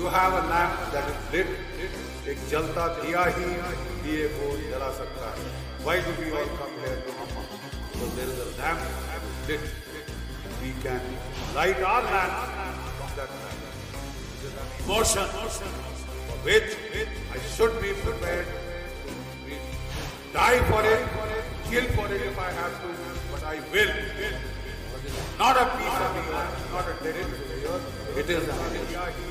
You have a lamp that is lit. एक जलता दिया ही दिए को जला सकता है. Why do we all come here to Amma? Because there is a lamp lit. We can light our lamp from that lamp. Motion, for which I should be prepared to die for it, kill for it if I have to, but I will. But it is not a piece of the earth, not a territory of the earth. It is a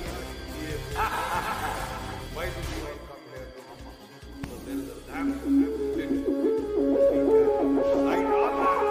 Why do we all come here to Amma? Because there is a lamp lit. Light our lamp.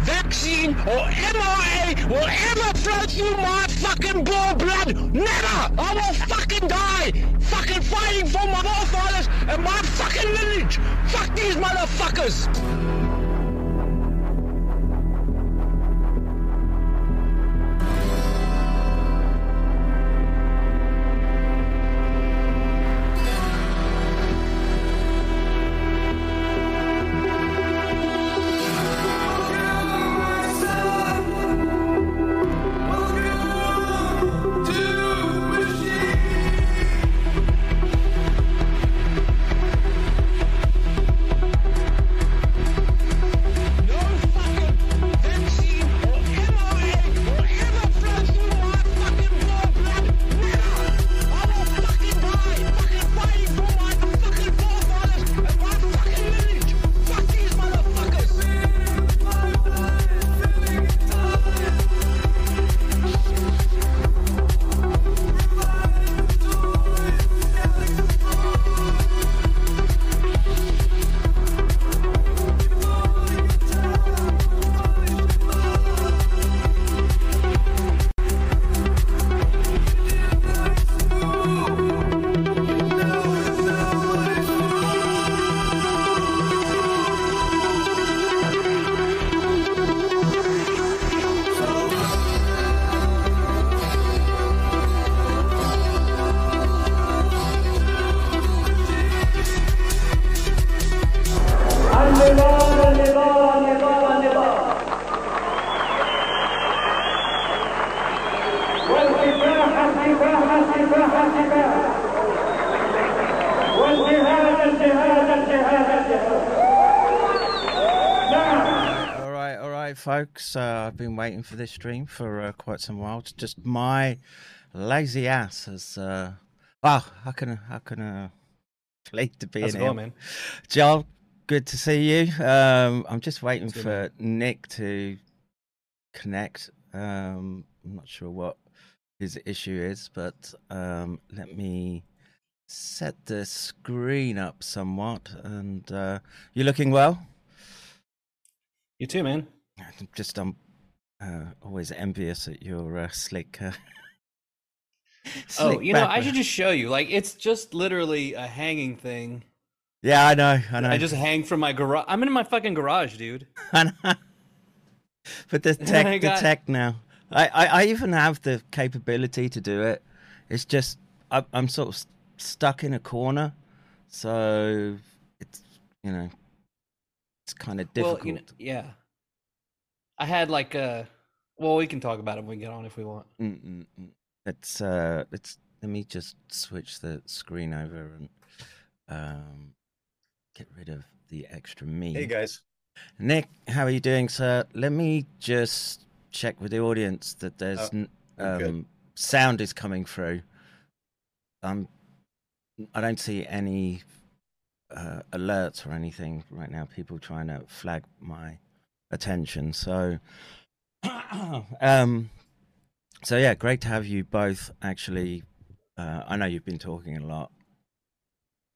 vaccine or MRA will ever flow through my fucking blood. Never! I will fucking die! Fucking fighting for my forefathers and my fucking lineage! Fuck these motherfuckers! Folks, I've been waiting for this stream for quite some while. It's just my lazy ass has I can plead to be in here, man. Joel, good to see you. I'm just waiting for Nick to connect. I'm not sure what his issue is, but let me set the screen up somewhat. And you're looking well. You too, man. I'm just always envious at your slick. Slick, oh, you know, I should just show you. Like, it's just literally a hanging thing. Yeah, I know. I know. I just hang from my garage. I'm in my fucking garage, dude. I know. But the tech, the tech now. I even have the capability to do it. It's just I'm sort of stuck in a corner, so it's, you know, it's kind of difficult. Well, you know, yeah. I had like a, well, we can talk about it when we get on if we want. It's, let me just switch the screen over and get rid of the extra me. Hey guys. Nick, how are you doing, sir? Let me just check with the audience that there's sound is coming through. I don't see any alerts or anything right now. People trying to flag my attention, so so yeah, great to have you both. Actually, I know you've been talking a lot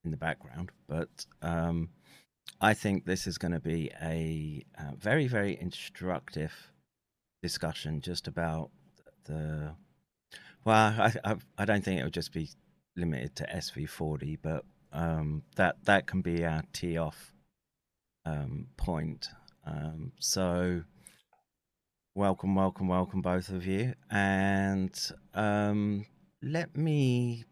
in the background, but I think this is going to be a very, very instructive discussion just about the, well, I don't think it would just be limited to SV40, but that can be our tee off point. So welcome both of you, and let me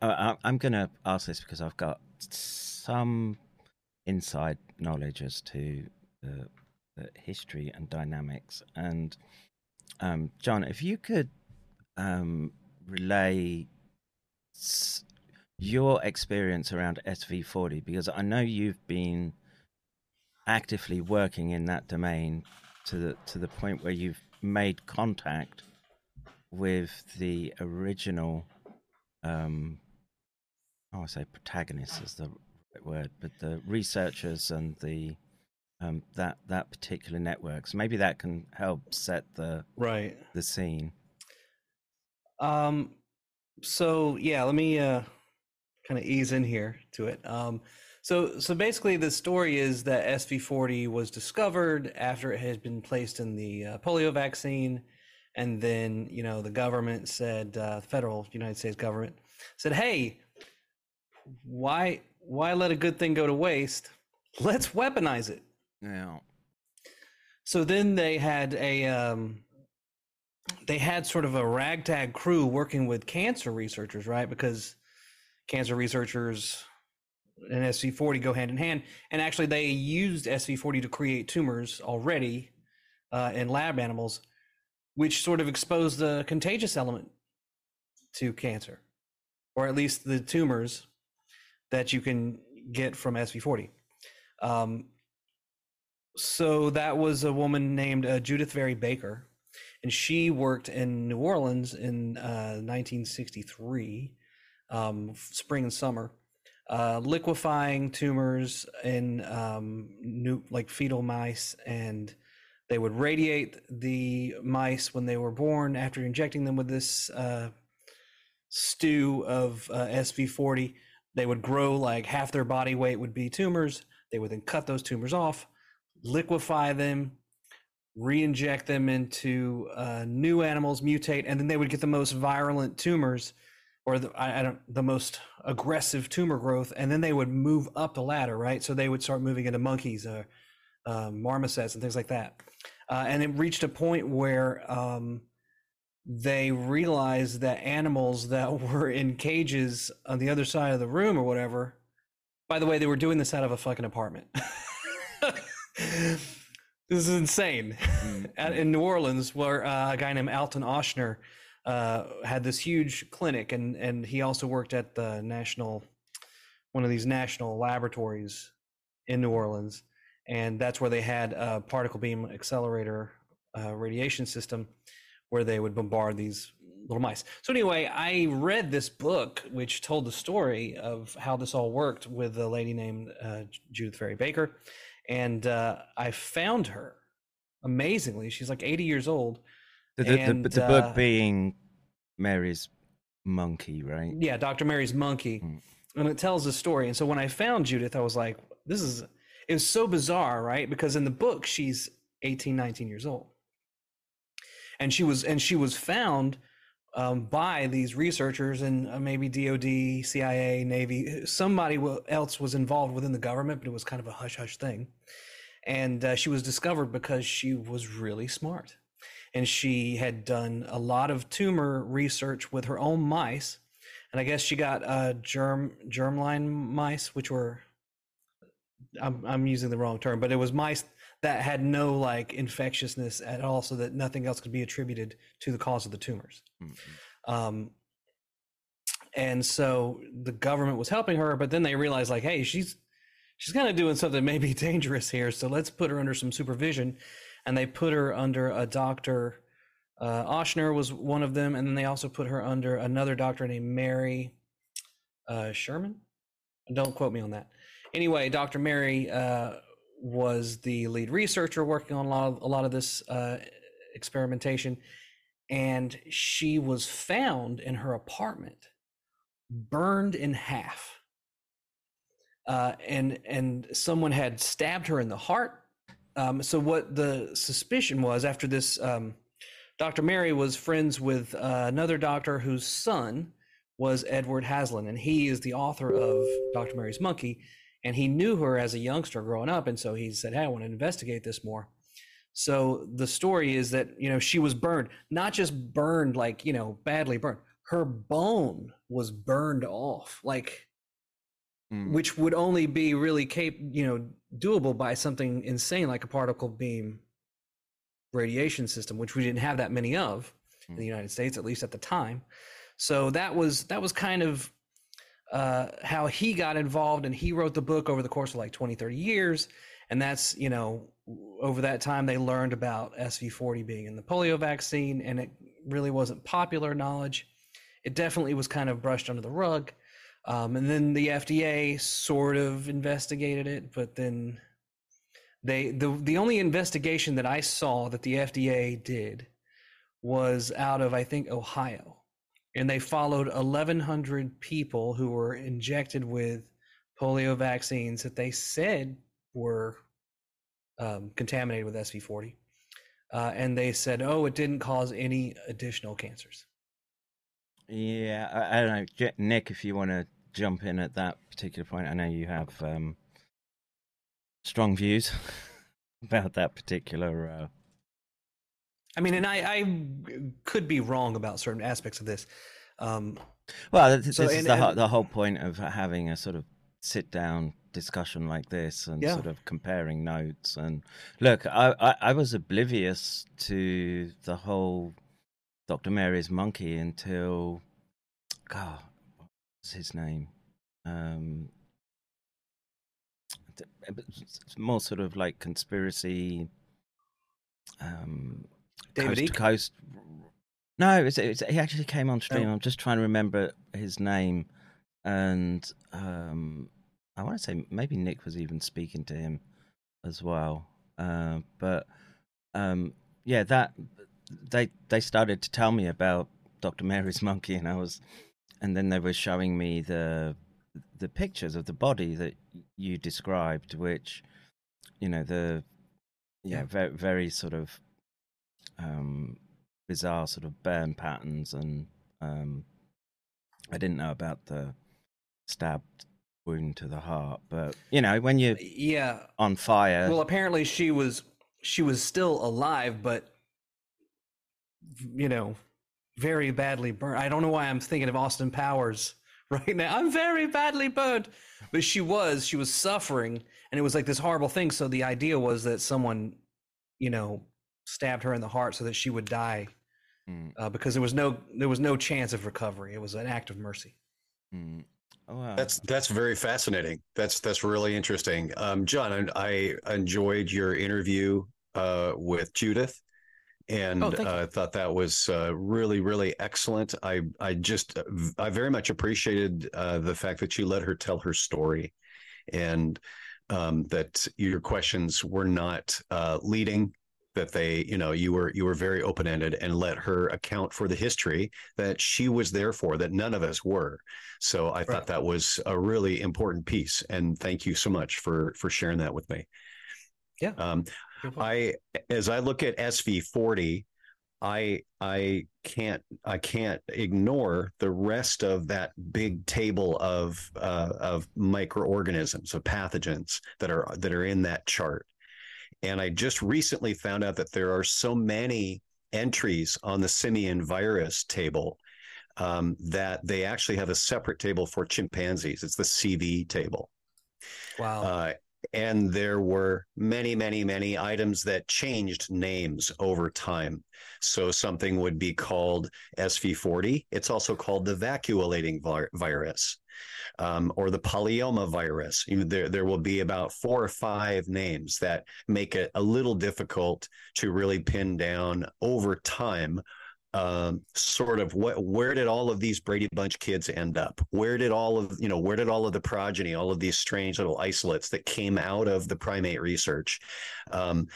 I'm gonna ask this because I've got some inside knowledge as to the history and dynamics, and John, if you could relay your experience around SV40, because I know you've been actively working in that domain to the point where you've made contact with the original, I would say protagonist is the right word, but the researchers and the that particular network. So maybe that can help set the scene. So yeah, let me kind of ease in here to it. So basically the story is that SV40 was discovered after it had been placed in the polio vaccine. And then, you know, the government said, the federal United States government said, hey, why let a good thing go to waste? Let's weaponize it. Yeah. So then they had sort of a ragtag crew working with cancer researchers, right? Because cancer researchers and SV40 go hand in hand. And actually they used SV40 to create tumors already in lab animals, which sort of exposed the contagious element to cancer, or at least the tumors that you can get from SV40. So that was a woman named Judyth Vary Baker, and she worked in New Orleans in 1963, spring and summer, liquefying tumors in fetal mice, and they would radiate the mice when they were born after injecting them with this stew of SV40. They would grow like half their body weight would be tumors. They would then cut those tumors off, liquefy them, re-inject them into new animals, mutate, and then they would get the most virulent tumors, or the most aggressive tumor growth, and then they would move up the ladder, right? So they would start moving into monkeys, marmosets, and things like that. And it reached a point where they realized that animals that were in cages on the other side of the room or whatever, by the way, they were doing this out of a fucking apartment. This is insane. Mm-hmm. In New Orleans, where a guy named Alton Ochsner had this huge clinic, and he also worked at the one of these national laboratories in New Orleans. And that's where they had a particle beam accelerator radiation system where they would bombard these little mice. So anyway, I read this book, which told the story of how this all worked with a lady named Judyth Vary Baker. And I found her, amazingly. She's like 80 years old. The book being Mary's Monkey, right? Yeah, Dr. Mary's Monkey. Mm. And it tells the story. And so when I found Judyth, I was like, it was so bizarre, right? Because in the book, she's 18, 19 years old. And she was found by these researchers, and maybe DOD, CIA, Navy, somebody else was involved within the government, but it was kind of a hush-hush thing. And she was discovered because she was really smart. And she had done a lot of tumor research with her own mice. And I guess she got germline mice, which were... I'm using the wrong term, but it was mice that had no like infectiousness at all, so that nothing else could be attributed to the cause of the tumors. Mm-hmm. And so the government was helping her, but then they realized like, hey, she's kind of doing something maybe dangerous here, so let's put her under some supervision. And they put her under a doctor, Ochsner was one of them, and then they also put her under another doctor named Mary Sherman. Don't quote me on that. Anyway, Dr. Mary was the lead researcher working on a lot of this experimentation, and she was found in her apartment, burned in half, and someone had stabbed her in the heart. So what the suspicion was after this, Dr. Mary was friends with another doctor whose son was Edward Haslin, and he is the author of Dr. Mary's Monkey. And he knew her as a youngster growing up, and so he said, hey, I want to investigate this more. So the story is that, you know, she was burned, not just burned like, you know, badly burned. Her bone was burned off, like, which would only be really doable by something insane like a particle beam radiation system, which we didn't have that many of in the United States, at least at the time. So that was kind of how he got involved, and he wrote the book over the course of like 20-30 years, and that's over that time, they learned about SV40 being in the polio vaccine, and it really wasn't popular knowledge. It definitely was kind of brushed under the rug. And then the FDA sort of investigated it, but then they, the only investigation that I saw that the FDA did was out of, I think, Ohio. And they followed 1,100 people who were injected with polio vaccines that they said were contaminated with SV40. And they said, oh, it didn't cause any additional cancers. Yeah, I don't know. Nick, if you want to jump in at that particular point, I know you have strong views about that particular... I mean, and I could be wrong about certain aspects of this. Well, this is the whole point of having a sort of sit-down discussion like this and sort of comparing notes. And look, I was oblivious to the whole... Dr. Mary's Monkey until, God, what was his name? It's more sort of like conspiracy, David coast to coast. No, he actually came on stream. Oh. I'm just trying to remember his name, and I want to say maybe Nick was even speaking to him as well. Yeah, that. They started to tell me about Dr. Mary's Monkey, and then they were showing me the pictures of the body that you described, which, you know, very, very sort of bizarre sort of burn patterns, and I didn't know about the stabbed wound to the heart, but you know, when you're on fire. Well, apparently she was still alive, but you know, very badly burned. I don't know why I'm thinking of Austin Powers right now. I'm very badly burned, but she was suffering, and it was like this horrible thing. So the idea was that someone, you know, stabbed her in the heart so that she would die, because there was no chance of recovery. It was an act of mercy. Mm. Oh, wow. That's very fascinating. That's really interesting. John, I enjoyed your interview with Judyth. And I thought that was really, really excellent. I very much appreciated the fact that you let her tell her story, and that your questions were not leading, that they, you know, you were very open-ended and let her account for the history that she was there for, that none of us were. So I thought that was a really important piece. And thank you so much for sharing that with me. Yeah. As I look at SV40, I can't ignore the rest of that big table of microorganisms, of pathogens that are in that chart. And I just recently found out that there are so many entries on the simian virus table that they actually have a separate table for chimpanzees. It's the CV table. Wow. And there were many, many, many items that changed names over time. So something would be called SV40. It's also called the vacuolating virus, or the polyoma virus. There will be about 4 or 5 names that make it a little difficult to really pin down over time. Sort of where did all of these Brady Bunch kids end up? Where did all of the progeny, all of these strange little isolates that came out of the primate research?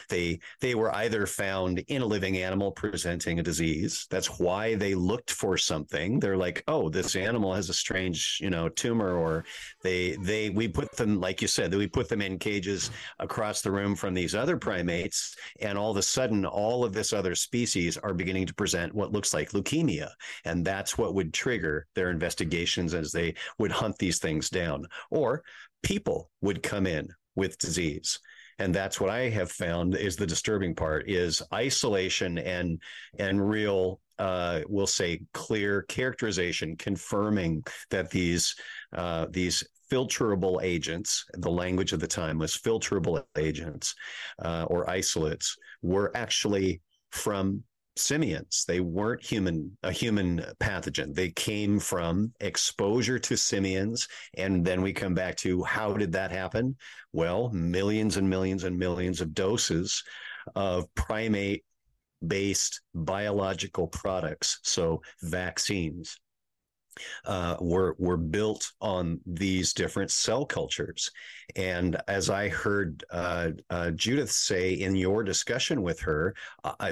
They were either found in a living animal presenting a disease. That's why they looked for something. They're like, oh, this animal has a strange, you know, tumor, or we put them, like you said, we put them in cages across the room from these other primates, and all of a sudden, all of this other species are beginning to present what looks like leukemia, and that's what would trigger their investigations as they would hunt these things down. Or people would come in with disease, and that's what I have found is the disturbing part, is isolation and real, we'll say, clear characterization, confirming that these filterable agents, the language of the time was filterable agents, or isolates, were actually from simians. They weren't a human pathogen. They came from exposure to simians. And then we come back to, how did that happen? Well, millions and millions and millions of doses of primate-based biological products, so vaccines, were built on these different cell cultures. And as I heard Judyth say in your discussion with her,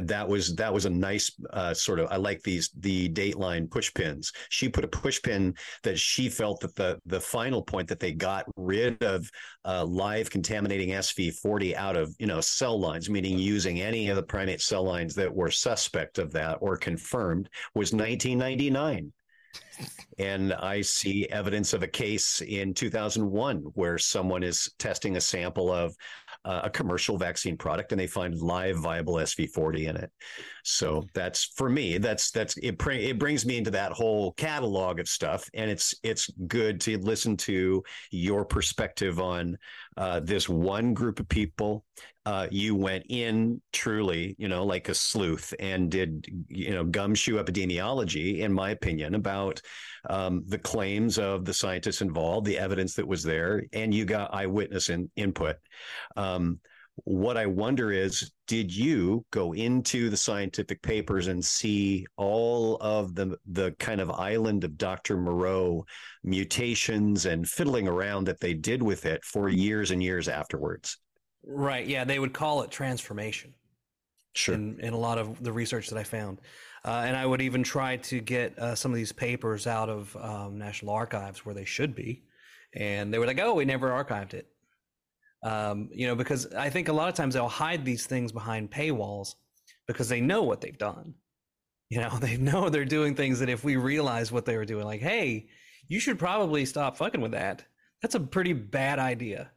that was a nice sort of, I like the Dateline push pins. She put a push pin that she felt that the final point that they got rid of live contaminating SV40 out of, cell lines, meaning using any of the primate cell lines that were suspect of that or confirmed, was 1999. And I see evidence of a case in 2001 where someone is testing a sample of a commercial vaccine product and they find live viable SV40 in it. So that's, for me, it brings me into that whole catalog of stuff. And it's good to listen to your perspective on this one group of people. You went in truly, like a sleuth, and did, gumshoe epidemiology, in my opinion, about the claims of the scientists involved, the evidence that was there, and you got eyewitness input. What I wonder is, did you go into the scientific papers and see all of the kind of island of Dr. Moreau mutations and fiddling around that they did with it for years and years afterwards? Right. Yeah. They would call it transformation. Sure. In a lot of the research that I found. And I would even try to get some of these papers out of National Archives where they should be. And they were like, oh, we never archived it. Because I think a lot of times they'll hide these things behind paywalls because they know what they've done. They know they're doing things that if we realize what they were doing, like, hey, you should probably stop fucking with that. That's a pretty bad idea.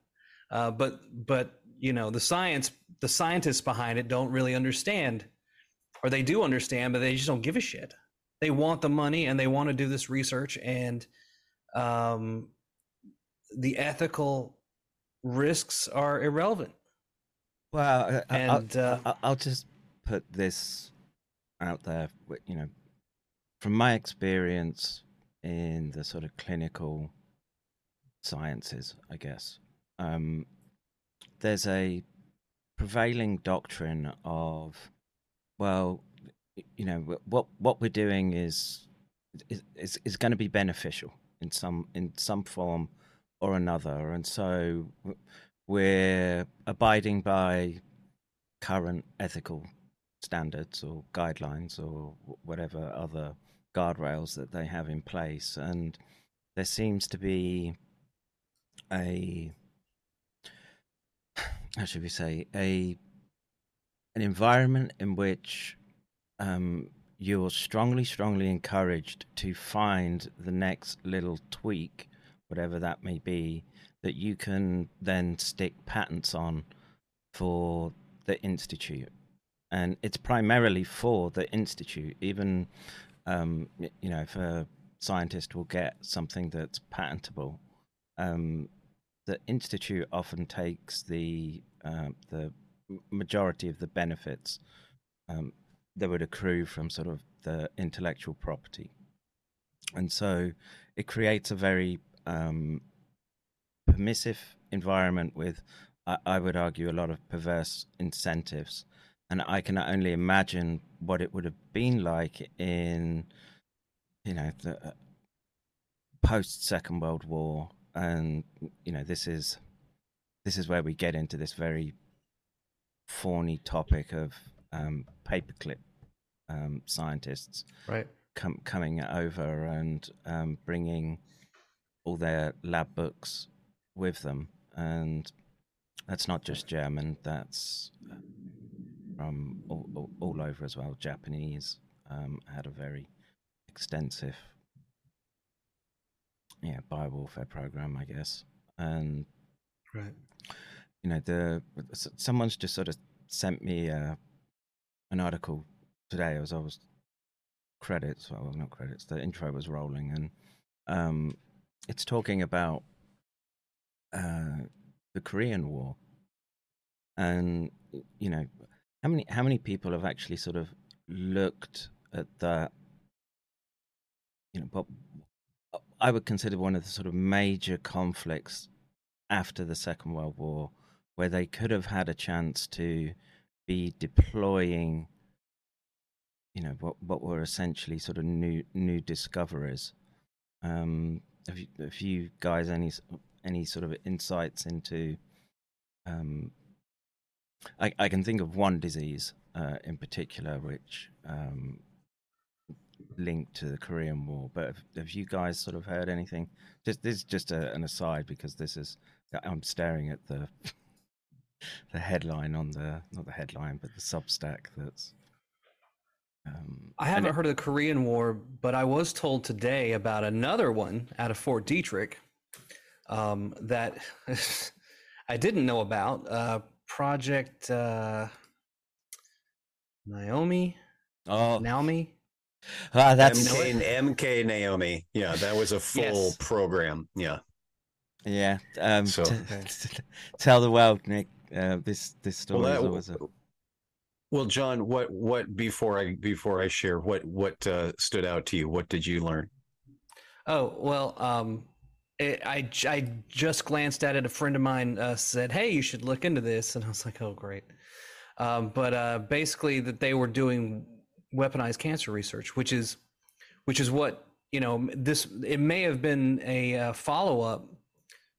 But the scientists behind it don't really understand, or they do understand, but they just don't give a shit. They want the money and they want to do this research, and the ethical risks are irrelevant. Well, I'll just put this out there, from my experience in the sort of clinical sciences, I guess, there's a prevailing doctrine of, well, what we're doing is going to be beneficial in some form or another, and so we're abiding by current ethical standards or guidelines or whatever other guardrails that they have in place, and there seems to be an environment in which you're strongly encouraged to find the next little tweak, whatever that may be, that you can then stick patents on for the institute, and it's primarily for the institute. Even if a scientist will get something that's patentable, the institute often takes the majority of the benefits that would accrue from sort of the intellectual property, and so it creates a very permissive environment with, I would argue, a lot of perverse incentives. And I can only imagine what it would have been like in, the post-Second World War. And this is where we get into this very fawny topic of paperclip scientists, right? Coming over and bringing all their lab books with them, and that's not just German; that's from all over as well. Japanese had a very extensive biowarfare program, I guess, and right, someone's just sort of sent me an article today as I was the intro was rolling, and it's talking about the Korean War, and how many people have actually sort of looked at that, you know, but I would consider one of the sort of major conflicts after the Second World War, where they could have had a chance to be deploying, you know, what were essentially sort of new discoveries. Have you guys any sort of insights into? I can think of one disease in particular which linked to the Korean War, but have you guys sort of heard anything? This is just an aside, because this is, I'm staring at the headline on the, not the headline, but the Substack that's. I haven't heard of the Korean War, but I was told today about another one out of Fort Detrick that I didn't know about. Project Naomi. Oh, Naomi. That's MK Naomi. Yeah, that was a full program. Yeah. Yeah. So. Tell the world, Nick. This story was a. Well, John, what before I share, what stood out to you? What did you learn? Oh, well, I just glanced at it. A friend of mine said, "Hey, you should look into this," and I was like, "Oh, great!" But basically, that they were doing weaponized cancer research, which is what, you know. This, it may have been a follow up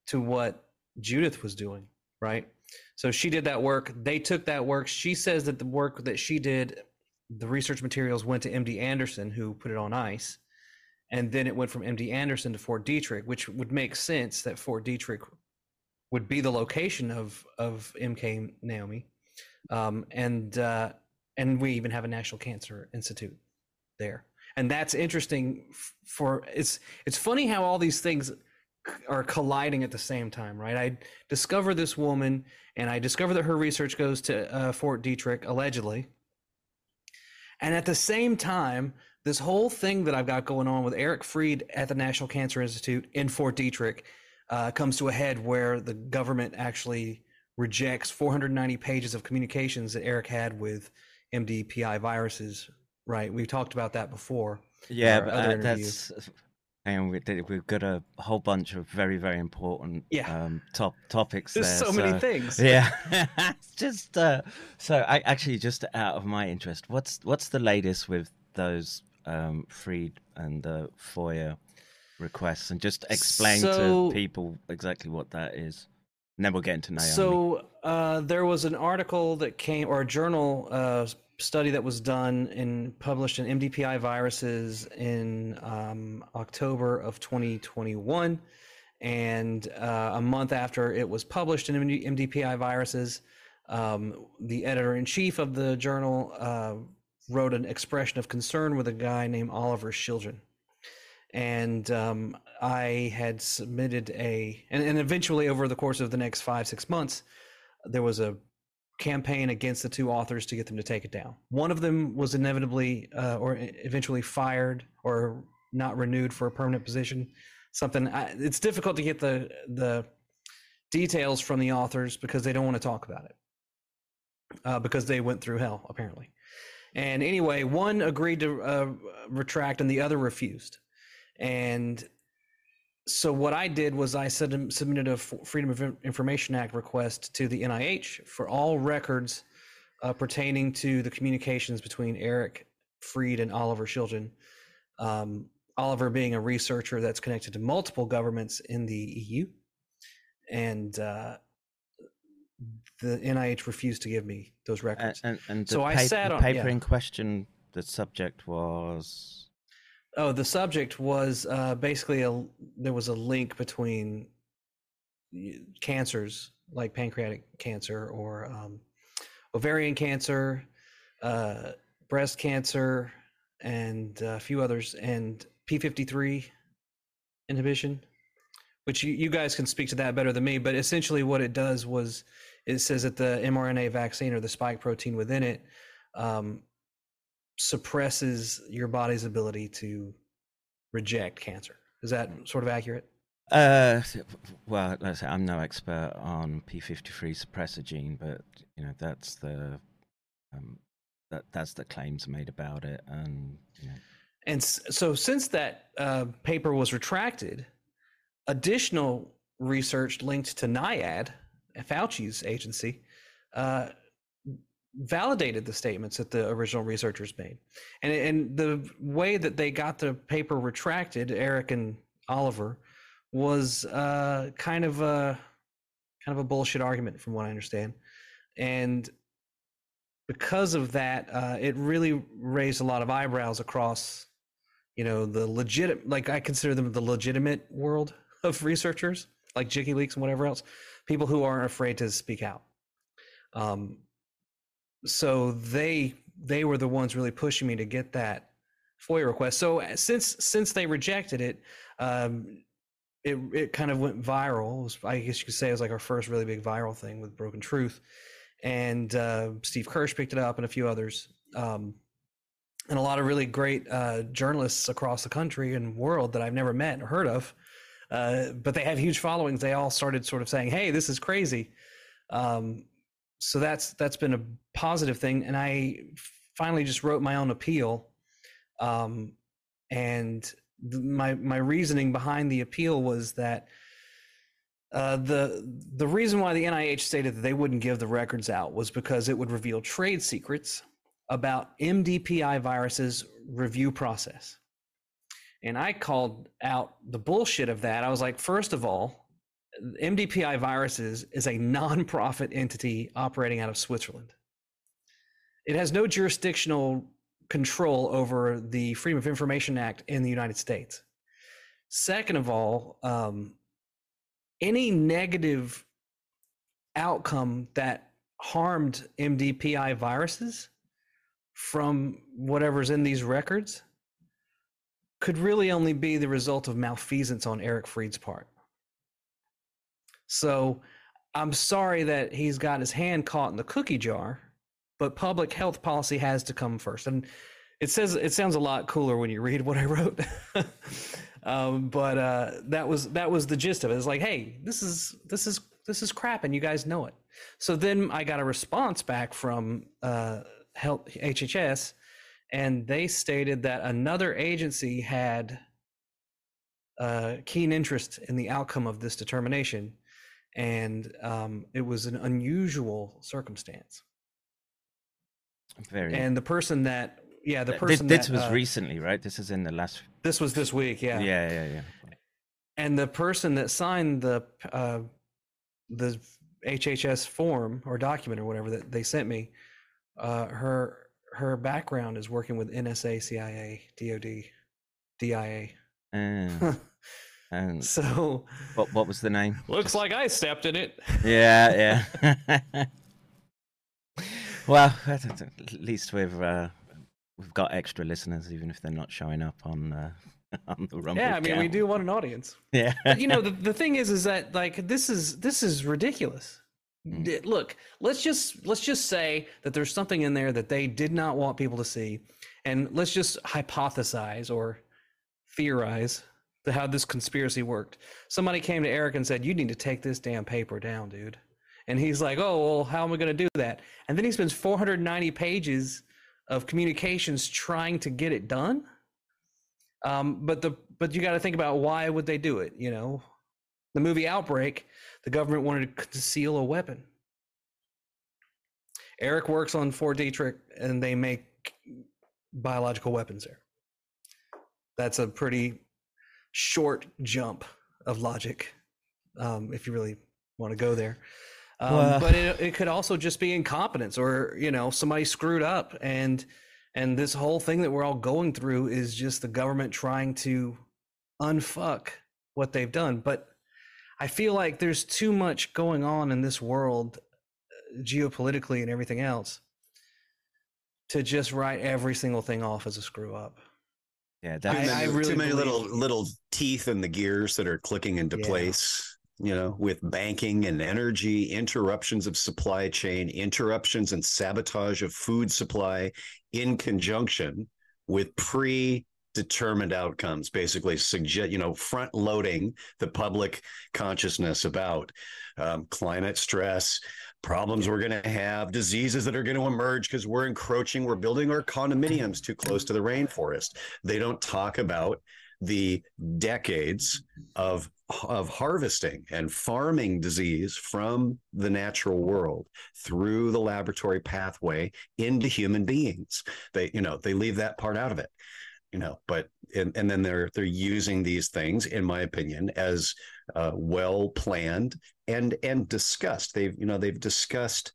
to what Judyth was doing, right? So she did that work. They took that work. She says that the work that she did, the research materials went to MD Anderson, who put it on ice. And then it went from MD Anderson to Fort Detrick, which would make sense that Fort Detrick would be the location of MK Naomi. And we even have a National Cancer Institute there. And that's interesting for, it's funny how all these things are colliding at the same time, right? I discover this woman, and I discover that her research goes to Fort Detrick, allegedly. And at the same time, this whole thing that I've got going on with Eric Freed at the National Cancer Institute in Fort Detrick comes to a head, where the government actually rejects 490 pages of communications that Eric had with MDPI viruses, right? We've talked about that before. Yeah, but that's... And we've got a whole bunch of very, very important topics. There's so many things. Yeah, it's just so. I actually, just out of my interest, what's the latest with those Freed and FOIA requests, and just explain to people exactly what that is, and then we'll get into Naomi. So there was an article that came, or a journal study that was done and published in MDPI viruses in October of 2021, and a month after it was published in MDPI viruses, the editor-in-chief of the journal wrote an expression of concern with a guy named Oliver Schildgen, and I had submitted and eventually, over the course of the next 5-6 months, there was a campaign against the two authors to get them to take it down. One of them was inevitably or eventually fired or not renewed for a permanent position. It's difficult to get the details from the authors, because they don't want to talk about it because they went through hell, apparently. And anyway, one agreed to retract and the other refused. And so what I did was I submitted a Freedom of Information Act request to the NIH for all records pertaining to the communications between Eric Freed and Oliver Schildgen, Oliver being a researcher that's connected to multiple governments in the EU, and the NIH refused to give me those records. And so I sat on the paper in question. The subject was... Oh, the subject was basically there was a link between cancers, like pancreatic cancer or ovarian cancer, breast cancer, and a few others, and P53 inhibition, which you guys can speak to that better than me. But essentially what it does was, it says that the mRNA vaccine, or the spike protein within it, suppresses your body's ability to reject cancer. Is that sort of accurate? Well, let's say I'm no expert on P53 suppressor gene, but you know, that's the That's the claims made about it. And you know. And so since that paper was retracted, additional research linked to NIAID, Fauci's agency, validated the statements that the original researchers made. And the way that they got the paper retracted, Eric and Oliver, was kind of a bullshit argument, from what I understand. And because of that, it really raised a lot of eyebrows across, you know, the legit, like I consider them the legitimate world of researchers, like JikiLeaks and whatever else, people who aren't afraid to speak out. So they were the ones really pushing me to get that FOIA request. So since they rejected it, it kind of went viral. It was, I guess you could say it was like our first really big viral thing with Broken Truth. And Steve Kirsch picked it up and a few others. And a lot of really great journalists across the country and world that I've never met or heard of. But they have huge followings. They all started sort of saying, hey, this is crazy. So that's been a positive thing. And I finally just wrote my own appeal. And my reasoning behind the appeal was that the reason why the NIH stated that they wouldn't give the records out was because it would reveal trade secrets about MDPI virus's review process. And I called out the bullshit of that. I was like, first of all, MDPI viruses is a nonprofit entity operating out of Switzerland. It has no jurisdictional control over the Freedom of Information Act in the United States. Second of all, any negative outcome that harmed MDPI viruses from whatever's in these records could really only be the result of malfeasance on Eric Freed's part. So I'm sorry that he's got his hand caught in the cookie jar, but public health policy has to come first. And it sounds a lot cooler when you read what I wrote. But that was the gist of it. It's like, hey, this is crap, and you guys know it. So then I got a response back from HHS, and they stated that another agency had a keen interest in the outcome of this determination, and it was an unusual circumstance. Very. And the person that. Yeah, the person this was recently, right? This is in the last. This was this week, yeah. Yeah. And the person that signed the HHS form or document or whatever that they sent me, her background is working with NSA, CIA, DOD, DIA. And so, what was the name? Looks like I stepped in it. Yeah. Well, at least We've got extra listeners, even if they're not showing up on the Rumble. Yeah, I mean, We do want an audience. Yeah, but, you know, the thing is that like this is ridiculous. Mm. Look, let's just say that there's something in there that they did not want people to see, and let's just hypothesize or theorize how this conspiracy worked. Somebody came to Eric and said, "You need to take this damn paper down, dude," and he's like, "Oh, well, how am I going to do that?" And then he spends 490 pages. Of communications trying to get it done. But you got to think about why would they do it? You know, the movie Outbreak, the government wanted to conceal a weapon. Eric works on Fort Detrick and they make biological weapons there. That's a pretty short jump of logic. If you really want to go there. But it could also just be incompetence or, you know, somebody screwed up. And this whole thing that we're all going through is just the government trying to unfuck what they've done. But I feel like there's too much going on in this world, geopolitically and everything else, to just write every single thing off as a screw up. Yeah, too many little teeth in the gears that are clicking into place. You know, with banking and energy, interruptions of supply chain, interruptions and sabotage of food supply in conjunction with predetermined outcomes, basically suggest, you know, front loading the public consciousness about climate stress, problems we're going to have, diseases that are going to emerge because we're encroaching, we're building our condominiums too close to the rainforest. They don't talk about the decades of harvesting and farming disease from the natural world through the laboratory pathway into human beings. They, you know, they leave that part out of it, you know, but, and then they're using these things, in my opinion, as well planned and discussed. They've, you know, they've discussed,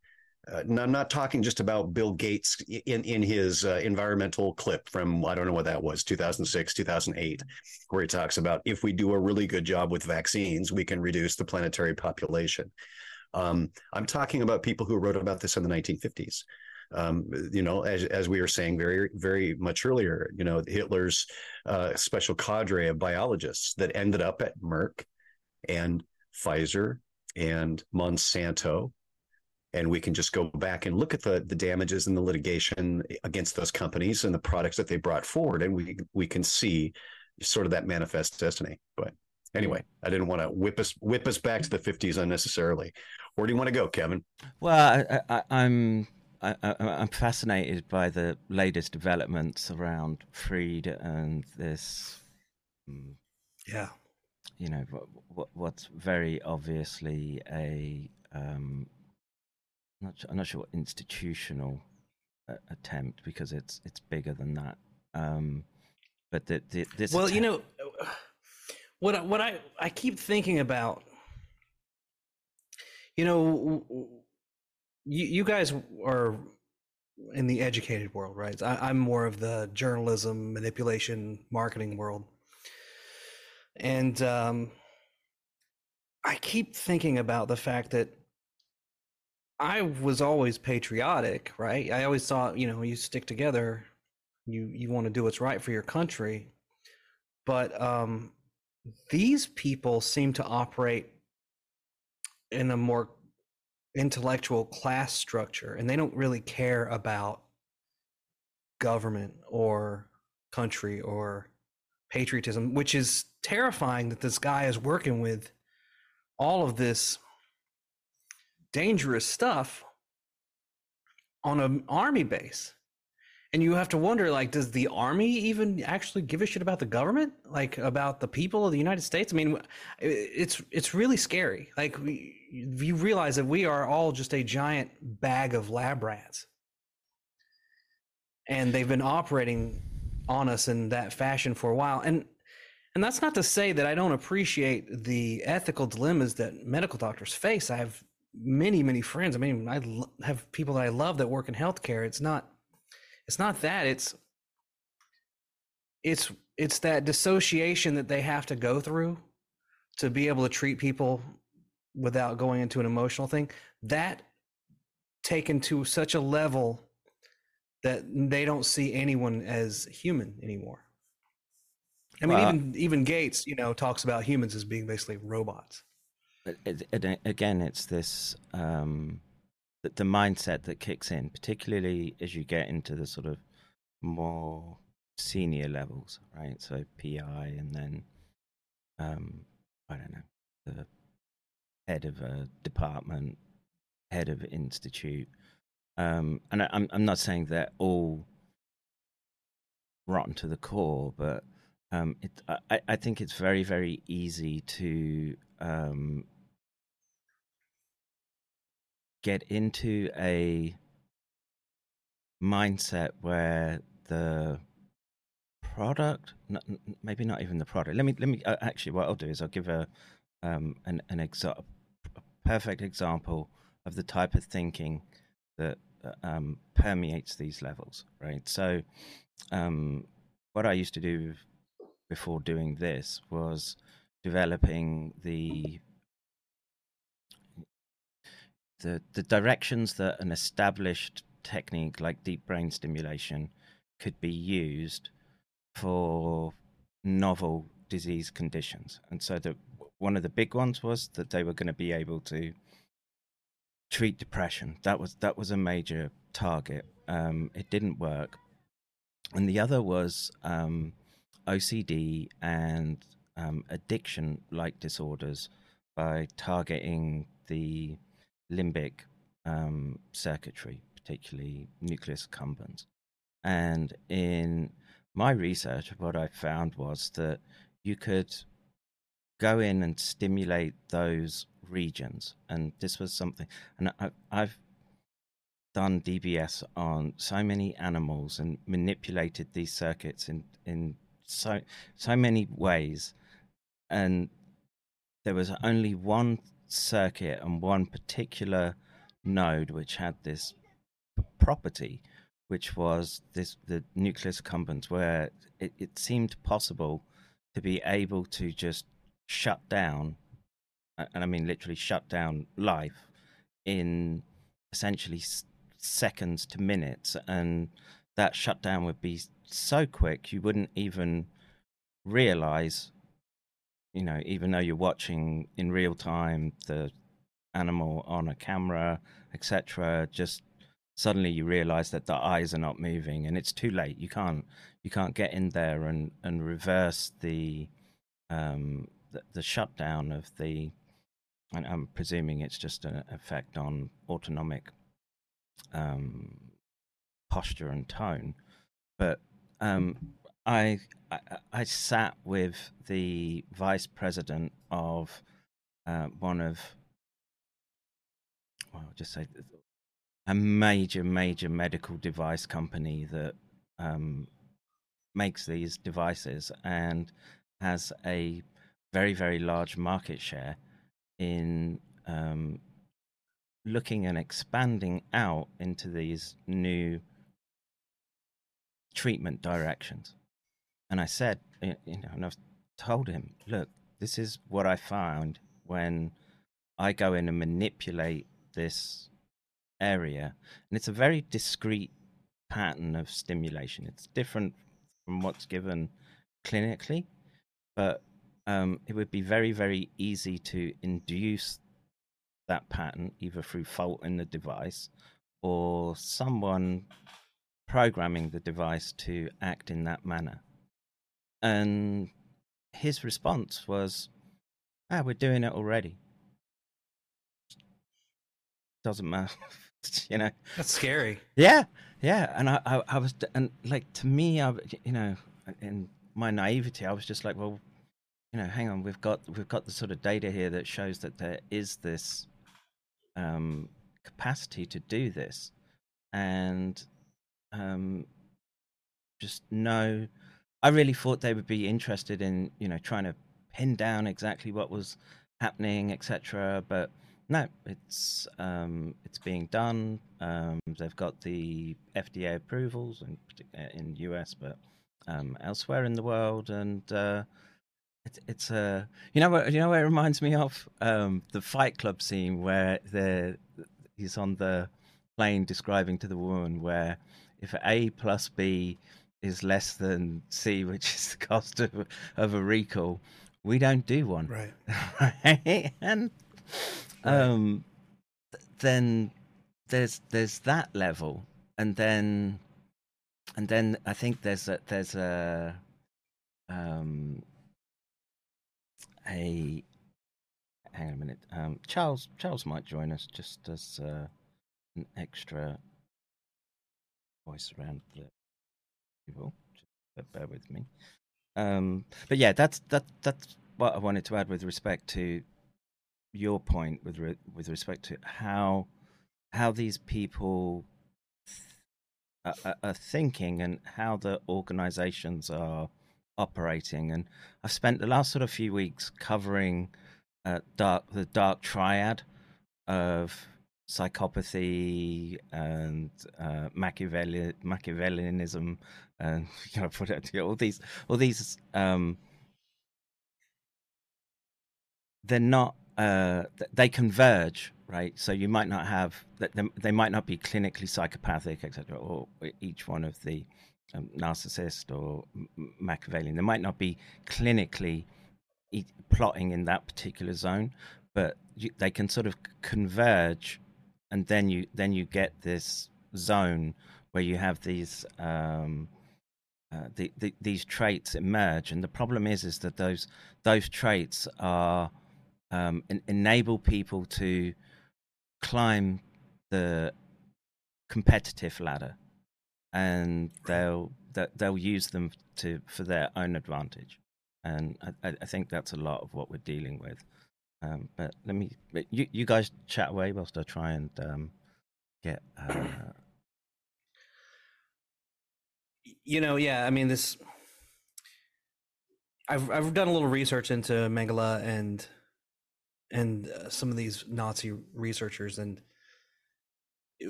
now, I'm not talking just about Bill Gates in his environmental clip from, I don't know what that was, 2006, 2008, where he talks about if we do a really good job with vaccines, we can reduce the planetary population. I'm talking about people who wrote about this in the 1950s. You know, as we were saying very, very much earlier, you know, Hitler's special cadre of biologists that ended up at Merck and Pfizer and Monsanto. And we can just go back and look at the damages and the litigation against those companies and the products that they brought forward. And we can see sort of that manifest destiny. But anyway, I didn't want to whip us back to the 50s unnecessarily. Where do you want to go, Kevin? Well, I'm fascinated by the latest developments around Freed and this. Yeah. You know, what's very obviously a... I'm not sure what institutional attempt, because it's bigger than that. But this. Well, you know, what I keep thinking about. You know, you guys are in the educated world, right? I'm more of the journalism, manipulation, marketing world, and I keep thinking about the fact that I was always patriotic, right? I always thought, you know, you stick together, you want to do what's right for your country. But these people seem to operate in a more intellectual class structure, and they don't really care about government or country or patriotism, which is terrifying that this guy is working with all of this dangerous stuff on an army base. And you have to wonder, like, does the army even actually give a shit about the government? Like, about the people of the United States? I mean, it's really scary. Like, you realize that we are all just a giant bag of lab rats. And they've been operating on us in that fashion for a while. And that's not to say that I don't appreciate the ethical dilemmas that medical doctors face. I have many friends. I mean, I have people that I love that work in healthcare. It's not that. It's that dissociation that they have to go through to be able to treat people without going into an emotional thing. That taken to such a level that they don't see anyone as human anymore. I mean, even Gates, you know, talks about humans as being basically robots. And again, it's this the mindset that kicks in, particularly as you get into the sort of more senior levels, right? So PI, and then I don't know, the head of a department, head of an institute, and I'm not saying they're all rotten to the core, but I think it's very, very easy to get into a mindset where the product, maybe not even the product. Let me. Actually, what I'll do is I'll give a perfect example of the type of thinking that permeates these levels, right? So, what I used to do before doing this was developing the directions that an established technique like deep brain stimulation could be used for novel disease conditions. And so one of the big ones was that they were going to be able to treat depression. That was a major target. It didn't work. And the other was OCD and addiction-like disorders by targeting the limbic circuitry, particularly nuclear circumference. And in my research, what I found was that you could go in and stimulate those regions. And this was something, and I've done DBS on so many animals and manipulated these circuits in so many ways. And there was only one circuit and one particular node which had this property, which was this the nuclear circumference, where it seemed possible to be able to just shut down, and I mean literally shut down life in essentially seconds to minutes. And that shutdown would be so quick you wouldn't even realize, you know, even though you're watching in real time the animal on a camera, etc. Just suddenly you realize that the eyes are not moving and it's too late. You can't get in there and reverse the shutdown of the, and I'm presuming it's just an effect on autonomic posture and tone. But I sat with the vice president of one of, well, I'll just say a major medical device company that makes these devices and has a very large market share in looking and expanding out into these new treatment directions. And I said, you know, and I've told him, look, this is what I found when I go in and manipulate this area. And it's a very discrete pattern of stimulation. It's different from what's given clinically, but it would be very easy to induce that pattern, either through fault in the device or someone programming the device to act in that manner. And his response was, we're doing it already. Doesn't matter, you know. That's scary. Yeah. And I was, and like, to me, I, you know, in my naivety, I was just like, well, you know, hang on, we've got the sort of data here that shows that there is this capacity to do this, and just no. I really thought they would be interested in, you know, trying to pin down exactly what was happening, etc. But no, it's being done. They've got the FDA approvals in US, but elsewhere in the world, and it's a you know what it reminds me of, the Fight Club scene where he's on the plane describing to the woman where if A plus B is less than C, which is the cost of a recall, we don't do one. Right. And then there's that level, and then I think there's a hang on a minute. Charles might join us just as an extra voice around the people. Just bear with me. But yeah, that's what I wanted to add with respect to your point with respect to how these people are thinking and how the organizations are operating. And I've spent the last sort of few weeks covering the dark triad of psychopathy and Machiavellianism, and you know, all these. They're not. They converge, right? So you might not have that. They might not be clinically psychopathic, etc., or each one of the narcissist or Machiavellian. They might not be clinically plotting in that particular zone, but they can sort of converge. And then you get this zone where you have these these traits emerge, and the problem is that those traits are enable people to climb the competitive ladder, and they'll use them for their own advantage. And I think that's a lot of what we're dealing with. But let me, you guys chat away whilst I try and get. Yeah. I mean, this. I've done a little research into Mengele and some of these Nazi researchers, and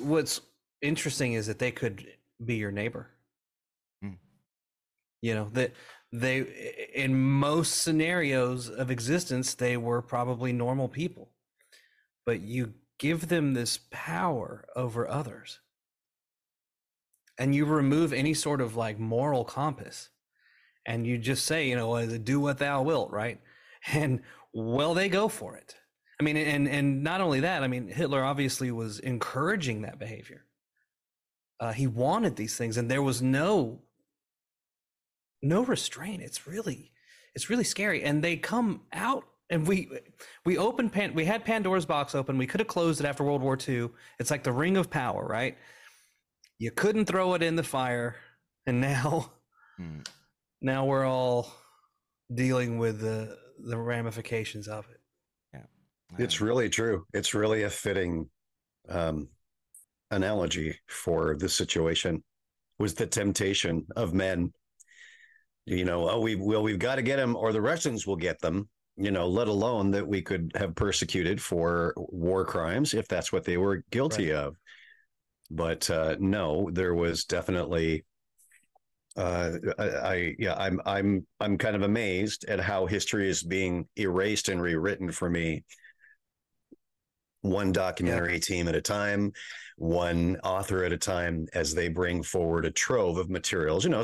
what's interesting is that they could be your neighbor. Mm. You know, that they, in most scenarios of existence, they were probably normal people, but you give them this power over others, and you remove any sort of like moral compass, and you just say, you know, do what thou wilt, right? And well, they go for it. I mean, and not only that, I mean, Hitler obviously was encouraging that behavior. He wanted these things, and there was no restraint. It's really scary. And they come out, and we had Pandora's box open. We could have closed it after World War II. It's like the Ring of Power, right? You couldn't throw it in the fire, and now, now we're all dealing with the ramifications of it. Yeah, it's really true. It's really a fitting analogy for this situation. Was the temptation of men, you know, we've got to get them, or the Russians will get them. You know, let alone that we could have persecuted for war crimes if that's what they were guilty of. But no, there was definitely. I'm kind of amazed at how history is being erased and rewritten for me. One documentary team at a time, one author at a time, as they bring forward a trove of materials, you know,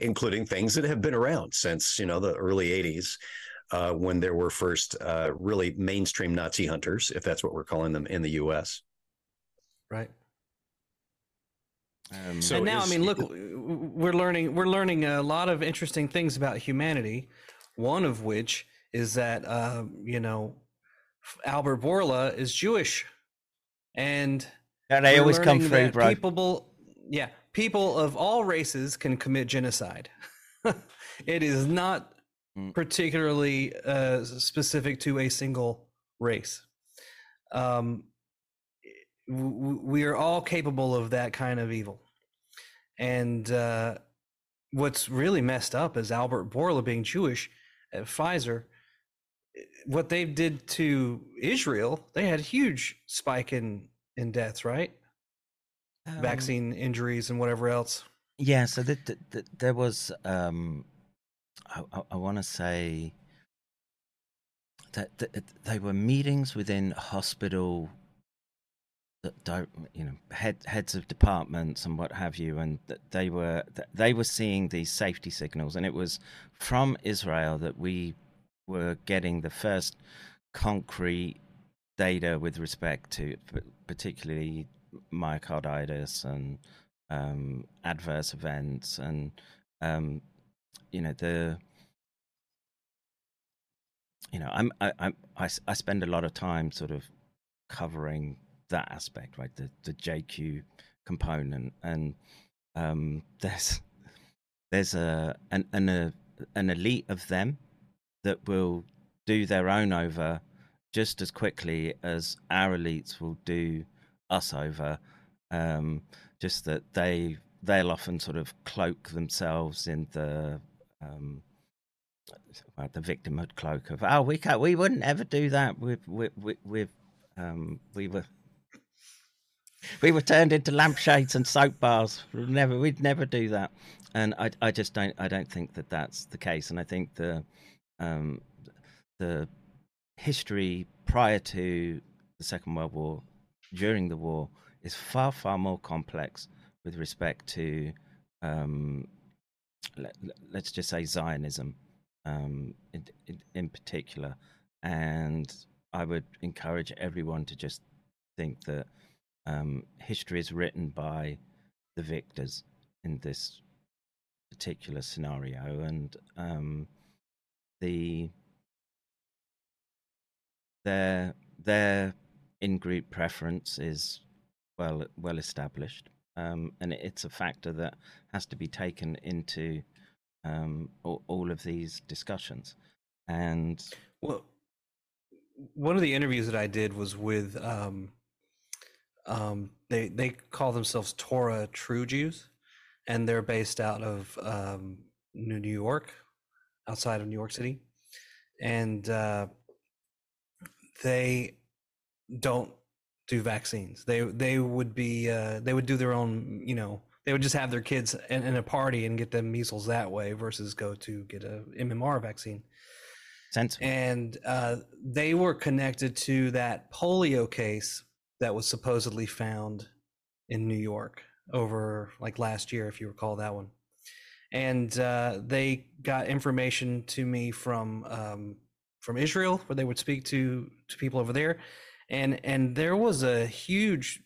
including things that have been around since, you know, the early 80s, when there were first really mainstream Nazi hunters, if that's what we're calling them in the U.S. Right. And now, look, we're learning a lot of interesting things about humanity. One of which is that, Albert Bourla is Jewish, and I always come through, bro. People of all races can commit genocide. It is not particularly specific to a single race. We are all capable of that kind of evil. And what's really messed up is Albert Bourla being Jewish at Pfizer. What they did to Israel, they had a huge spike in deaths, right? Vaccine injuries and whatever else. Yeah, so there was, I want to say that they were meetings within hospital, heads of departments and what have you, and they were seeing these safety signals, and it was from Israel that we were getting the first concrete data with respect to particularly myocarditis and adverse events, and I spend a lot of time sort of covering that aspect, right? The JQ component, and there's an elite of them that will do their own over just as quickly as our elites will do us over. Just that they'll often sort of cloak themselves in the victimhood cloak of we wouldn't ever do that. We were turned into lampshades and soap bars. We'd never do that. And I don't think that that's the case. And I think the history prior to the Second World War, during the war, is far, far more complex with respect to, let's just say Zionism, in particular. And I would encourage everyone to just think that history is written by the victors in this particular scenario, and their in-group preference is well established, and it's a factor that has to be taken into all of these discussions. And well, one of the interviews that I did was with they call themselves Torah True Jews, and they're based out of New York, outside of New York City, and they don't do vaccines. They would be they would do their own, you know, they would just have their kids in a party and get them measles that way versus go to get a MMR vaccine. Sensible. And they were connected to that polio case that was supposedly found in New York over like last year, if you recall that one. And they got information to me from Israel, where they would speak to people over there, and there was a huge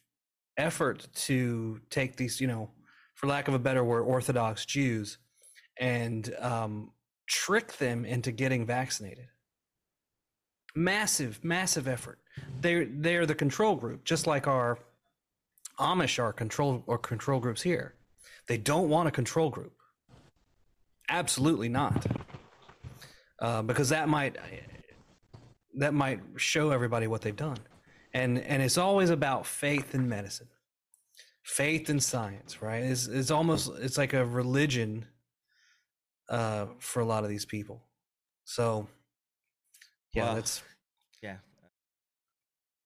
effort to take these, you know, for lack of a better word, Orthodox Jews, and trick them into getting vaccinated. Massive effort. They're the control group, just like our Amish are control groups here. They don't want a control group. Absolutely not, because that might show everybody what they've done, and it's always about faith in medicine, faith in science, right? It's almost, it's like a religion for a lot of these people. So yeah, well, that's yeah.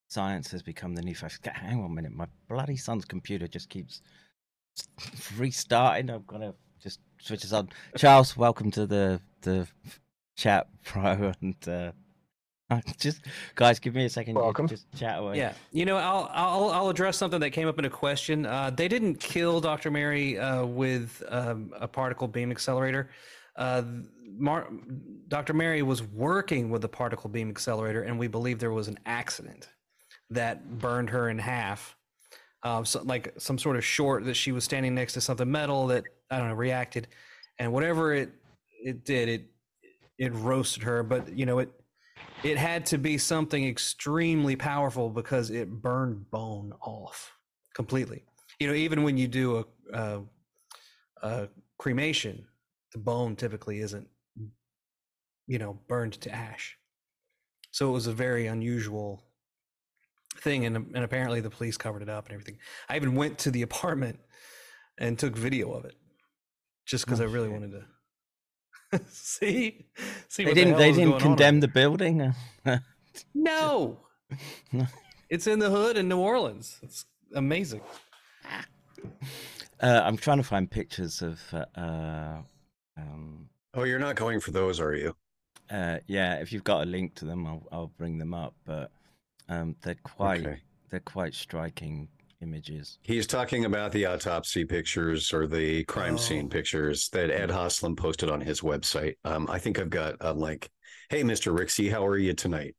Science has become the new fact. Hang on a minute, my bloody son's computer just keeps restarting. I've got to just switch this on. Charles, welcome to the chat, bro. And just guys, give me a second. Welcome. Just chat away. Yeah, you know, I'll address something that came up in a question. They didn't kill Dr. Mary with a particle beam accelerator. Dr. Mary was working with a particle beam accelerator, and we believe there was an accident that burned her in half. So, like some sort of short that she was standing next to something metal that, I don't know, reacted, and whatever it did, it roasted her. But you know, it had to be something extremely powerful because it burned bone off completely. You know, even when you do a cremation, the bone typically isn't, you know, burned to ash. So it was a very unusual thing, and apparently the police covered it up and everything. I even went to the apartment and took video of it, just because I really wanted to see. They didn't condemn the building. No, it's in the hood in New Orleans. It's amazing. I'm trying to find pictures of. Oh, you're not going for those, are you? Yeah, if you've got a link to them, I'll bring them up. But they're quite striking images. He's talking about the autopsy pictures or the crime scene pictures that Ed Haslin posted on his website. I think I've got a link. Hey, Mr. Rixey, how are you tonight?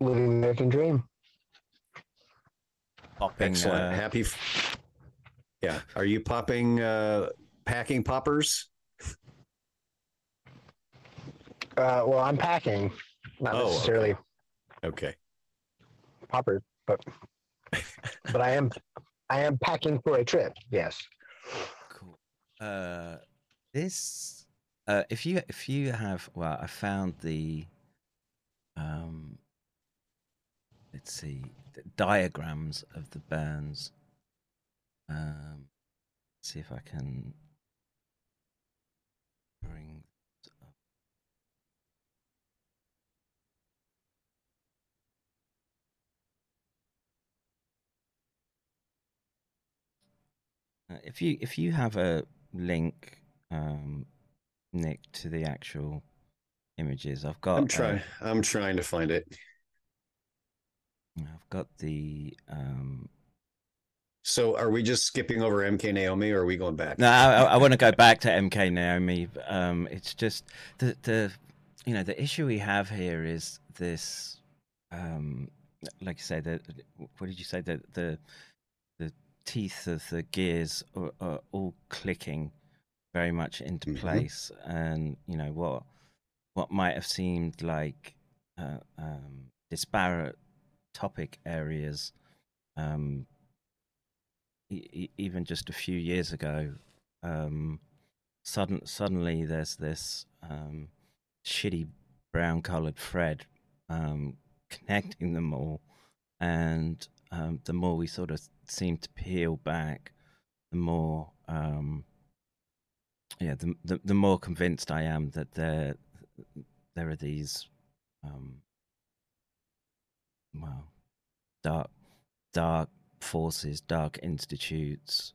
Living the American dream. Popping, excellent. Happy. Yeah. Are you packing poppers? Well, I'm packing, not necessarily. Okay. Popper, but I am packing for a trip. Yes. Cool. This if you have, well, I found the let's see, the diagrams of the burns. See if I can bring. If you have a link, Nick, to the actual images, I've got. I'm trying to find it. I've got the. So, are we just skipping over MK Naomi, or are we going back? No, I want to go back to MK Naomi. It's just the you know, the issue we have here is this. Like you say, what did you say, the teeth of the gears are all clicking very much into place, and you know what might have seemed like disparate topic areas, even just a few years ago, suddenly there's this shitty brown-coloured thread connecting them all, and the more we sort of seem to peel back, the more the more convinced I am that there are these dark forces, dark institutes,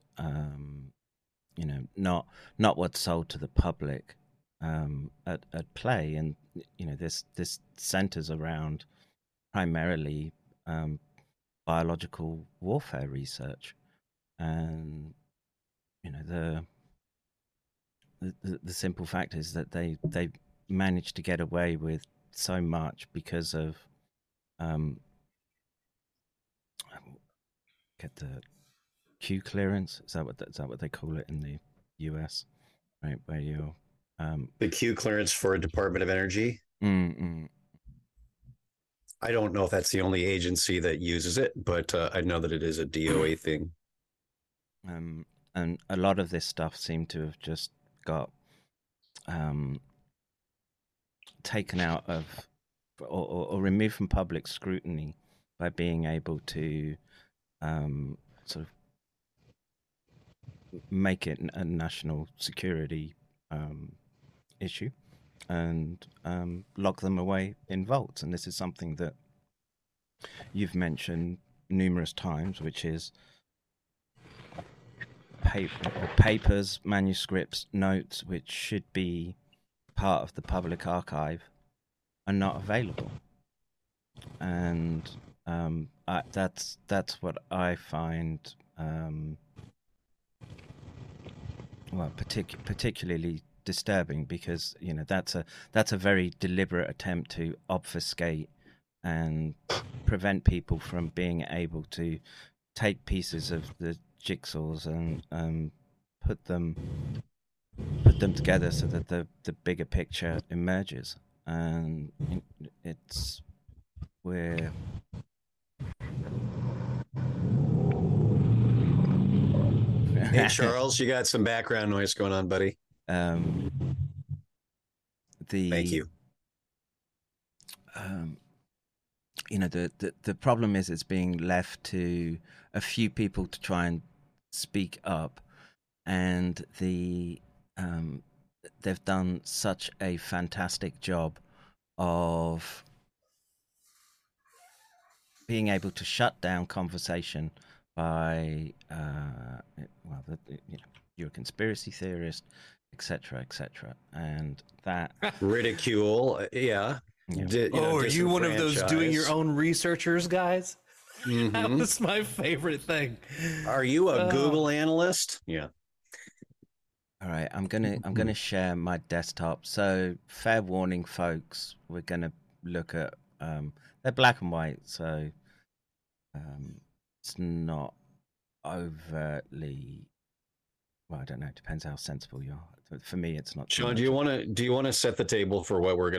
not what's sold to the public, at play. And this centers around primarily biological warfare research, and the simple fact is that they managed to get away with so much because of get the Q clearance. Is that what they call it in the US, right? Where you're the Q clearance for Department of Energy. Mm-mm. I don't know if that's the only agency that uses it, but I know that it is a DOA thing. And a lot of this stuff seemed to have just got taken out of or removed from public scrutiny by being able to sort of make it a national security issue, and lock them away in vaults. And this is something that you've mentioned numerous times, which is papers, manuscripts, notes, which should be part of the public archive, are not available. And that's what I find particularly disturbing, because that's a very deliberate attempt to obfuscate and prevent people from being able to take pieces of the jigsaws and put them together so that the bigger picture emerges. And Hey Charles, you got some background noise going on, buddy. Thank you. The problem is it's being left to a few people to try and speak up, and they've done such a fantastic job of being able to shut down conversation by you're a conspiracy theorist, etc., etc., and that ridicule. Are you one of those doing your own researchers guys? Mm-hmm. That was my favorite thing. Are you a Google analyst? Yeah. All right, I'm gonna share my desktop. So fair warning, folks, we're gonna look at they're black and white, so it's not overtly. Well, I don't know. It depends how sensible you are. For me, it's not. Sean, do you want to set the table for what we're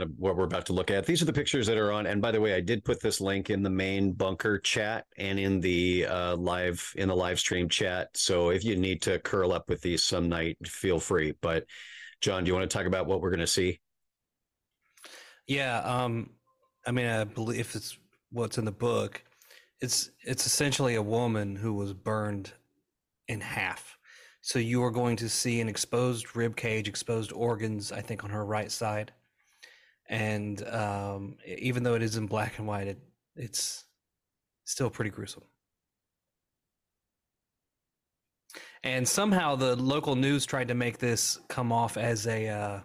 about to look at? These are the pictures that are on. And by the way, I did put this link in the main bunker chat and in the live stream chat. So if you need to curl up with these some night, feel free. But John, do you want to talk about what we're going to see? Yeah, I mean, I believe if it's what's in the book, it's essentially a woman who was burned in half. So you are going to see an exposed rib cage, exposed organs, I think, on her right side. And even though it is in black and white, it's still pretty gruesome. And somehow the local news tried to make this come off as a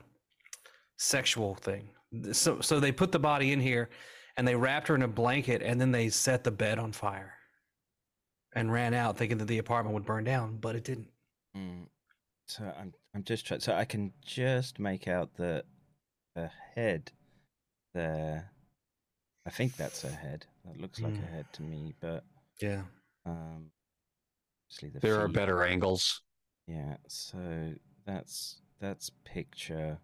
sexual thing. So they put the body in here and they wrapped her in a blanket, and then they set the bed on fire and ran out thinking that the apartment would burn down, but it didn't. Mm. So I'm just trying. So I can just make out the head there. I think that's a head. That looks like a head to me. But yeah, there are better angles. Yeah. So that's picture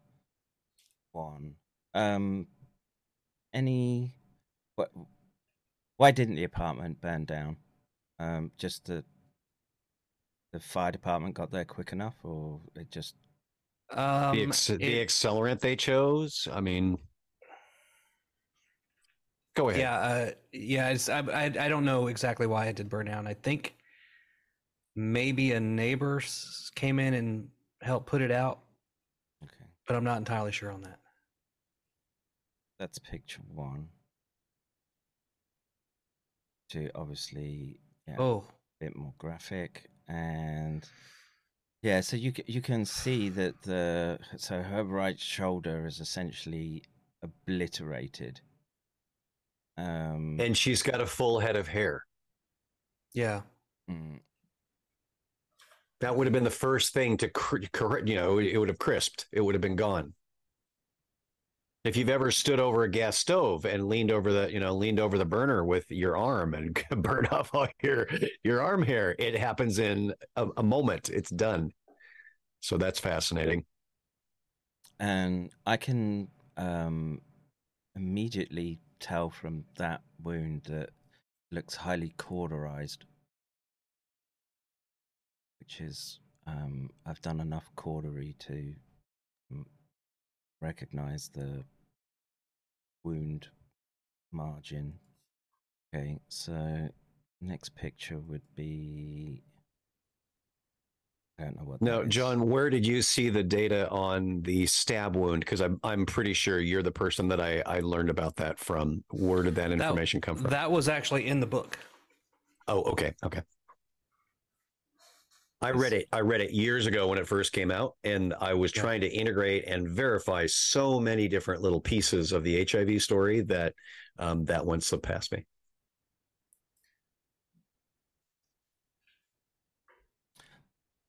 one. Any what? Why didn't the apartment burn down? Just the fire department got there quick enough, or it just the accelerant they chose? I mean, go ahead. Yeah, I don't know exactly why it did burn down. I think maybe a neighbor came in and helped put it out. Okay, but I'm not entirely sure on that. That's picture one. To obviously, yeah, a bit more graphic, and yeah, so you can see that so her right shoulder is essentially obliterated, and she's got a full head of hair. Yeah, that would have been the first thing to correct. You know, it would have crisped. It would have been gone. If you've ever stood over a gas stove and leaned over the burner with your arm and burned off all your arm hair, it happens in a moment. It's done. So that's fascinating. And I can immediately tell from that wound that looks highly cauterized, which is I've done enough cautery to recognize the wound margin. Okay, so next picture would be, I don't know what. No, John, where did you see the data on the stab wound? Because I'm pretty sure you're the person that I learned about that from. Where did that information come from? That was actually in the book. Oh, okay. I read it years ago when it first came out, and I was trying to integrate and verify so many different little pieces of the HIV story that that one slipped past me.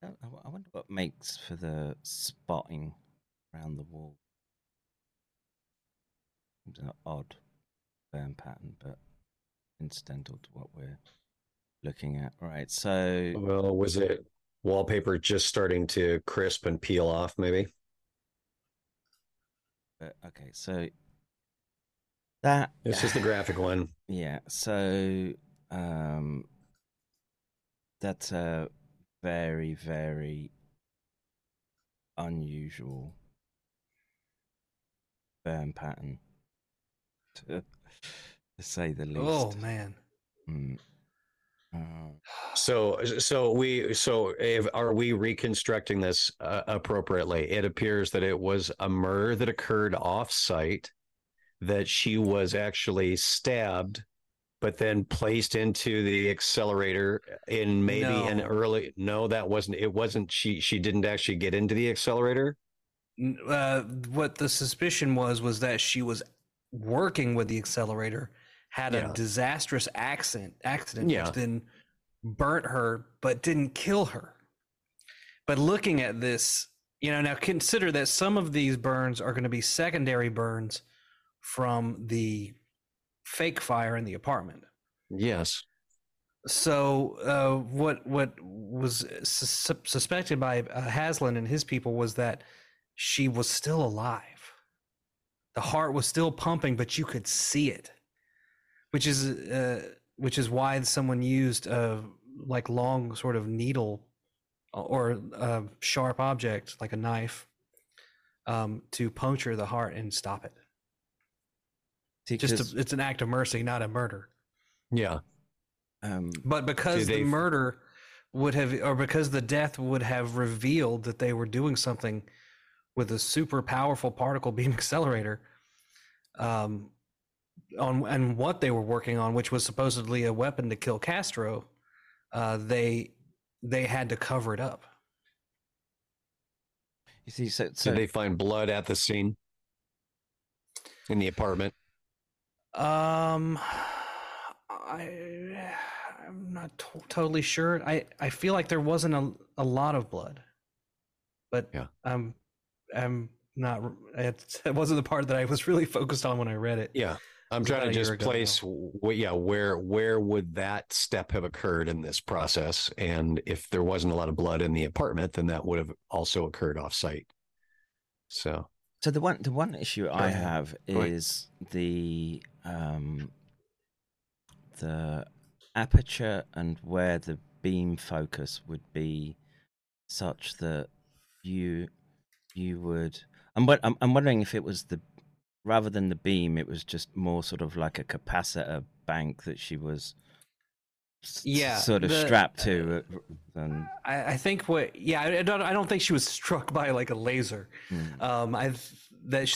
I wonder what makes for the spotting around the wall. It's an odd burn pattern, but incidental to what we're looking at. Right, so... Well, was it wallpaper just starting to crisp and peel off, maybe? Okay, so that this is the graphic one. Yeah, so that's a very, very unusual burn pattern, to say the least. Oh man. Are we reconstructing this appropriately? It appears that it was a murder that occurred off-site, that she was actually stabbed, but then placed into the accelerator in maybe an early... No, that wasn't... It wasn't... She didn't actually get into the accelerator? What the suspicion was that she was working with the accelerator, had a disastrous accident, which then burnt her, but didn't kill her. But looking at this, now consider that some of these burns are going to be secondary burns from the fake fire in the apartment. Yes. So what was suspected by Haslin and his people was that she was still alive. The heart was still pumping, but you could see it. Which is why someone used like long sort of needle or a sharp object like a knife to puncture the heart and stop it. It's an act of mercy, not a murder. Yeah. But because the murder would have, or because the death would have revealed that they were doing something with a super powerful particle beam accelerator. And what they were working on, which was supposedly a weapon to kill Castro, they had to cover it up. You see, so did they find blood at the scene in the apartment? I'm not totally sure. I feel like there wasn't a lot of blood, but I'm not. It wasn't the part that I was really focused on when I read it. Yeah. I'm trying to just place where would that step have occurred in this process? And if there wasn't a lot of blood in the apartment, then that would have also occurred off-site. So the one issue I have is the the aperture and where the beam focus would be such that you would... I'm wondering if it was the... rather than the beam, it was just more sort of like a capacitor bank that she was strapped to. I think what... Yeah, I don't think she was struck by like a laser. Mm.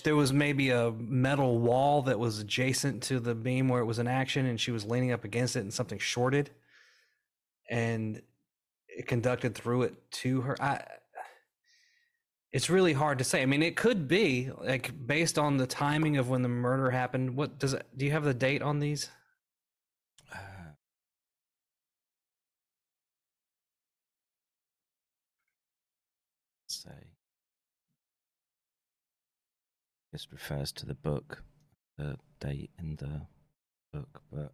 There was maybe a metal wall that was adjacent to the beam where it was in action, and she was leaning up against it and something shorted. And it conducted through it to her. It's really hard to say. I mean, it could be like based on the timing of when the murder happened. What does it, do you have the date on these? Say, this refers to the book, the date in the book, but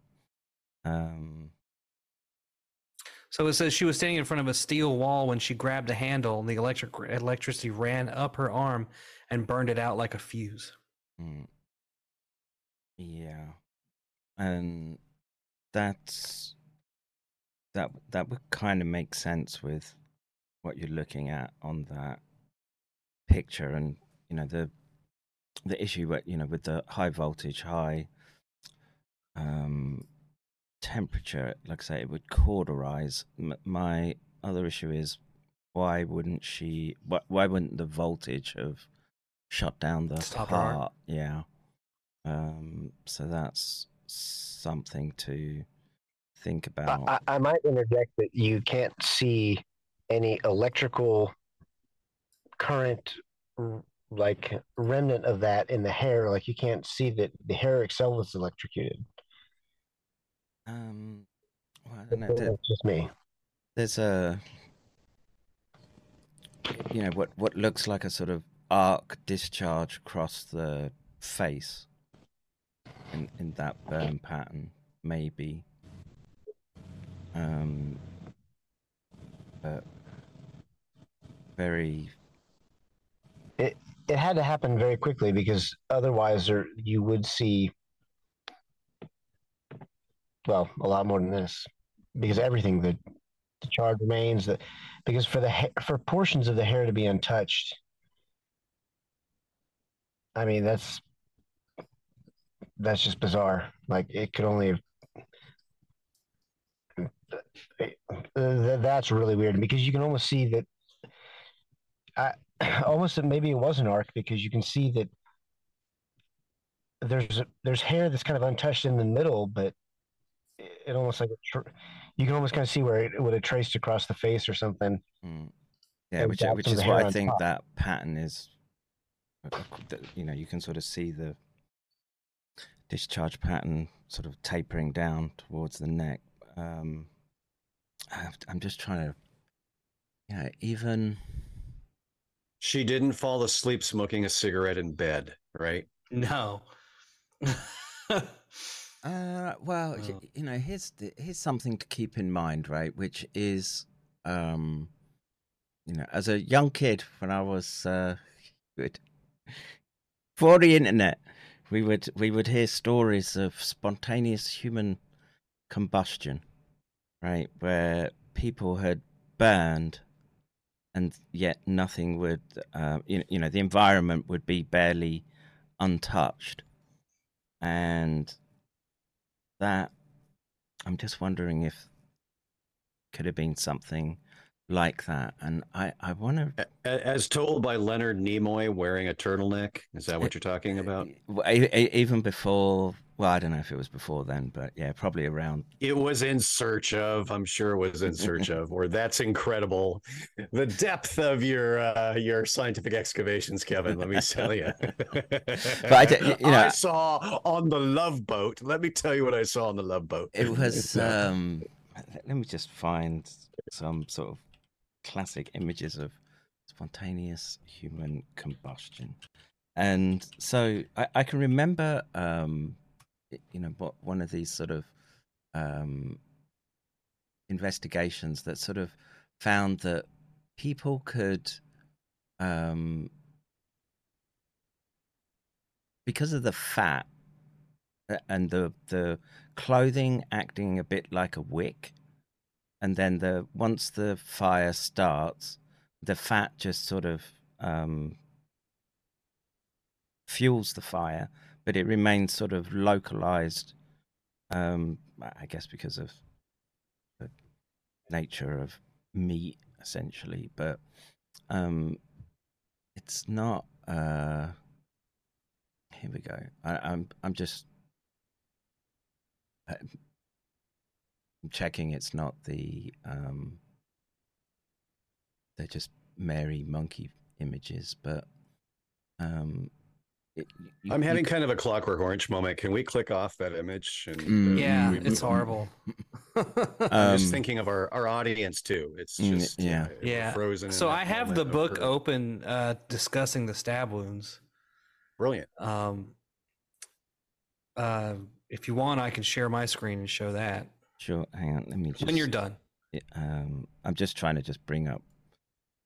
So it says she was standing in front of a steel wall when she grabbed a handle, and the electricity ran up her arm and burned it out like a fuse. Mm. Yeah, and that would kind of make sense with what you're looking at on that picture, and you know the issue with with the high voltage, high temperature, like I say, it would cauterize. My other issue is why wouldn't the voltage have shut down the heart? Yeah. So that's something to think about. I might interject that you can't see any electrical current like remnant of that in the hair. Like you can't see that the hair itself was electrocuted. Well, I don't know. It's just me. There's a, what looks like a sort of arc discharge across the face in that burn pattern, maybe. But very. It had to happen very quickly because otherwise, you would see. Well, a lot more than this, because everything the charred remains that, because for portions of the hair to be untouched, I mean that's just bizarre. Like it could only have, that's really weird because you can almost see that. Maybe it was an arc because you can see that there's hair that's kind of untouched in the middle, but. It almost like you can almost kind of see where it would have traced across the face or something. Mm. Yeah, which is why I think top. That pattern is, you can sort of see the discharge pattern sort of tapering down towards the neck. I'm just trying to, even. She didn't fall asleep smoking a cigarette in bed, right? No. Well, here's something to keep in mind, right? Which is, as a young kid when I was before the internet, we would hear stories of spontaneous human combustion, right? Where people had burned, and yet nothing would, the environment would be barely untouched, and. That I'm just wondering if could have been something like that, and I want to, as told by Leonard Nimoy wearing a turtleneck. Is that what you're talking about? Even before, well, I don't know if it was before then, but yeah, probably around. It was In Search Of. I'm sure it was In Search Of, or That's Incredible. The depth of your scientific excavations, Kevin. Let me tell you. But I saw on the Love Boat. Let me tell you what I saw on the Love Boat. It was. Let me just find some sort of classic images of spontaneous human combustion. And so I can remember, one of these sort of investigations that sort of found that people could, because of the fat and the clothing acting a bit like a wick, and then once the fire starts, the fat just sort of fuels the fire, but it remains sort of localized, I guess because of the nature of meat, essentially. But it's not. Here we go. I'm just checking. It's not the. They're just Mary Monkey images, but. I'm having kind of a Clockwork Orange moment. Can we click off that image? And, yeah, it's horrible. I'm just thinking of our audience too. It's just frozen. So I have the book open discussing the stab wounds. Brilliant. If you want, I can share my screen and show that. Sure. Hang on. Let me just. When you're done. I'm just trying to just bring up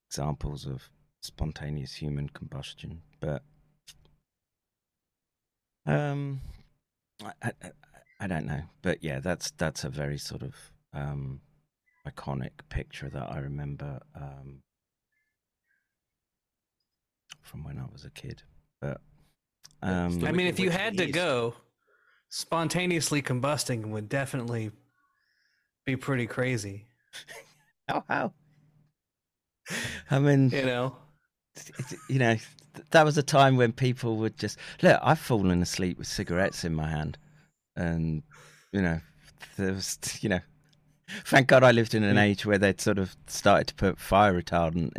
examples of spontaneous human combustion, but. I don't know, but yeah, that's a very sort of iconic picture that I remember from when I was a kid. But I mean, if you had to go, spontaneously combusting would definitely be pretty crazy. How? I mean, you know, that was a time when people would just look. I've fallen asleep with cigarettes in my hand, and there was, thank God I lived in an age where they'd sort of started to put fire retardant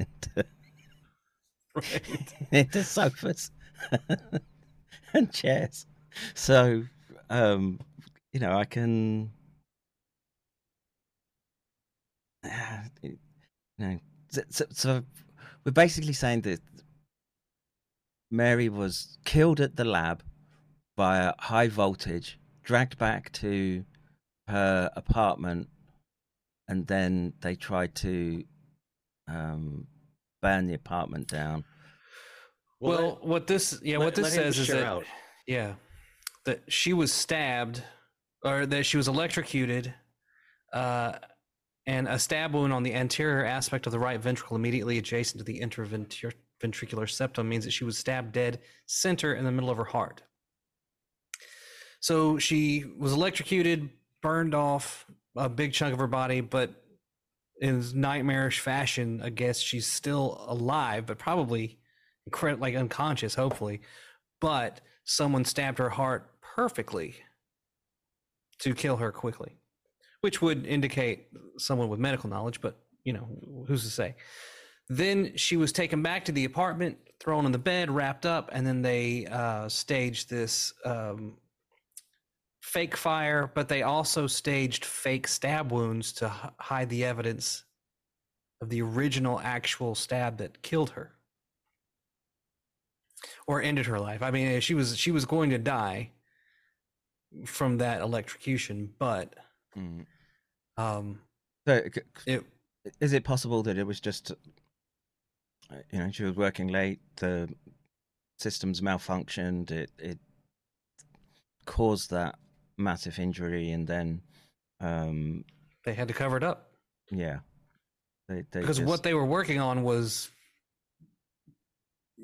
into, into sofas and chairs. So, I can, so we're basically saying that Mary was killed at the lab by a high voltage, dragged back to her apartment, and then they tried to burn the apartment down. Well, what this says is that she was stabbed, or that she was electrocuted, and a stab wound on the anterior aspect of the right ventricle immediately adjacent to the interventricular septum means that she was stabbed dead center in the middle of her heart. So she was electrocuted, burned off a big chunk of her body, but in nightmarish fashion, I guess she's still alive, but probably like unconscious, hopefully. But someone stabbed her heart perfectly to kill her quickly, which would indicate someone with medical knowledge, but who's to say? Then she was taken back to the apartment, thrown on the bed, wrapped up, and then they staged this fake fire, but they also staged fake stab wounds to hide the evidence of the original actual stab that killed her or ended her life. I mean, she was going to die from that electrocution, but is it possible that it was just... she was working late, the systems malfunctioned, it caused that massive injury, and then they had to cover it up. Yeah. Because what they were working on was...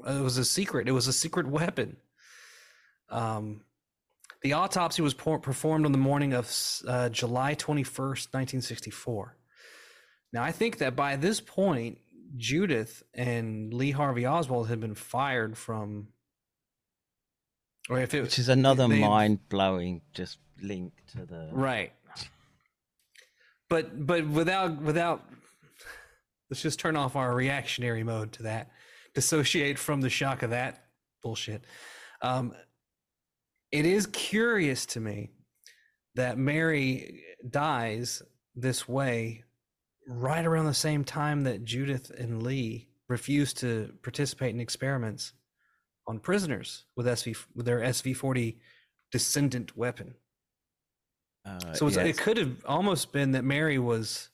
It was a secret. It was a secret weapon. The autopsy was performed on the morning of July 21st, 1964. Now, I think that by this point, Judyth and Lee Harvey Oswald had been fired from, which is another mind-blowing just link to the right. But without, let's just turn off our reactionary mode to that, dissociate from the shock of that bullshit. It is curious to me that Mary dies this way right around the same time that Judyth and Lee refused to participate in experiments on prisoners with their SV40 descendant weapon. It could have almost been that Mary was...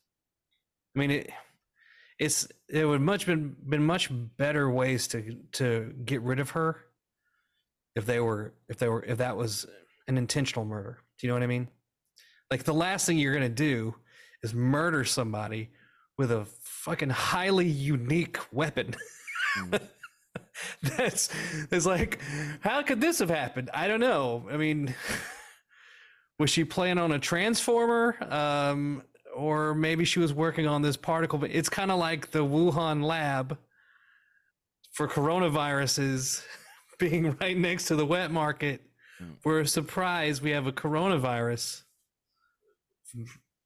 I mean, it would much been much better ways to get rid of her if that was an intentional murder. Do you know what I mean? Like, the last thing you're going to do is murder somebody with a fucking highly unique weapon. It's like, how could this have happened? I don't know. I mean, was she playing on a transformer? Or maybe she was working on this particle, but it's kind of like the Wuhan lab for coronaviruses being right next to the wet market. We're surprised we have a coronavirus.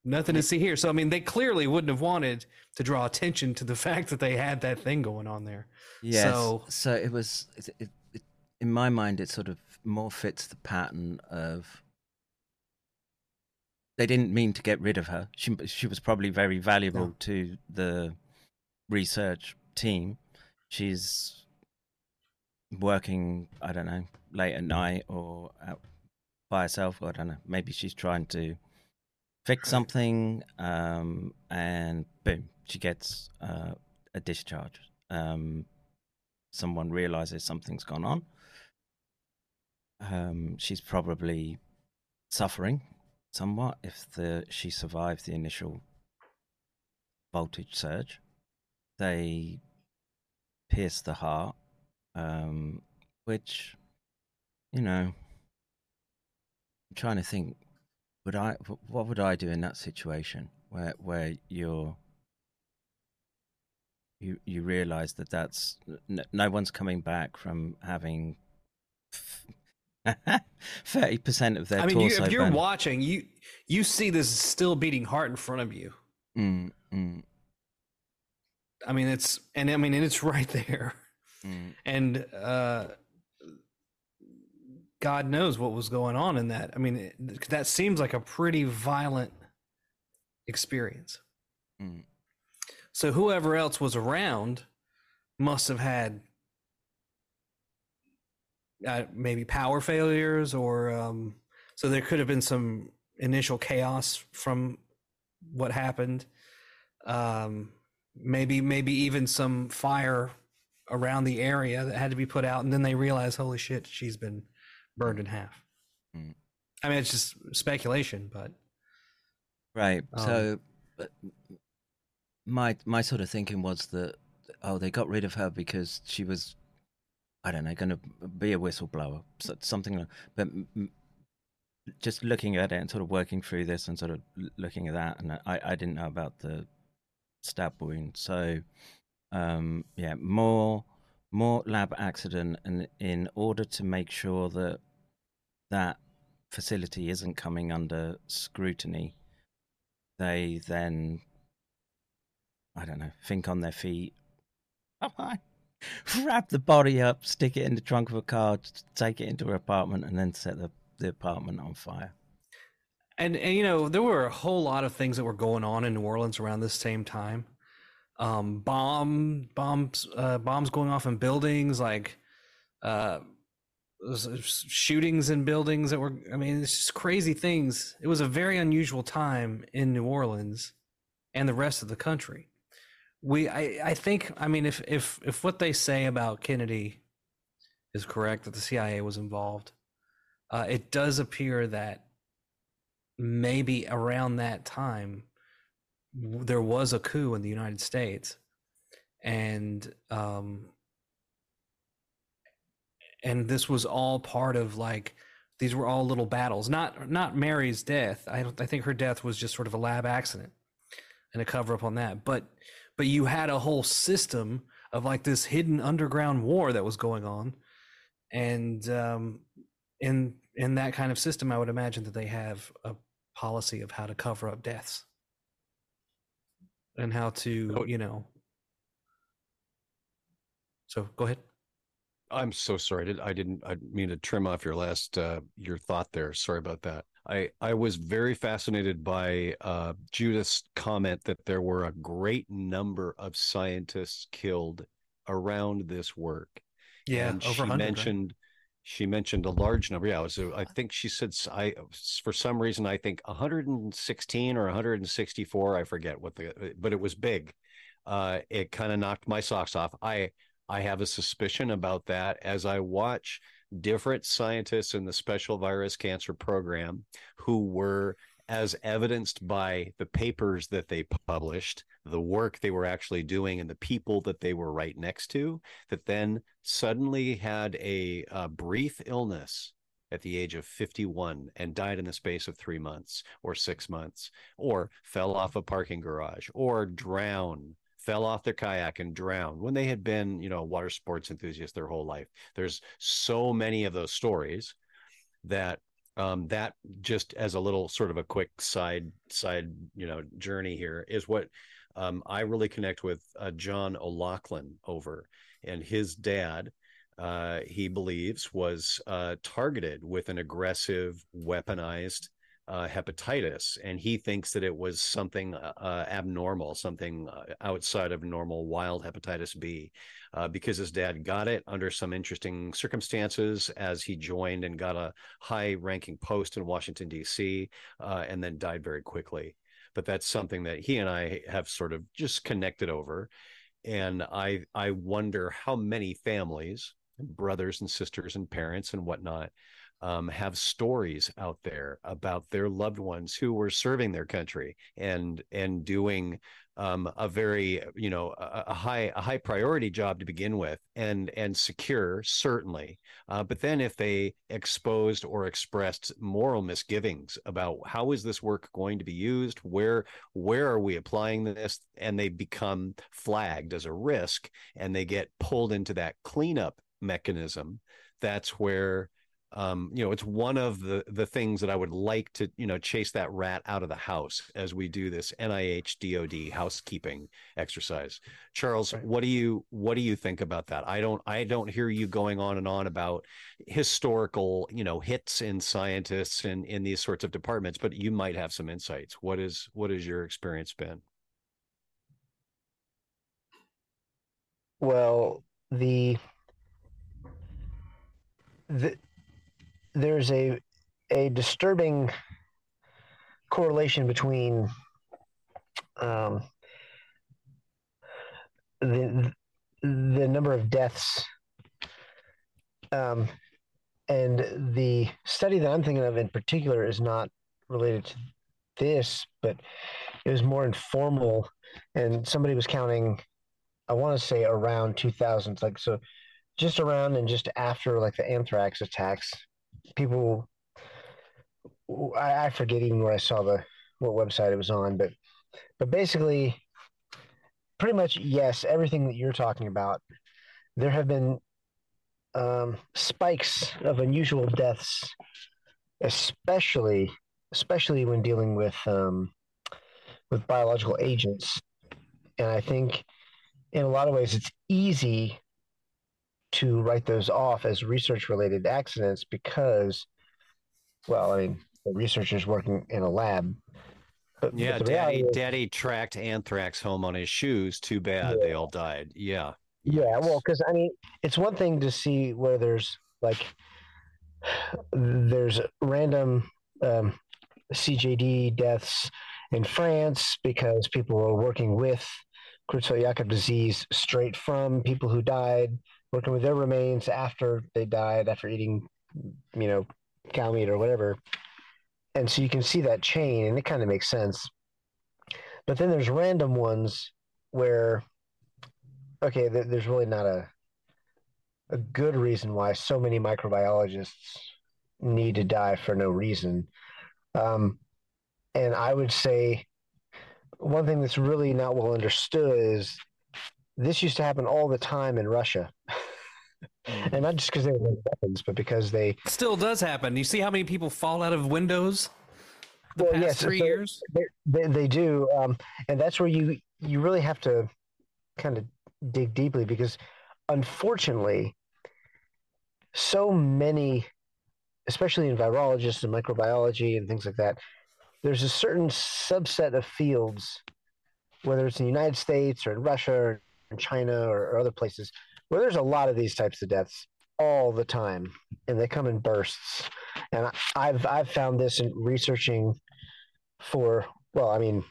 Nothing to see here. So, I mean, they clearly wouldn't have wanted to draw attention to the fact that they had that thing going on there. Yes. So it was, in my mind, it sort of more fits the pattern of they didn't mean to get rid of her. She was probably very valuable to the research team. She's working, I don't know, late at night or out by herself. Or I don't know. Maybe she's trying to fix something, and boom, she gets a discharge. Someone realizes something's gone on. She's probably suffering somewhat if she survived the initial voltage surge. They pierce the heart, which, you know, I'm trying to think. What would I do in that situation where you realize that that's no one's coming back from having 30% of their torso. I mean, if you're watching, you see this still beating heart in front of you. I mean, it's right there, and God knows what was going on in that. I mean, that seems like a pretty violent experience. So whoever else was around must have had maybe power failures, or so there could have been some initial chaos from what happened. Maybe even some fire around the area that had to be put out, and then they realized, holy shit, she's been burned in half. I mean, it's just speculation, but right. So, but my sort of thinking was that they got rid of her because she was, I don't know, going to be a whistleblower, something like. But just looking at it and sort of working through this and sort of looking at that, and I didn't know about the stab wound. So, yeah, more lab accident, and in order to make sure that that facility isn't coming under scrutiny, they then, I don't know, think on their feet, wrap the body up, stick it in the trunk of a car, take it into her apartment, and then set the apartment on fire. And you know, there were a whole lot of things that were going on in New Orleans around this same time. Bombs going off in buildings, like shootings in buildings that were, I mean, it's just crazy things. It was a very unusual time in New Orleans and the rest of the country. I think, I mean, if what they say about Kennedy is correct, that the CIA was involved, it does appear that maybe around that time there was a coup in the United States, and this was all part of, like, these were all little battles. Not Mary's death. I think her death was just sort of a lab accident and a cover up on that. But you had a whole system of, like, this hidden underground war that was going on, and in that kind of system, I would imagine that they have a policy of how to cover up deaths. And how to, you know. So go ahead. I'm so sorry. I didn't mean to trim off your last your thought there. Sorry about that. I was very fascinated by Judyth's comment that there were a great number of scientists killed around this work. Yeah, and over 100. She mentioned a large number. Yeah, so I think she said, for some reason, I think 116 or 164. I forget but it was big. It kind of knocked my socks off. I have a suspicion about that as I watch different scientists in the Special Virus Cancer Program who were, as evidenced by the papers that they published, the work they were actually doing and the people that they were right next to, that then suddenly had a brief illness at the age of 51 and died in the space of 3 months or 6 months, or fell off a parking garage, or drowned, fell off their kayak and drowned when they had been, you know, water sports enthusiasts their whole life. There's so many of those stories that that, just as a little sort of a quick side, you know, journey here, is what I really connect with John O'Loughlin over. And his dad, he believes, was targeted with an aggressive, weaponized hepatitis, and he thinks that it was something abnormal, something outside of normal, wild hepatitis B, because his dad got it under some interesting circumstances as he joined and got a high-ranking post in Washington, D.C., and then died very quickly. But that's something that he and I have sort of just connected over, and I wonder how many families, brothers and sisters and parents and whatnot, have stories out there about their loved ones who were serving their country and doing a very, you know, a high priority job to begin with, and secure, certainly. But then if they exposed or expressed moral misgivings about how is this work going to be used, where are we applying this, and they become flagged as a risk and they get pulled into that cleanup mechanism, that's where you know, it's one of the things that I would like to, you know, chase that rat out of the house as we do this NIH DOD housekeeping exercise. Charles, right. What do you think about that? I don't hear you going on and on about historical, you know, hits in scientists and in these sorts of departments, but you might have some insights. What is your experience been? Well, there's a disturbing correlation between the number of deaths and the study that I'm thinking of in particular is not related to this, but it was more informal, and somebody was counting, I want to say around 2000, like, so just around and just after, like, the anthrax attacks. People, I forget even where I saw what website it was on, but basically, pretty much, yes, everything that you're talking about, there have been spikes of unusual deaths, especially when dealing with biological agents. And I think in a lot of ways it's easy to write those off as research-related accidents because, well, I mean, the researcher's working in a lab. But, yeah, but Daddy tracked anthrax home on his shoes. Too bad they all died. Yeah. Yeah, well, because, I mean, it's one thing to see where there's, like, there's random CJD deaths in France because people are working with Creutzfeldt-Jakob disease straight from people who died, working with their remains after they died, after eating, you know, cow meat or whatever. And so you can see that chain, and it kind of makes sense. But then there's random ones where, okay, there's really not a good reason why so many microbiologists need to die for no reason. And I would say one thing that's really not well understood is this used to happen all the time in Russia. And not just because they were weapons, but because they still does happen. You see how many people fall out of windows the past 3 years? They do. And that's where you really have to kind of dig deeply, because unfortunately, so many, especially in virologists and microbiology and things like that, there's a certain subset of fields, whether it's in the United States or in Russia or in China or other places, where there's a lot of these types of deaths all the time, and they come in bursts. And I've found this in researching for, well, I mean,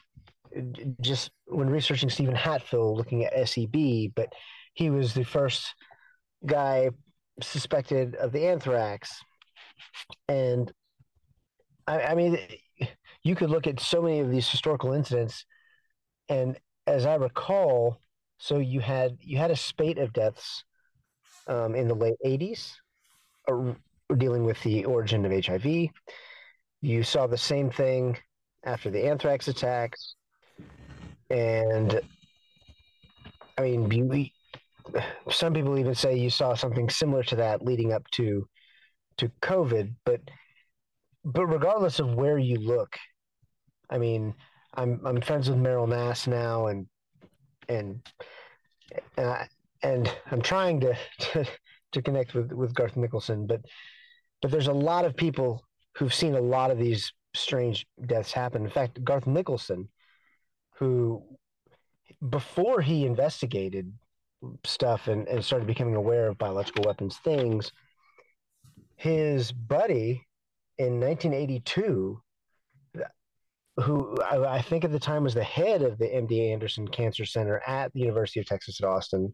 just when researching Stephen Hatfield, looking at SEB, but he was the first guy suspected of the anthrax. And I mean, you could look at so many of these historical incidents, and as I recall, so you had a spate of deaths in the late 80s dealing with the origin of HIV. You saw the same thing after the anthrax attacks, and I mean, some people even say you saw something similar to that leading up to COVID, but regardless of where you look, I mean, I'm friends with Meryl Nass now, and I'm trying to connect with Garth Nicholson, but there's a lot of people who've seen a lot of these strange deaths happen. In fact, Garth Nicholson, who before he investigated stuff and started becoming aware of biological weapons things, his buddy in 1982, who I think at the time was the head of the MD Anderson Cancer Center at the University of Texas at Austin,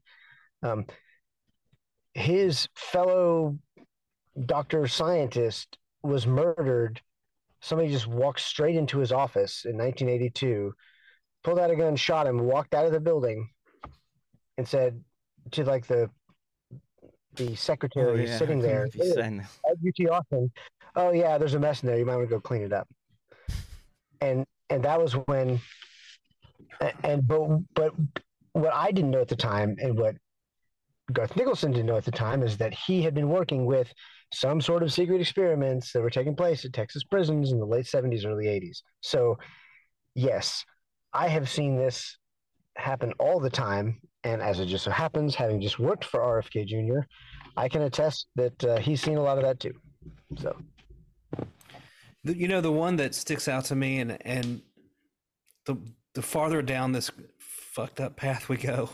his fellow doctor scientist was murdered. Somebody just walked straight into his office in 1982, pulled out a gun, shot him, walked out of the building, and said to like the secretary sitting there at UT Austin, "Oh yeah, there's a mess in there. You might want to go clean it up." And that was when, but what I didn't know at the time, and what Garth Nicholson didn't know at the time, is that he had been working with some sort of secret experiments that were taking place at Texas prisons in the late 70s, early 80s. So yes, I have seen this happen all the time. And as it just so happens, having just worked for RFK Jr., I can attest that he's seen a lot of that too. So, you know, the one that sticks out to me, and the farther down this fucked up path we go,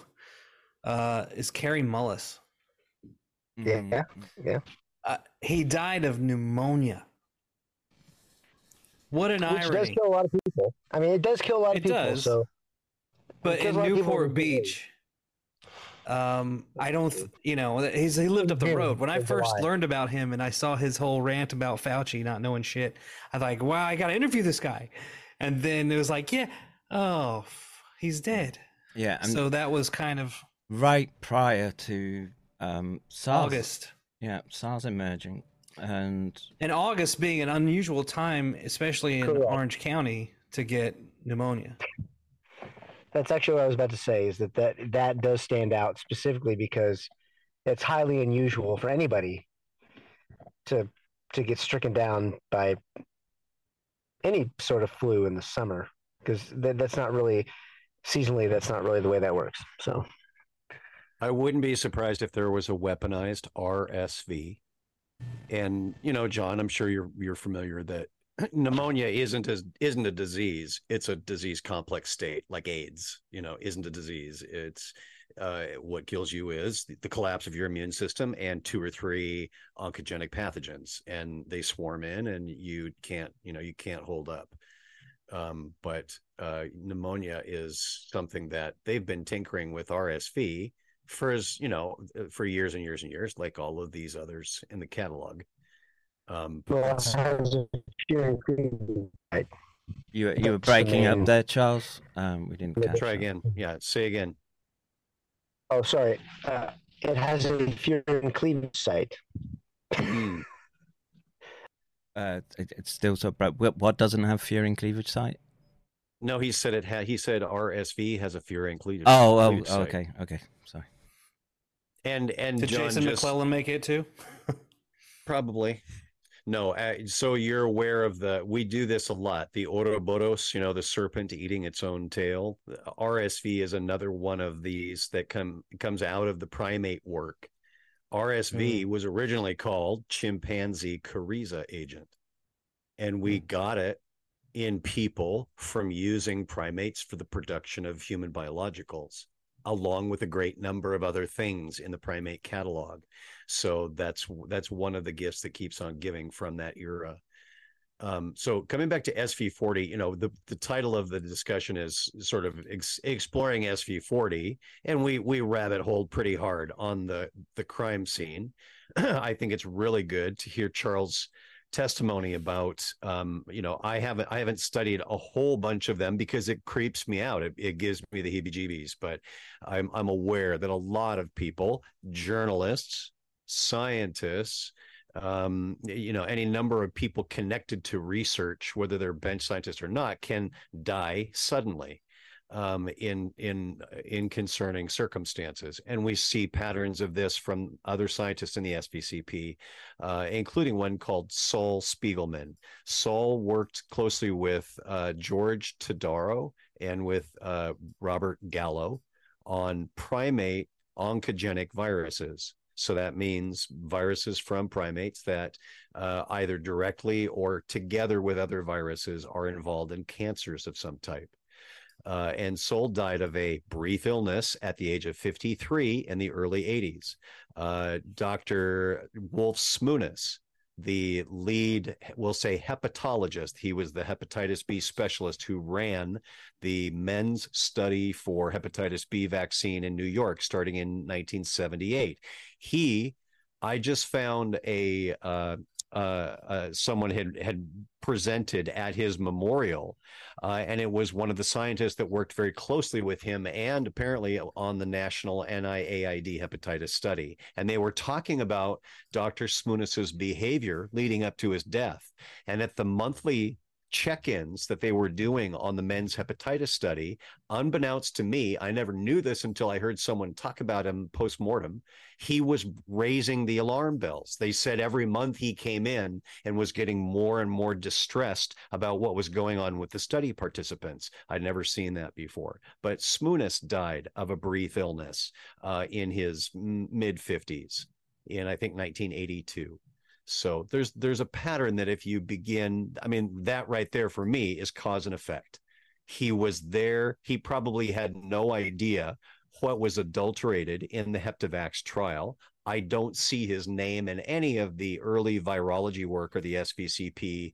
is Kerry Mullis. Mm-hmm. Yeah. He died of pneumonia. What an irony! Which does kill a lot of people. I mean, it does kill a lot of people. It does. So, but in Newport Beach, I don't. You know, he lived up the road. When I first learned about him, and I saw his whole rant about Fauci not knowing shit, I was like, "Wow, I got to interview this guy." And then it was like, "Yeah, oh, he's dead." Yeah. So that was kind of right prior to SARS. August. Yeah, SARS emerging, and August being an unusual time, especially in Orange County, to get pneumonia. That's actually what I was about to say, is that does stand out specifically because it's highly unusual for anybody to get stricken down by any sort of flu in the summer, because that's not really seasonally. That's not really the way that works. So. I wouldn't be surprised if there was a weaponized RSV. And, you know, John, I'm sure you're familiar that pneumonia isn't a disease. It's a disease complex state, like AIDS, you know, isn't a disease. It's what kills you is the collapse of your immune system and 2 or 3 oncogenic pathogens, and they swarm in and you can't hold up. But pneumonia is something that they've been tinkering with RSV for years and years and years, like all of these others in the catalog. You were breaking up there, Charles. We didn't try that. Again. Yeah, say again. Oh, sorry. It has a furin cleavage site. It's still so bright. What doesn't have furin cleavage site? No, he said it had. He said RSV has a furin cleavage. Oh, okay, okay. Sorry. And did John Jason McClellan make it too? Probably. No. So you're aware of we do this a lot. The Ouroboros, you know, the serpent eating its own tail. RSV is another one of these that comes out of the primate work. RSV was originally called chimpanzee coryza agent, and we got it in people from using primates for the production of human biologicals, along with a great number of other things in the primate catalog. So that's one of the gifts that keeps on giving from that era. So coming back to SV40, you know, the title of the discussion is sort of exploring SV40, and we rabbit holed pretty hard on the crime scene. I think it's really good to hear Charles' testimony about, you know, I haven't studied a whole bunch of them because it creeps me out. It gives me the heebie-jeebies, but I'm aware that a lot of people, journalists, scientists, you know, any number of people connected to research, whether they're bench scientists or not, can die suddenly in concerning circumstances. And we see patterns of this from other scientists in the SVCP, including one called Saul Spiegelman. Saul worked closely with George Todaro and with Robert Garry on primate oncogenic viruses. So that means viruses from primates that either directly or together with other viruses are involved in cancers of some type. And Sol died of a brief illness at the age of 53 in the early 80s. Dr. Wolf Szmuness, the lead, we'll say, hepatologist. He was the hepatitis B specialist who ran the men's study for hepatitis B vaccine in New York starting in 1978. I just found someone had presented at his memorial, and it was one of the scientists that worked very closely with him and apparently on the national NIAID hepatitis study. And they were talking about Dr. Szmuness's behavior leading up to his death. And at the monthly check-ins that they were doing on the men's hepatitis study, unbeknownst to me, I never knew this until I heard someone talk about him post-mortem, he was raising the alarm bells. They said every month he came in and was getting more and more distressed about what was going on with the study participants. I'd never seen that before. But Szmuness died of a brief illness in his mid-50s in, I think, 1982. So there's a pattern that if you begin, I mean, that right there for me is cause and effect. He was there. He probably had no idea what was adulterated in the Heptavax trial. I don't see his name in any of the early virology work or the SVCP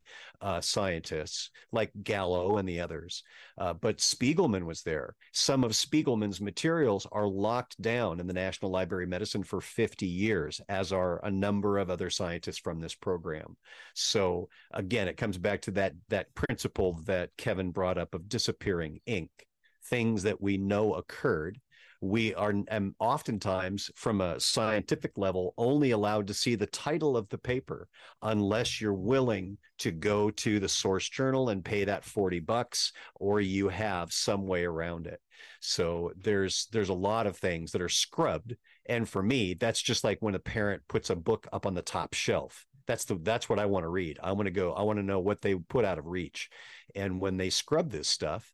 scientists like Garry and the others. But Spiegelman was there. Some of Spiegelman's materials are locked down in the National Library of Medicine for 50 years, as are a number of other scientists from this program. So again, it comes back to that principle that Kevin brought up of disappearing ink, things that we know occurred. We are oftentimes, from a scientific level, only allowed to see the title of the paper unless you're willing to go to the source journal and pay that $40, or you have some way around it. So there's a lot of things that are scrubbed. And for me, that's just like when a parent puts a book up on the top shelf. That's what I want to read. I want to know what they put out of reach. And when they scrub this stuff,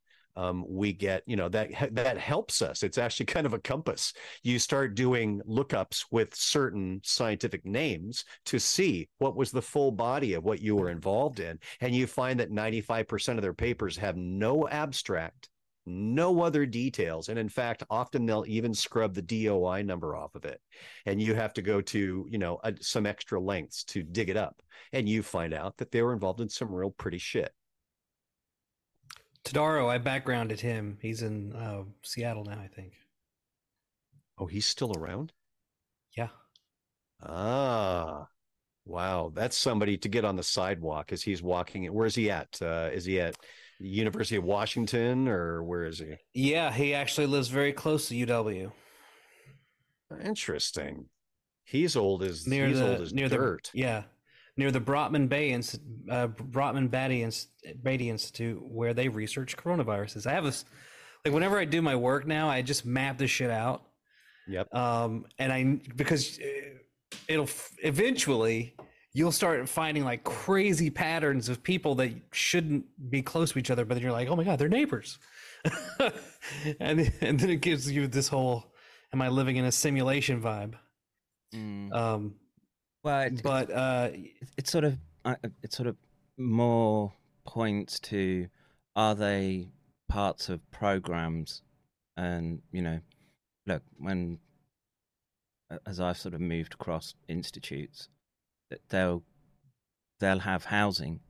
we get, you know, that helps us. It's actually kind of a compass. You start doing lookups with certain scientific names to see what was the full body of what you were involved in. And you find that 95% of their papers have no abstract, no other details. And in fact, often they'll even scrub the DOI number off of it. And you have to go to, you know, some extra lengths to dig it up. And you find out that they were involved in some real pretty shit. Todaro, I backgrounded him. He's in Seattle now, I think. Oh, he's still around? Yeah. Ah, wow. That's somebody to get on the sidewalk as he's walking. Where is he at? Is he at University of Washington, or where is he? Yeah, he actually lives very close to UW. Interesting. He's old as dirt. Yeah. Near the Brotman Beatty Institute, where they research coronaviruses. I have this, like, whenever I do my work now, I just map this shit out. Yep. And because it'll eventually you'll start finding like crazy patterns of people that shouldn't be close to each other, but then you're like, oh my God, they're neighbors. and then it gives you this whole, am I living in a simulation vibe? Mm. But it sort of more points to, are they parts of programs? And, you know, look, as I've sort of moved across institutes, that they'll have housing,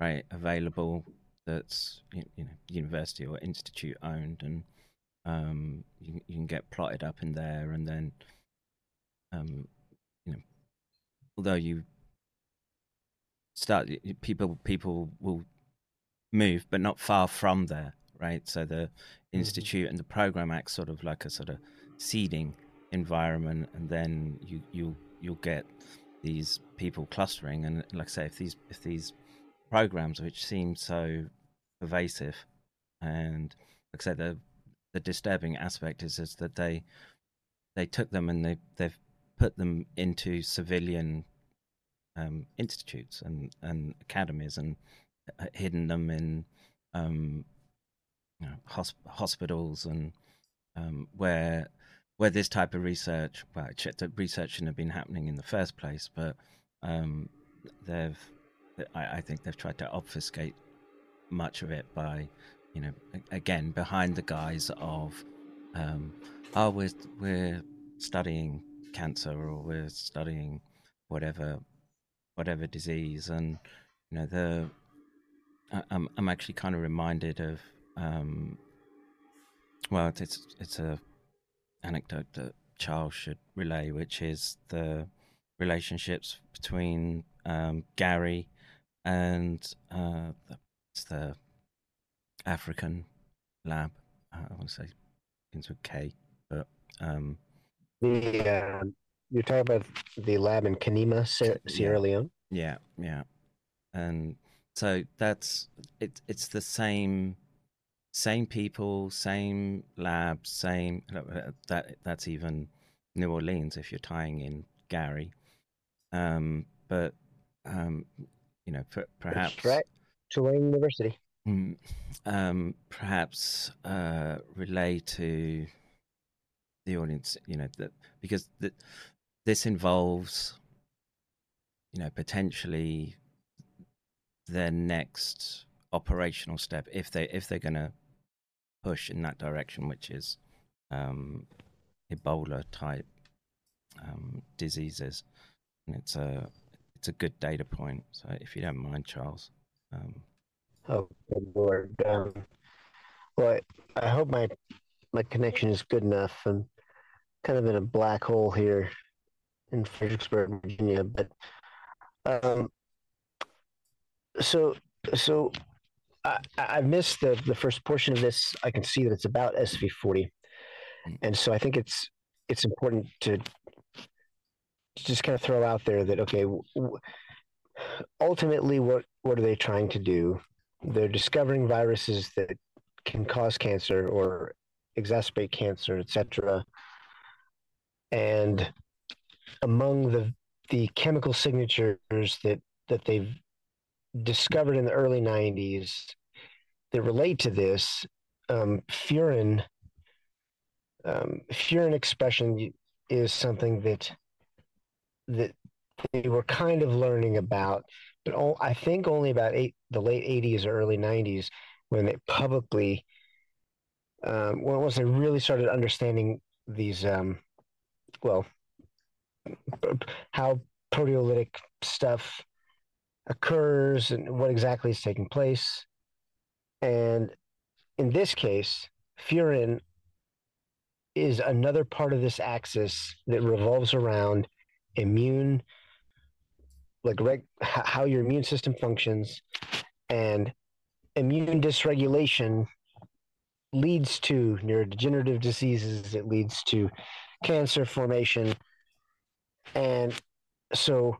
right, available that's, you know, university or institute owned, and you can get plotted up in there, and then although you start, people will move, but not far from there, right? So the Institute and the program acts sort of like a sort of seeding environment, and then you'll get these people clustering. And like I say, if these programs, which seem so pervasive, and like I said, the disturbing aspect is that they took them and they've put them into civilian institutes and academies, and hidden them in hospitals, and where this type of research, well, the research shouldn't have been happening in the first place, but I think they've tried to obfuscate much of it by, again, behind the guise of, we're studying cancer, or we're studying whatever disease. And I'm actually kind of reminded of it's a anecdote that Charles should relay, which is the relationships between Garry and the African lab. I want to say it begins with K, but you're talking about the lab in Kenema, Sierra Leone. Yeah, and so that's it. It's the same people, same lab, same. That's even New Orleans if you're tying in Garry, perhaps that's right. Tulane University. Perhaps relay to the audience, because this involves, potentially their next operational step if they're going to push in that direction, which is Ebola type diseases, and it's a good data point. So if you don't mind, Charles. Oh, good Lord. Well, I hope my connection is good enough. I'm kind of in a black hole here in Fredericksburg, Virginia. But so I missed the first portion of this. I can see that it's about SV40. And so I think it's important to just kind of throw out there that, okay, ultimately what are they trying to do? They're discovering viruses that can cause cancer or exacerbate cancer, etc. And among the chemical signatures that they've discovered in the early 90s that relate to this, furin expression is something that they were kind of learning about, but I think only about the late 80s or early 90s, when they publicly, once they really started understanding these, how proteolytic stuff occurs and what exactly is taking place. And in this case, furin is another part of this axis that revolves around immune, how your immune system functions, and immune dysregulation leads to neurodegenerative diseases. It leads to cancer formation. And so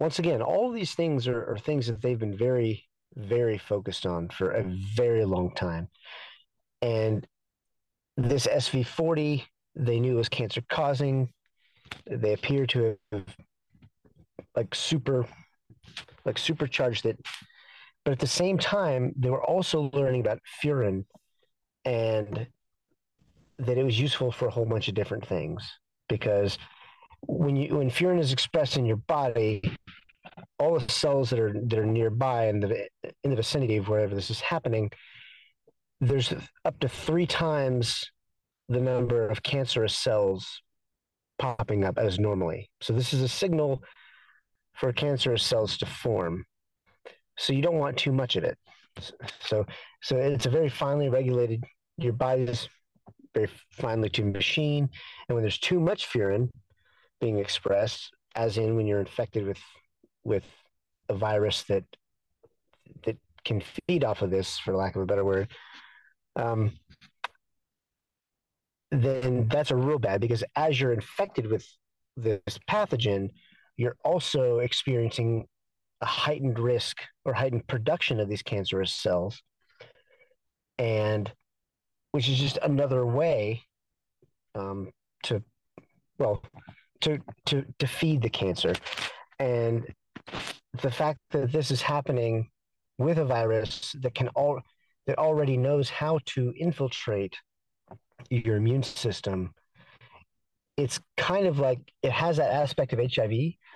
once again, all of these things are things that they've been very, very focused on for a very long time. And this SV40, they knew was cancer causing. They appear to have supercharged it, but at the same time they were also learning about furin and that it was useful for a whole bunch of different things, because when furin is expressed in your body, all the cells that are nearby in the vicinity of wherever this is happening, there's up to 3 times the number of cancerous cells popping up as normally. So this is a signal for cancerous cells to form. So you don't want too much of it. So it's a very finely regulated, your body's very finely tuned machine. And when there's too much furin being expressed, as in when you're infected with a virus that can feed off of this, for lack of a better word, then that's a real bad, because as you're infected with this pathogen, you're also experiencing a heightened risk or heightened production of these cancerous cells, and which is just another way to feed the cancer. And the fact that this is happening with a virus that already knows how to infiltrate your immune system, it's kind of like it has that aspect of HIV,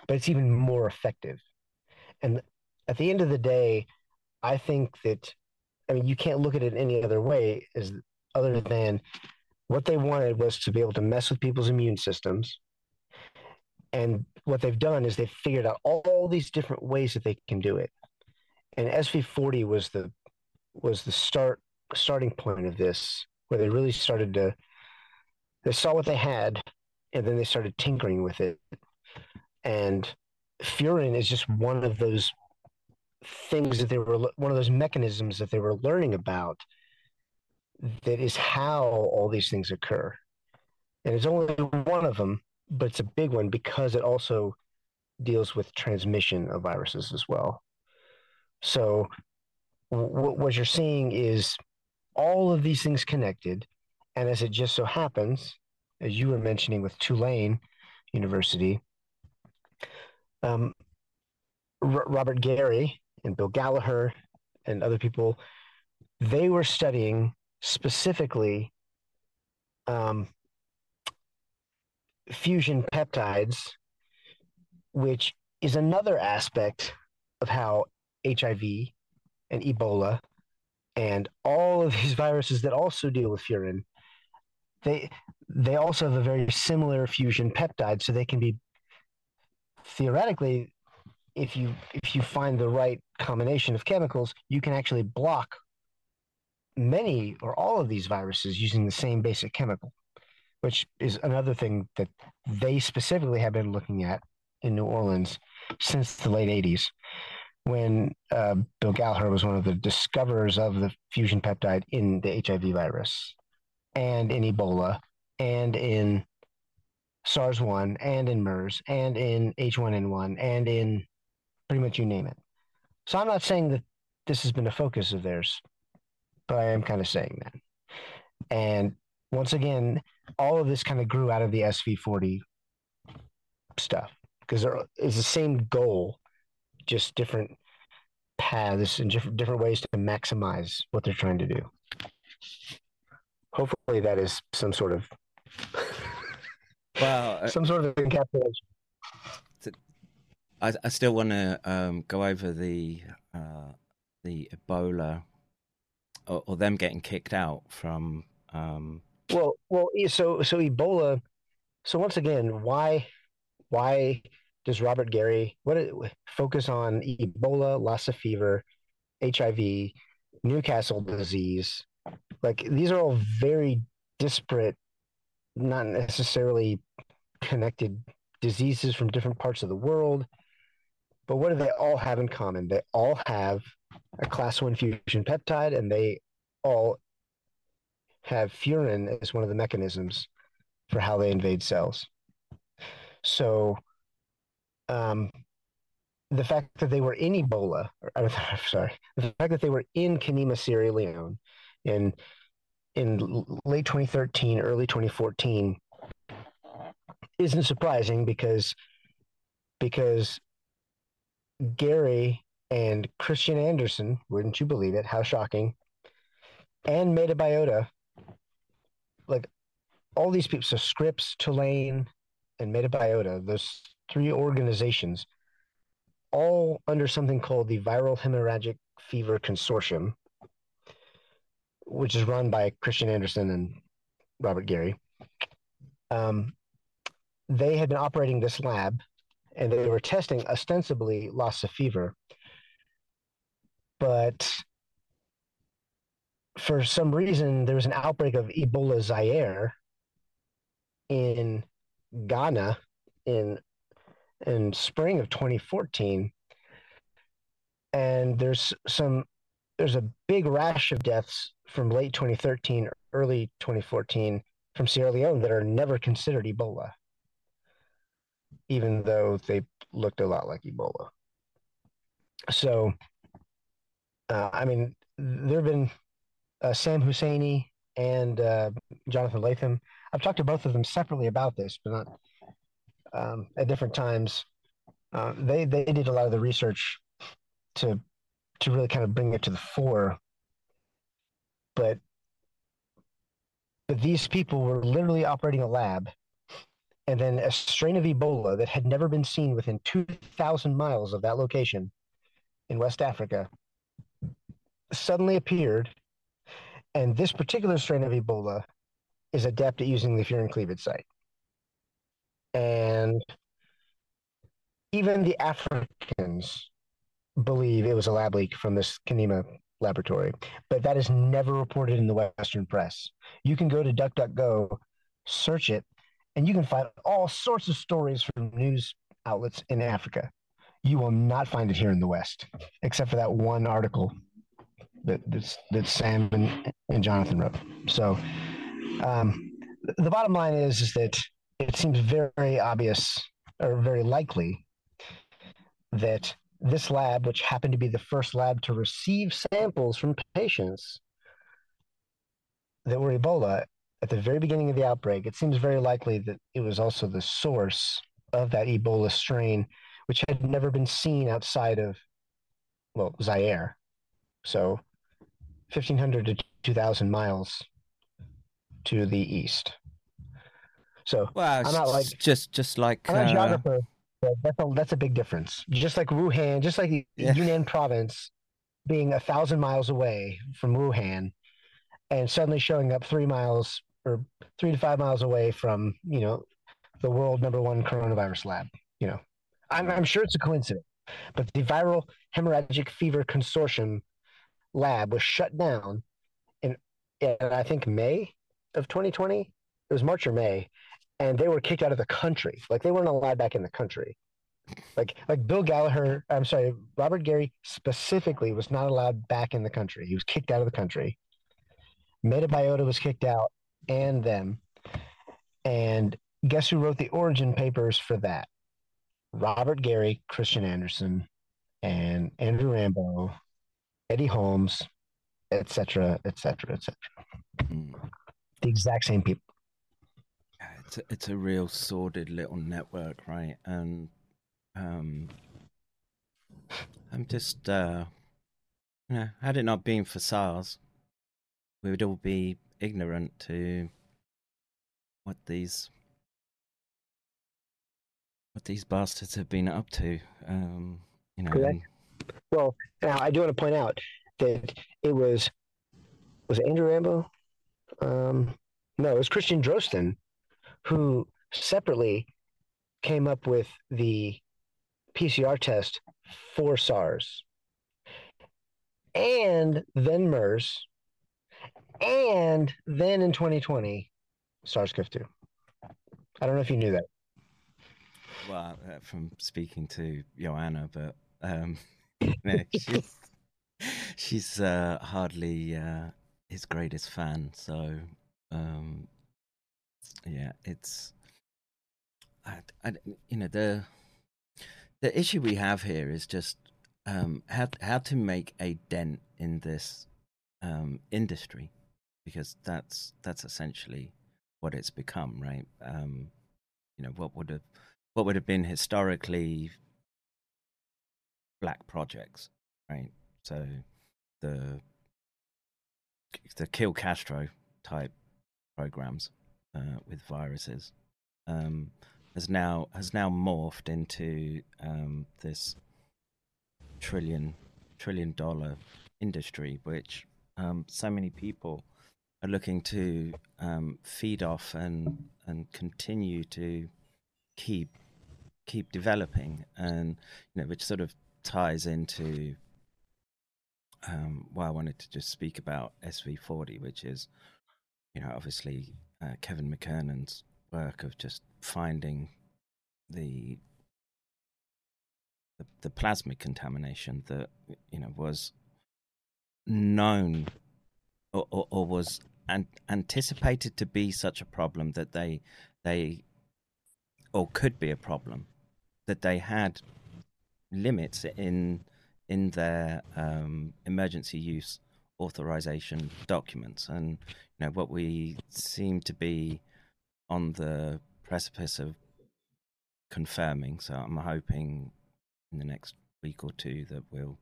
but it's even more effective. And at the end of the day, I think that, I mean, you can't look at it any other way as other than what they wanted was to be able to mess with people's immune systems. And what they've done is they've figured out all these different ways that they can do it. And SV40 was the starting point of this, where they really started to, they saw what they had, and then they started tinkering with it. And furin is just one of those things that they were, one of those mechanisms that they were learning about, that is how all these things occur. And it's only one of them, but it's a big one because it also deals with transmission of viruses as well. So what you're seeing is all of these things connected. And as it just so happens, as you were mentioning with Tulane University, Robert Garry and Bill Gallaher and other people, they were studying specifically fusion peptides, which is another aspect of how HIV and Ebola and all of these viruses that also deal with furin, they also have a very similar fusion peptide, so they can be theoretically, if you find the right combination of chemicals, you can actually block many or all of these viruses using the same basic chemical, which is another thing that they specifically have been looking at in New Orleans since the late 80s, when Bill Gallaher was one of the discoverers of the fusion peptide in the HIV virus and in Ebola and in SARS-1 and in MERS and in H1N1 and in pretty much you name it. So I'm not saying that this has been a focus of theirs, but I am kind of saying that. And once again, all of this kind of grew out of the SV40 stuff, because there is the same goal, just different paths and different ways to maximize what they're trying to do. Hopefully that is some sort of wow, some sort of encapsulation. I still want to go over the Ebola or them getting kicked out from. So Ebola. So once again, why does Robert Garry focus on Ebola, Lassa fever, HIV, Newcastle disease? Like, these are all very disparate, not necessarily connected diseases from different parts of the world. But what do they all have in common? They all have a class 1 fusion peptide, and they all have furin as one of the mechanisms for how they invade cells. So the fact that they were in Ebola, the fact that they were in Kenema, Sierra Leone, in late 2013, early 2014, isn't surprising because Garry and Kristian Andersen, wouldn't you believe it, how shocking, and Metabiota, like all these people, so Scripps, Tulane, and Metabiota, those three organizations, all under something called the Viral Hemorrhagic Fever Consortium, which is run by Kristian Andersen and Robert Garry. They had been operating this lab, and they were testing ostensibly Lassa fever. But for some reason, there was an outbreak of Ebola Zaire in Ghana in in spring of 2014. And there's a big rash of deaths from late 2013, early 2014 from Sierra Leone that are never considered Ebola, even though they looked a lot like Ebola. So, I mean, there have been Sam Husseini and Jonathan Latham. I've talked to both of them separately about this, but not at different times. They did a lot of the research to really kind of bring it to the fore. But these people were literally operating a lab, and then a strain of Ebola that had never been seen within 2,000 miles of that location in West Africa suddenly appeared. And this particular strain of Ebola is adept at using the furin cleavage site. And even the Africans believe it was a lab leak from this Kenema laboratory, but that is never reported in the Western press. You can go to DuckDuckGo, search it, and you can find all sorts of stories from news outlets in Africa. You will not find it here in the West, except for that one article that Sam and Jonathan wrote. So the bottom line is that it seems very obvious or very likely that this lab, which happened to be the first lab to receive samples from patients that were Ebola at the very beginning of the outbreak, it seems very likely that it was also the source of that Ebola strain, which had never been seen outside of, well, Zaire. So 1,500 to 2,000 miles to the east. So, well, I'm not like just like I'm a geographer, but that's a big difference. Just like Wuhan, just like Yunnan province being 1,000 miles away from Wuhan, and suddenly showing up 3 miles or 3 to 5 miles away from the world #1 coronavirus lab. I'm sure it's a coincidence, but the Viral Hemorrhagic Fever Consortium lab was shut down in I think May of 2020. It was March or May, and they were kicked out of the country. Like, they weren't allowed back in the country. Like Bill Gallaher, I'm sorry, Robert Garry specifically was not allowed back in the country. He was kicked out of the country. Metabiota was kicked out, and them. And guess who wrote the origin papers for that? Robert Garry, Kristian Andersen, and Andrew Rambo, Eddie Holmes, etc. The exact same people. It's a real sordid little network, right? And I'm just, had it not been for SARS, we would all be ignorant to what these bastards have been up to. Correct. Well, now I do want to point out that it was Andrew Rambo? No, it was Christian Drosten who separately came up with the PCR test for SARS and then MERS and then in 2020 SARS-CoV-2. I don't know if you knew that. Well, from speaking to Joanna, but she's hardly his greatest fan, so it's the issue we have here is just how to make a dent in this industry, because that's essentially what it's become, right? What would have been historically black projects, right? So the Kill Castro type programs with viruses has now morphed into this $1 trillion industry, which so many people are looking to feed off and continue to keep developing, and which sort of ties into why I wanted to just speak about SV40, which is obviously Kevin McKernan's work of just finding the the plasmid contamination that, you know, was known or was anticipated to be such a problem that they or could be a problem, that they had limits in their emergency use authorization documents. And, you know, what we seem to be on the precipice of confirming, so I'm hoping in the next week or two that we'll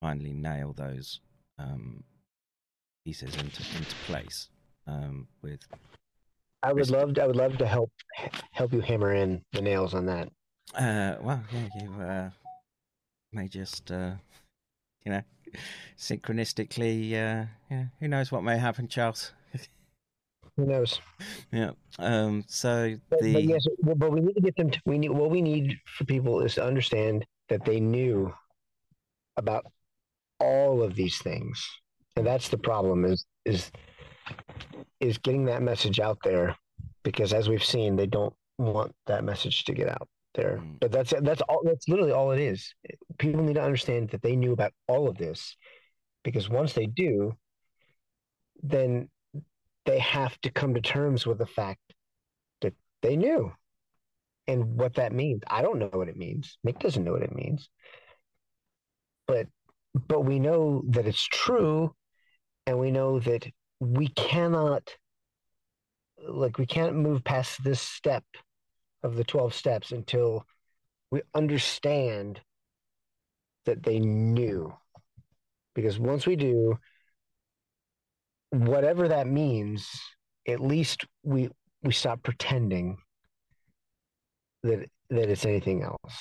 finally nail those pieces into place. I would love to help you hammer in the nails on that. Well, you may just you know, synchronistically, who knows what may happen, Charles. Who knows? Yeah. But yes, but we need to get them. What we need for people is to understand that they knew about all of these things, and that's the problem. Is getting that message out there, because as we've seen, they don't want that message to get out there. But that's all. That's literally all it is. People need to understand that they knew about all of this, because once they do, then they have to come to terms with the fact that they knew and what that means. I don't know what it means. Nick doesn't know what it means. But we know that it's true, and we know that we can't move past this step of the 12 steps until we understand that they knew. Because once we do, whatever that means, at least we stop pretending that it's anything else.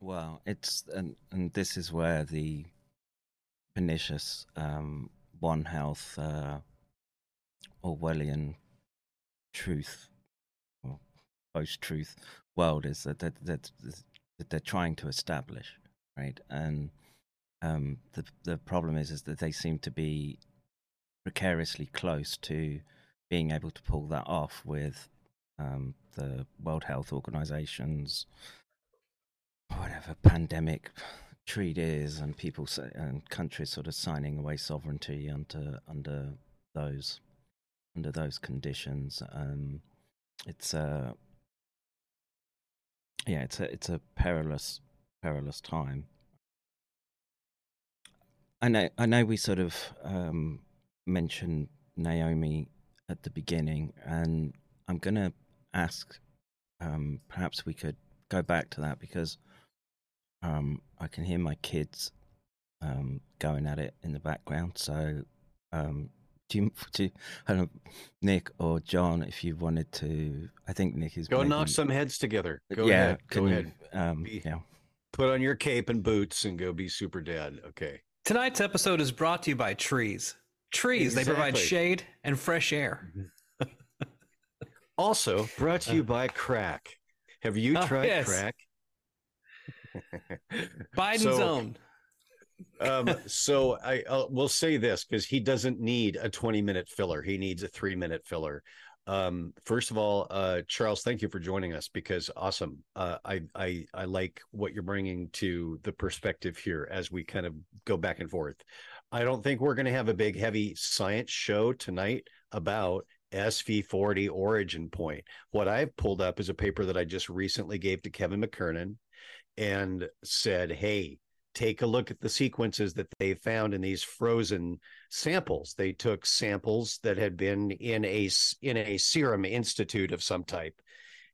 Well, it's and this is where the pernicious One Health Orwellian truth or post-truth world is that they're trying to establish, right? And the problem is that they seem to be precariously close to being able to pull that off with the World Health Organization's whatever pandemic treaties, and people and countries sort of signing away sovereignty under those conditions. It's a perilous time. I know we sort of mentioned Naomi at the beginning, and I'm going to ask, perhaps we could go back to that, because I can hear my kids going at it in the background. So do you, Nick or John, if you wanted to, I think Nick is... Go knock some heads together. Go ahead. Put on your cape and boots and go be super dad. Okay. Tonight's episode is brought to you by trees. Trees, exactly. They provide shade and fresh air. Also brought to you by crack. Have you tried crack? Biden's own. So I will say this, because he doesn't need a 20-minute filler. He needs a 3-minute filler. First of all, Charles, thank you for joining us, because awesome. I like what you're bringing to the perspective here as we kind of go back and forth. I don't think we're going to have a big, heavy science show tonight about SV40 origin point. What I've pulled up is a paper that I just recently gave to Kevin McKernan and said, hey, take a look at the sequences that they found in these frozen samples. They took samples that had been in a serum institute of some type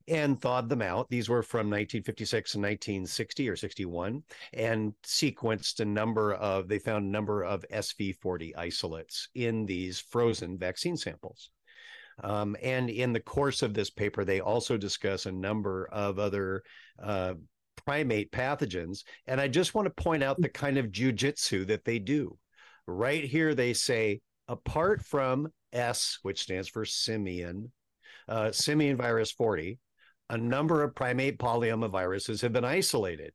and thawed them out. These were from 1956 and 1960 or 61, and sequenced they found a number of SV40 isolates in these frozen vaccine samples. And in the course of this paper, they also discuss a number of other primate pathogens. And I just want to point out the kind of jujitsu that they do. Right here, they say, apart from S, which stands for simian virus 40, a number of primate polyomaviruses have been isolated.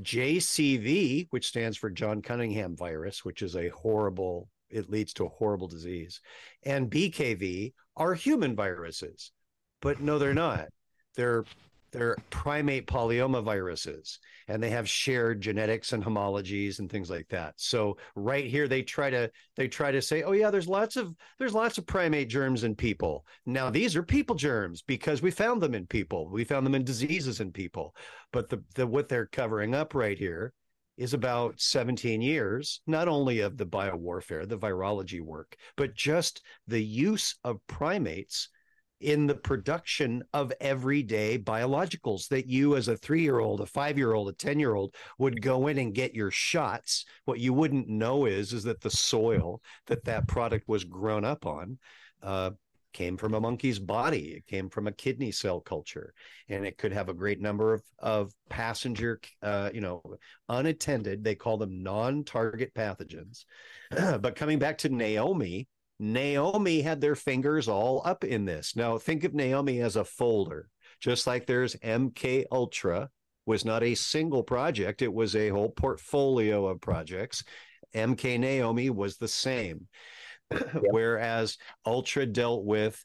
JCV, which stands for John Cunningham virus, which is it leads to a horrible disease, and BKV are human viruses. But no, they're not. They're They're primate polyomaviruses, and they have shared genetics and homologies and things like that. So right here, they try to say, oh yeah, there's lots of primate germs in people. Now these are people germs because we found them in people. We found them in diseases in people. But the what they're covering up right here is about 17 years, not only of the biowarfare, the virology work, but just the use of primates in the production of everyday biologicals that you as a 3-year-old, a 5-year-old, a 10-year-old would go in and get your shots. What you wouldn't know is that the soil that product was grown up on came from a monkey's body. It came from a kidney cell culture, and it could have a great number of passenger, unattended. They call them non-target pathogens. But coming back to Naomi had their fingers all up in this. Now think of Naomi as a folder, just like there's MK Ultra was not a single project. It was a whole portfolio of projects. MK Naomi was the same. Yep. Whereas Ultra dealt with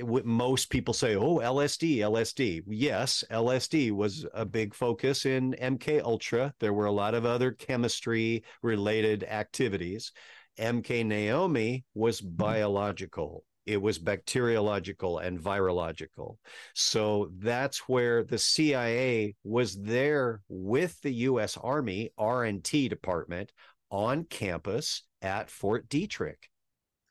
what most people say, oh, LSD. Yes, LSD was a big focus in MK Ultra. There were a lot of other chemistry related activities. MK Naomi was biological. It was bacteriological and virological. So that's where the CIA was there with the U.S. Army R&T department on campus at Fort Detrick,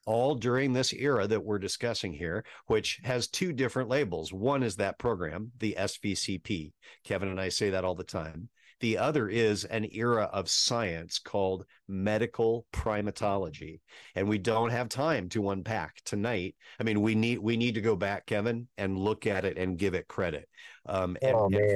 all during this era that we're discussing here, which has two different labels. One is that program, the SVCP. Kevin and I say that all the time. The other is an era of science called medical primatology. And we don't have time to unpack tonight. I mean, we need to go back, Kevin, and look at it and give it credit. And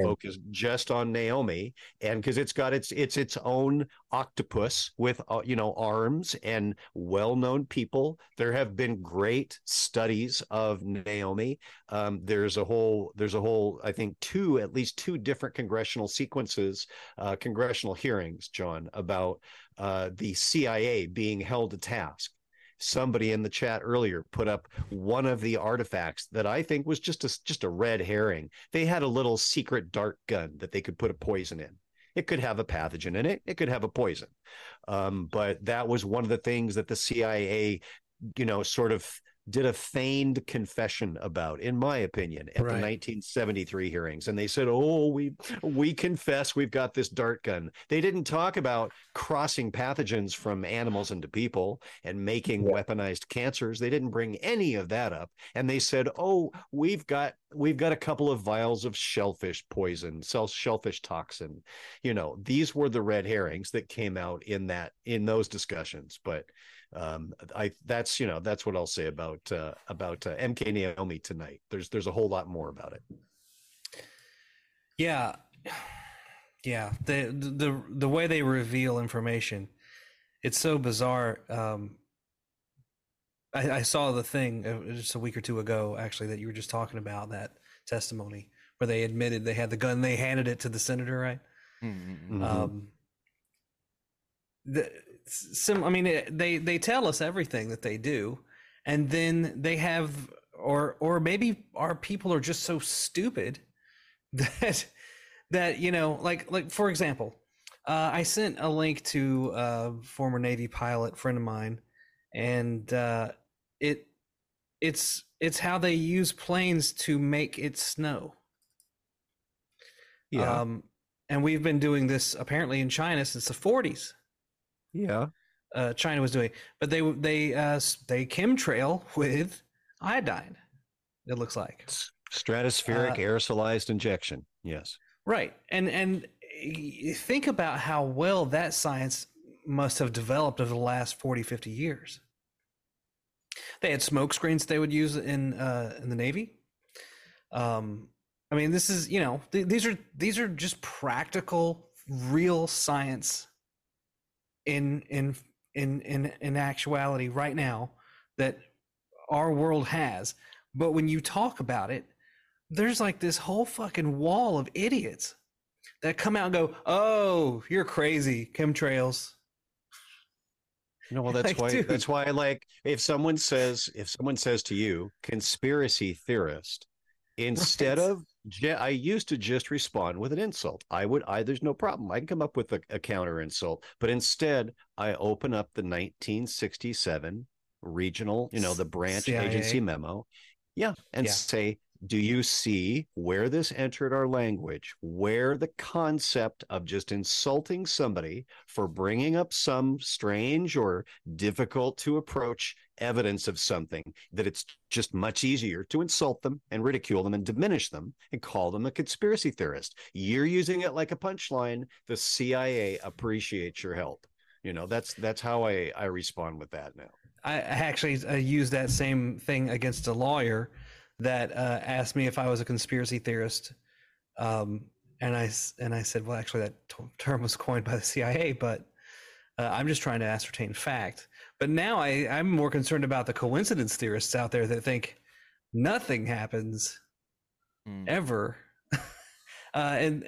focus just on Naomi, and because it's got its own octopus with arms and well-known people. There have been great studies of Naomi. There's a whole I think at least two different congressional sequences, congressional hearings, John, about the CIA being held to task. Somebody in the chat earlier put up one of the artifacts that I think was just a red herring. They had a little secret dart gun that they could put a poison in. It could have a pathogen in it. It could have a poison. But that was one of the things that the CIA, sort of did a feigned confession about, in my opinion, at the 1973 hearings. And they said, oh, we confess we've got this dart gun. They didn't talk about crossing pathogens from animals into people and making weaponized cancers. They didn't bring any of that up. And they said, oh, we've got a couple of vials of shellfish poison, shellfish toxin. These were the red herrings that came out in those discussions. But that's what I'll say about MK Naomi tonight. There's a whole lot more about it. Yeah. Yeah. The way they reveal information, it's so bizarre. I saw the thing just a week or two ago, actually, that you were just talking about, that testimony where they admitted they had the gun. They handed it to the senator, right? Mm-hmm. They tell us everything that they do, and then they have, or maybe our people are just so stupid that for example, I sent a link to a former Navy pilot friend of mine, and it's how they use planes to make it snow. Yeah. And we've been doing this apparently in China since the 40s. Yeah, China was doing, but they chemtrail with iodine. It looks like stratospheric aerosolized injection. Yes, right. And think about how well that science must have developed over the last 40, 50 years. They had smoke screens they would use in the Navy. This is these are just practical, real science. In actuality right now that our world has. But when you talk about it, there's like this whole fucking wall of idiots that come out and go, oh, you're crazy, chemtrails. That's why if someone says to you, conspiracy theorist, instead of I used to just respond with an insult. I would, there's no problem. I can come up with a counter insult, but instead I open up the 1967 regional, you know, the branch CIA agency memo. Yeah. And say, do you see where this entered our language, where the concept of just insulting somebody for bringing up some strange or difficult to approach evidence of something, that it's just much easier to insult them and ridicule them and diminish them and call them a conspiracy theorist? You're using it like a punchline. The CIA appreciates your help. You know, that's how I respond with that now. I actually used that same thing against a lawyer that asked me if I was a conspiracy theorist, and I said, well, actually, that term was coined by the CIA, but I'm just trying to ascertain fact. But now I'm more concerned about the coincidence theorists out there that think nothing happens ever. And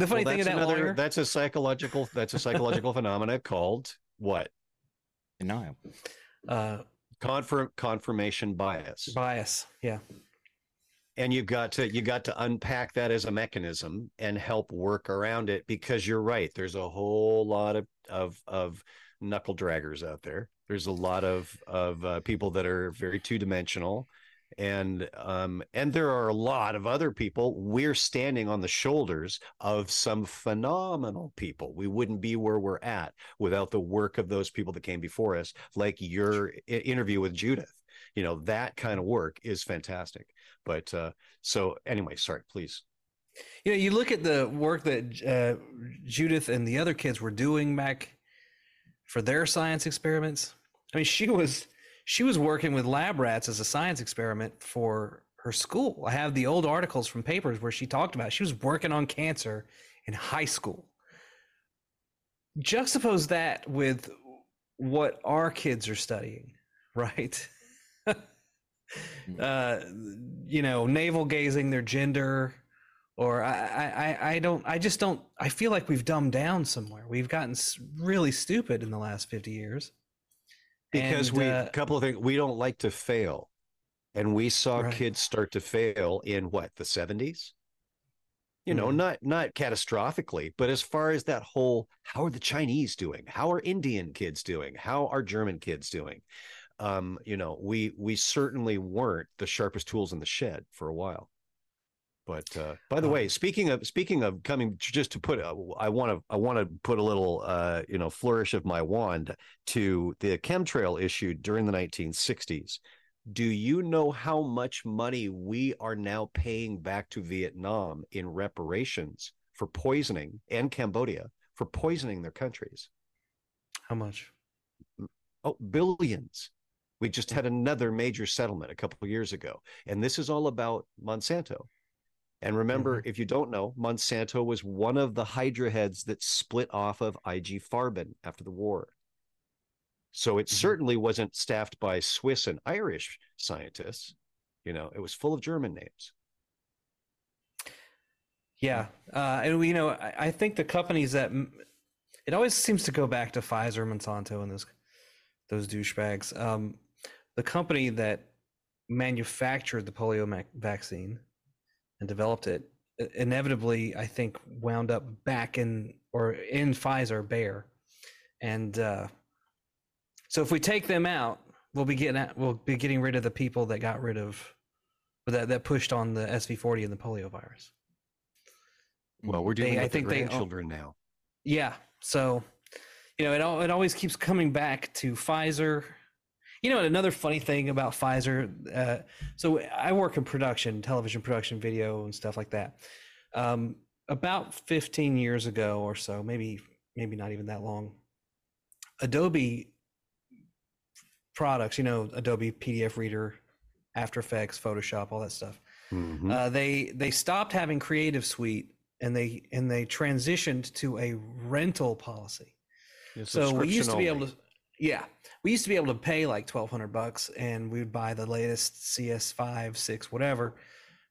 the funny thing is that lawyer, that's a psychological phenomena called what? Denial. Confirmation bias. Yeah. And you've got to unpack that as a mechanism and help work around it, because you're right. There's a whole lot of knuckle draggers out there. There's a lot of people that are very two-dimensional, and there are a lot of other people. We're standing on the shoulders of some phenomenal people. We wouldn't be where we're at without the work of those people that came before us, like your interview with Judyth. You know, that kind of work is fantastic. But so anyway, sorry, please. You know, you look at the work that Judyth and the other kids were doing back for their science experiments. I mean, she was working with lab rats as a science experiment for her school. I have the old articles from papers where she talked about it. She was working on cancer in high school. Juxtapose that with what our kids are studying, right? You know, navel gazing, their gender, or I feel like we've dumbed down somewhere. We've gotten really stupid in the last 50 years. Because a couple of things, we don't like to fail. And we saw kids start to fail in what, the 70s? You know, not catastrophically, but as far as that whole, how are the Chinese doing? How are Indian kids doing? How are German kids doing? You know, we certainly weren't the sharpest tools in the shed for a while. But by the way, speaking of coming, just to put, I want to put a little you know, flourish of my wand to the chemtrail issue during the 1960s. Do you know how much money we are now paying back to Vietnam in reparations for poisoning, and Cambodia for poisoning their countries? How much? Oh, billions. We just had another major settlement a couple of years ago, and this is all about Monsanto. And remember, if you don't know, Monsanto was one of the Hydra heads that split off of IG Farben after the war. So it certainly wasn't staffed by Swiss and Irish scientists. You know, it was full of German names. Yeah. And, you know, I think the companies that – it always seems to go back to Pfizer, Monsanto, and those douchebags. The company that manufactured the polio vaccine – and developed it, inevitably, I think, wound up back in Pfizer Bayer, and so if we take them out, we'll be getting rid of the people that got rid of that pushed on the SV40 and the polio virus. Well, we're doing I think grandchildren now. Yeah, so you know, it always keeps coming back to Pfizer. You know, another funny thing about Pfizer, so I work in production, television production, video, and stuff like that. About 15 years ago or so, maybe not even that long, Adobe products, you know, Adobe PDF Reader, After Effects, Photoshop, all that stuff. They stopped having Creative Suite, and they transitioned to a rental policy. It's so we used to be able to. Yeah, we used to be able to pay like $1,200, and we would buy the latest CS5, 6, whatever,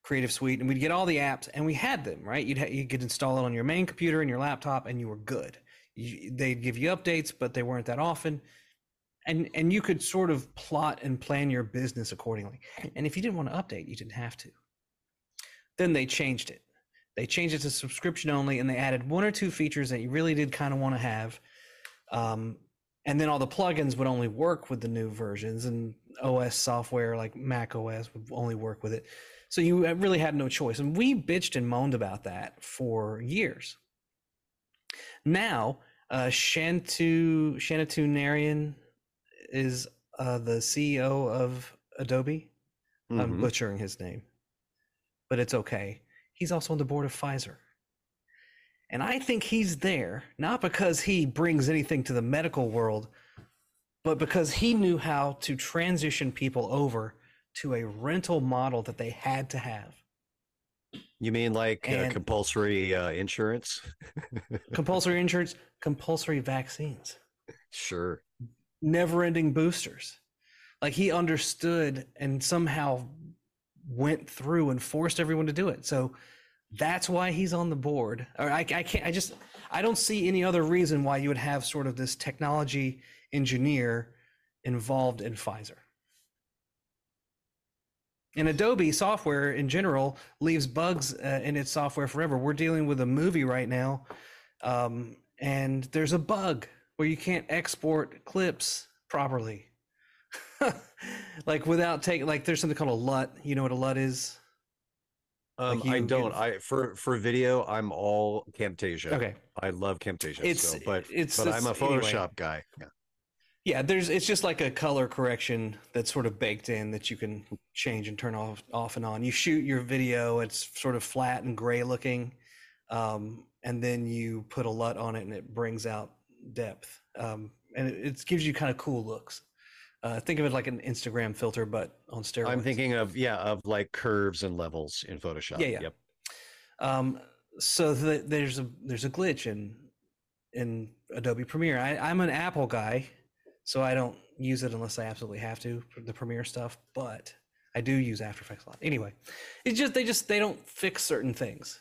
Creative Suite, and we'd get all the apps, and we had them, right? You could install it on your main computer and your laptop, and you were good. They'd give you updates, but they weren't that often, and you could sort of plot and plan your business accordingly. And if you didn't want to update, you didn't have to. Then they changed it. They changed it to subscription only, and they added one or two features that you really did kind of want to have. And then all the plugins would only work with the new versions, and OS software like Mac OS would only work with it. So you really had no choice. And we bitched and moaned about that for years. Now, Shanmugasundaram is the CEO of Adobe. Mm-hmm. I'm butchering his name, but it's okay. He's also on the board of Pfizer. And I think he's there, not because he brings anything to the medical world, but because he knew how to transition people over to a rental model that they had to have. You mean like compulsory insurance? Compulsory insurance, compulsory vaccines. Sure. Never-ending boosters. Like, he understood and somehow went through and forced everyone to do it. So that's why he's on the board. Or I don't see any other reason why you would have sort of this technology engineer involved in Pfizer. And Adobe software in general leaves bugs in its software forever. We're dealing with a movie right now, and there's a bug where you can't export clips properly. Like, without taking, like, there's something called a LUT. You know what a LUT is? I don't. For video, I'm all Camtasia. Okay, I love Camtasia. But I'm a Photoshop guy. Yeah. Yeah, it's just like a color correction that's sort of baked in that you can change and turn off and on. You shoot your video, it's sort of flat and gray looking, and then you put a LUT on it and it brings out depth, and it gives you kind of cool looks. Think of it like an Instagram filter, but on steroids. I'm thinking of like curves and levels in Photoshop. Yeah. Yep. So there's a glitch in Adobe Premiere. I'm an Apple guy. So I don't use it unless I absolutely have to for the Premiere stuff, but I do use After Effects a lot. Anyway, it's just they don't fix certain things,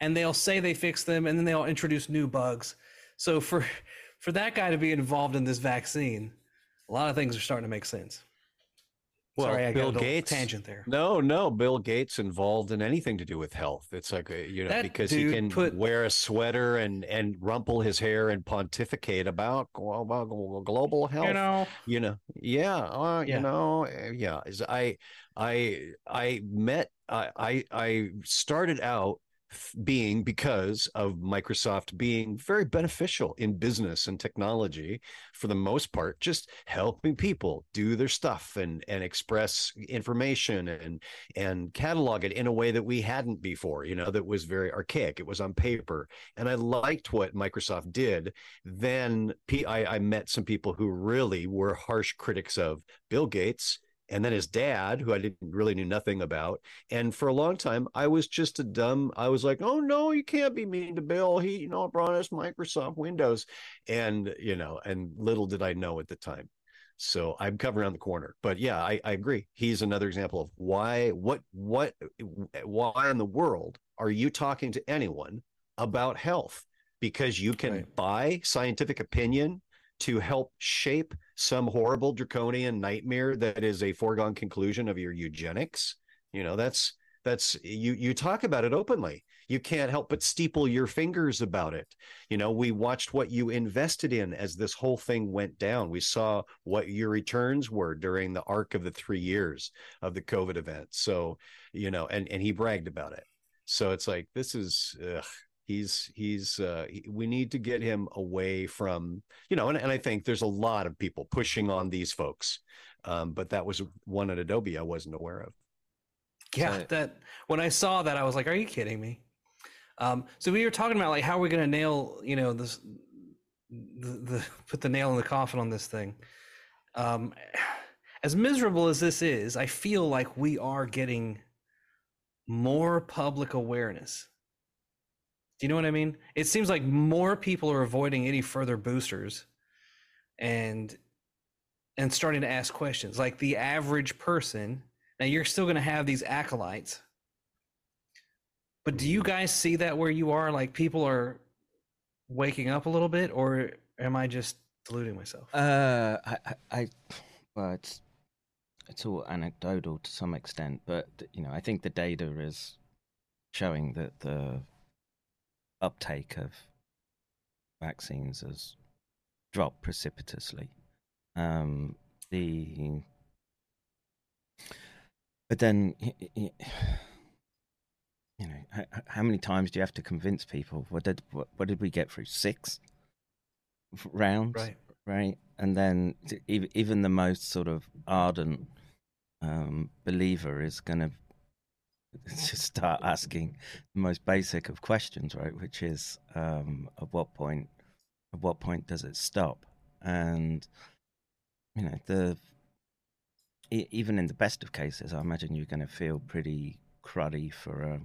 and they'll say they fix them, and then they'll introduce new bugs. So for that guy to be involved in this vaccine, a lot of things are starting to make sense. Well, sorry, I Bill got a Gates tangent there. No, Bill Gates involved in anything to do with health. It's like because he can wear a sweater and rumple his hair and pontificate about global health. I started out being, because of Microsoft being very beneficial in business and technology for the most part, just helping people do their stuff and express information and catalog it in a way that we hadn't before, that was very archaic. It was on paper. And I liked what Microsoft did. Then I met some people who really were harsh critics of Bill Gates, and then his dad, who I didn't really knew nothing about. And for a long time, I was just I was like, oh no, you can't be mean to Bill. He, brought us Microsoft Windows. And, and little did I know at the time. So I'm coming around the corner, but yeah, I agree. He's another example of why in the world are you talking to anyone about health? Because you can buy scientific opinion to help shape some horrible draconian nightmare that is a foregone conclusion of your eugenics. That's you talk about it openly. You can't help but steeple your fingers about it. We watched what you invested in as this whole thing went down. We saw what your returns were during the arc of the 3 years of the COVID event. So, and he bragged about it. So it's like, this is, we need to get him away from, and I think there's a lot of people pushing on these folks. But that was one at Adobe I wasn't aware of. Yeah. That when I saw that, I was like, are you kidding me? So we were talking about, like, how are we going to nail, this, put the nail in the coffin on this thing. As miserable as this is, I feel like we are getting more public awareness. Do you know what I mean? It seems like more people are avoiding any further boosters and starting to ask questions. Like, the average person, now you're still going to have these acolytes, but do you guys see that where you are? Like, people are waking up a little bit, or am I just deluding myself? Well, it's all anecdotal to some extent, but I think the data is showing that the uptake of vaccines has dropped precipitously. But then, you know, how many times do you have to convince people? What did we get through? 6 rounds, right? And then even the most sort of ardent believer is going to just start asking the most basic of questions, right? Which is, at what point does it stop? And you know, even in the best of cases, I imagine you're going to feel pretty cruddy for a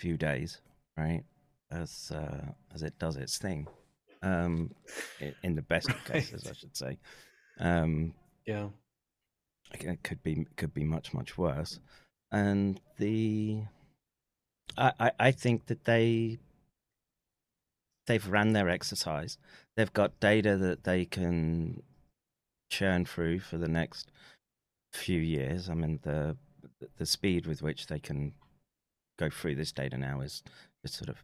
few days, right? As it does its thing, in the best of cases, I should say. Yeah, it could be much worse. And I think that they've ran their exercise. They've got data that they can churn through for the next few years. I mean, the speed with which they can go through this data now is sort of,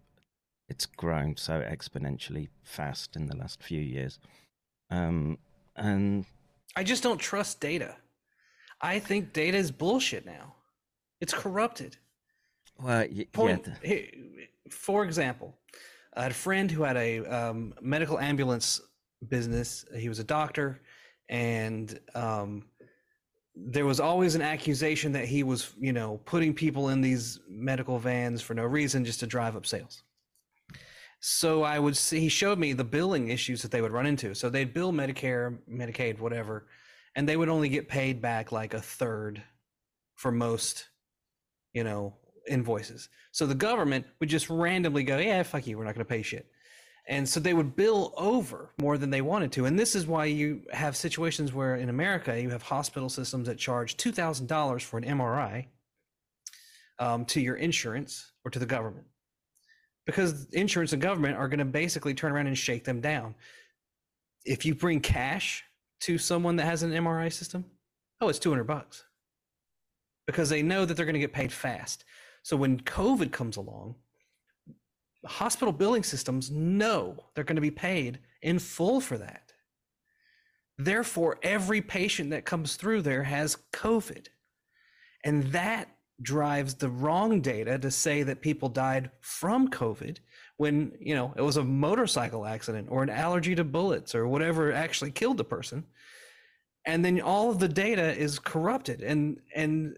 it's grown so exponentially fast in the last few years. And I just don't trust data. I think data is bullshit now. It's corrupted. Well, for example, I had a friend who had a medical ambulance business. He was a doctor, and there was always an accusation that he was, you know, putting people in these medical vans for no reason, just to drive up sales. So I would see, he showed me the billing issues that they would run into. So they'd bill Medicare, Medicaid, whatever, and they would only get paid back like a third for most, you know, invoices. So the government would just randomly go, yeah, fuck you, we're not going to pay shit. And so they would bill over more than they wanted to. And this is why you have situations where in America you have hospital systems that charge $2,000 for an MRI to your insurance or to the government, because insurance and government are going to basically turn around and shake them down. If you bring cash to someone that has an MRI system, oh, it's $200, because they know that they're going to get paid fast. So when COVID comes along, hospital billing systems know they're going to be paid in full for that. Therefore, every patient that comes through there has COVID. And that drives the wrong data to say that people died from COVID when, you know, it was a motorcycle accident or an allergy to bullets or whatever actually killed the person. And then all of the data is corrupted, and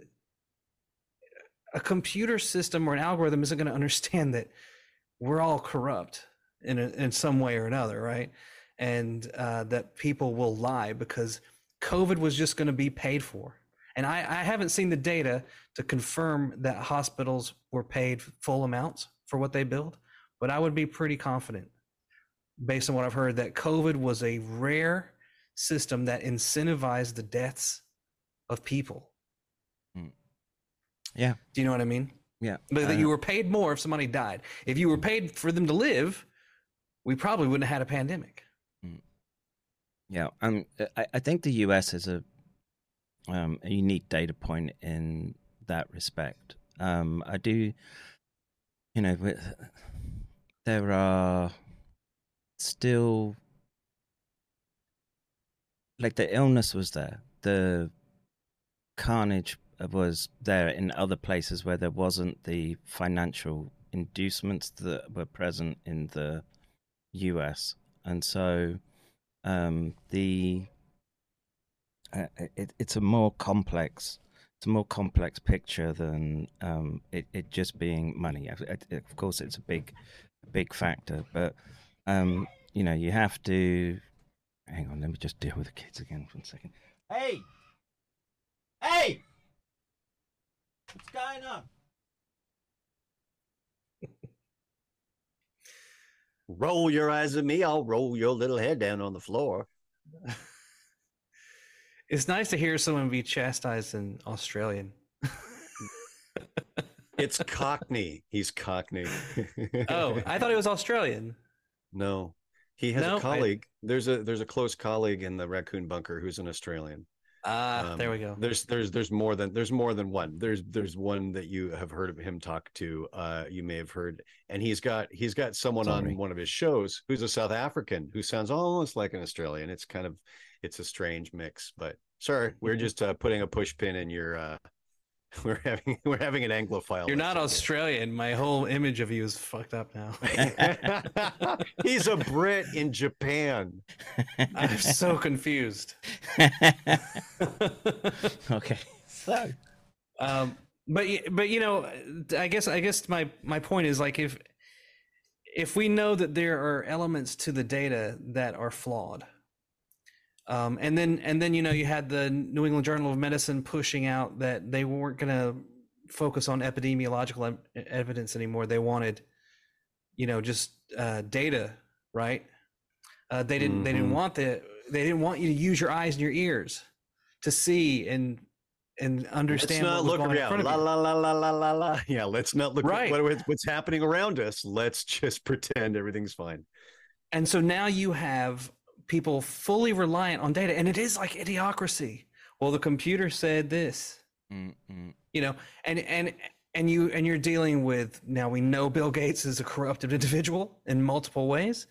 a computer system or an algorithm isn't going to understand that we're all corrupt in some way or another, right? And that people will lie because COVID was just going to be paid for. And I haven't seen the data to confirm that hospitals were paid full amounts for what they billed, but I would be pretty confident based on what I've heard that COVID was a rare system that incentivized the deaths of people. Yeah. Do you know what I mean? Yeah. But that you were paid more if somebody died. If you were paid for them to live, we probably wouldn't have had a pandemic. Yeah. I think the US is a unique data point in that respect. I do, you know, there are still, like, the illness was there. The carnage was there in other places where there wasn't the financial inducements that were present in the US. And so it's a more complex picture than it just being money. Of course, it's a big factor, but you know, you have to hang on. Let me just deal with the kids again for a second. Hey, what's going on? Roll your eyes at me. I'll roll your little head down on the floor. It's nice to hear someone be chastised in Australian. It's Cockney. He's Cockney. Oh, I thought he was Australian. No, he has a colleague. There's a close colleague in the raccoon bunker who's an Australian. There we go. There's more than one. There's one that you have heard of him talk to. You may have heard, and he's got someone on one of his shows who's a South African who sounds almost like an Australian. It's kind of, it's a strange mix. But sorry, we're just putting a push pin in your. We're having an Anglophile. You're not Australian. My whole image of you is fucked up now. He's a Brit in Japan. I'm so confused. Okay. So, but you know, I guess my point is, like, if we know that there are elements to the data that are flawed. And then you know, you had the New England Journal of Medicine pushing out that they weren't going to focus on epidemiological evidence anymore. They wanted, you know, just data, right? They didn't want you to use your eyes and your ears to see and understand. Let's not look around. La la la la la la la. Yeah, let's not look right at what's happening around us. Let's just pretend everything's fine. And so now you have people fully reliant on data, and it is like idiocracy. Well, the computer said this. You know, and you're dealing with, now we know Bill Gates is a corrupted individual in multiple ways,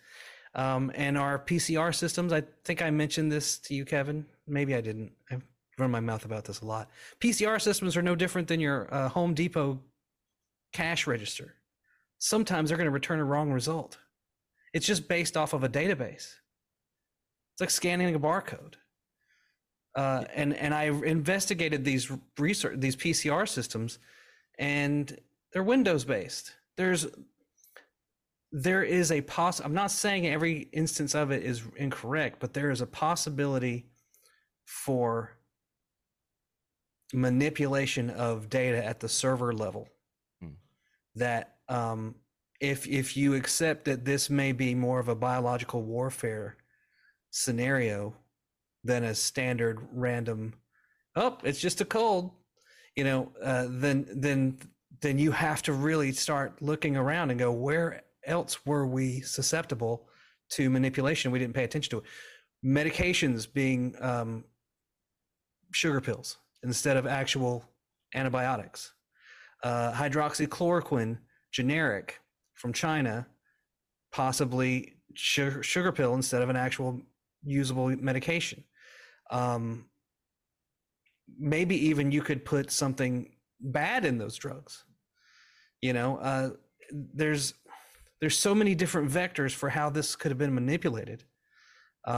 and our PCR systems, I think I mentioned this to you, Kevin, maybe I didn't, I run my mouth about this a lot. PCR systems are no different than your Home Depot cash register. Sometimes they're going to return a wrong result. It's just based off of a database. It's like scanning a barcode. And I investigated these PCR systems, and they're Windows based. There is a I'm not saying every instance of it is incorrect, but there is a possibility for manipulation of data at the server level. That if you accept that this may be more of a biological warfare scenario than a standard random, oh, it's just a cold, you know, then you have to really start looking around and go, where else were we susceptible to manipulation? We didn't pay attention to it. Medications being sugar pills instead of actual antibiotics, hydroxychloroquine generic from China, possibly sugar pill instead of an actual usable medication. Maybe even you could put something bad in those drugs. You know, there's so many different vectors for how this could have been manipulated.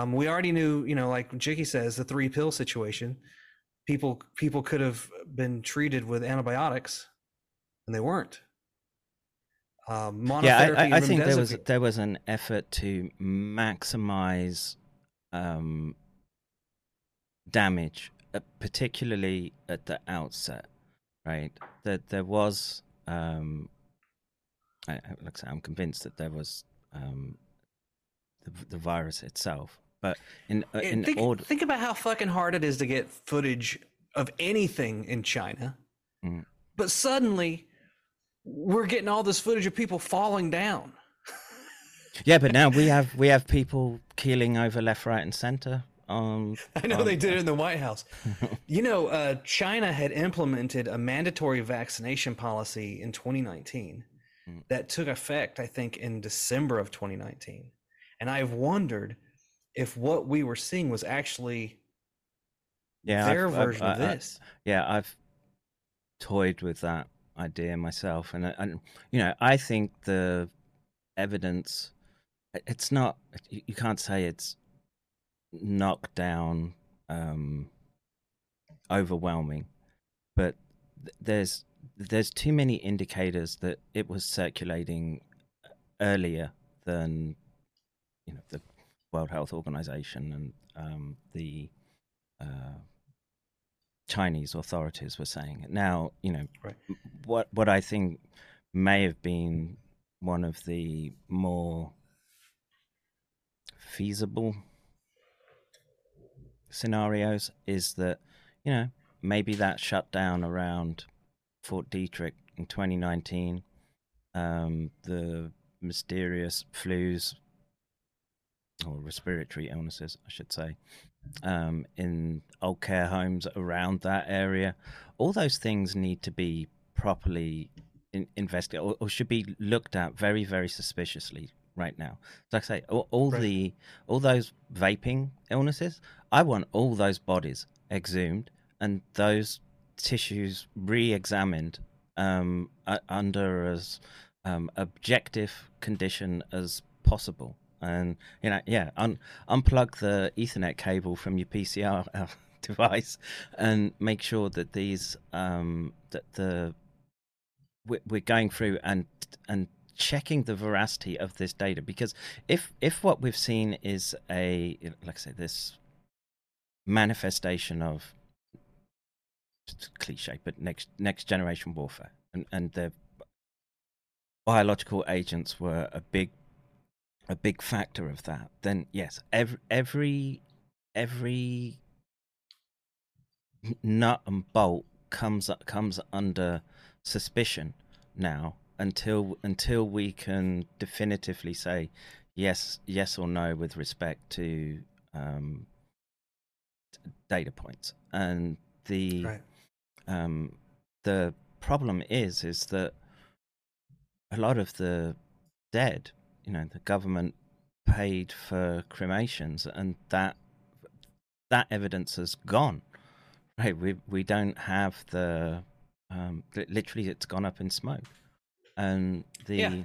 We already knew, you know, like Jiki says, the 3-pill situation. People could have been treated with antibiotics, and they weren't. I think there was an effort to maximize damage, particularly at the outset, right? That there was, like I said, I'm convinced that there was the virus itself, but think about how fucking hard it is to get footage of anything in China, but suddenly we're getting all this footage of people falling down. Yeah, but now we have people keeling over left, right, and center. I know they did it in the White House. You know, China had implemented a mandatory vaccination policy in 2019 that took effect, I think, in December of 2019. And I've wondered if what we were seeing was actually their version of this. I've toyed with that idea myself, and you know, I think the evidence, it's not, you can't say it's knocked down, overwhelming, but there's too many indicators that it was circulating earlier than, you know, the World Health Organization and the Chinese authorities were saying. Now, you know, right. What I think may have been one of the more feasible scenarios is that, you know, maybe that shutdown around Fort Detrick in 2019, the mysterious flus or respiratory illnesses, I should say, in old care homes around that area. All those things need to be properly investigated or should be looked at very, very suspiciously right now. Like I say, all those vaping illnesses, I want all those bodies exhumed and those tissues re-examined under as objective condition as possible. And, you know, yeah, unplug the Ethernet cable from your PCR device and make sure that these we're going through and checking the veracity of this data, because if what we've seen is a, like I say, this manifestation of cliche, but next generation warfare, and the biological agents were a big factor of that, then yes, every nut and bolt comes under suspicion now until we can definitively say yes or no with respect to data points. And the right. The problem is that a lot of the dead, you know, the government paid for cremations, and that evidence has gone. Right, we don't have the literally it's gone up in smoke, and the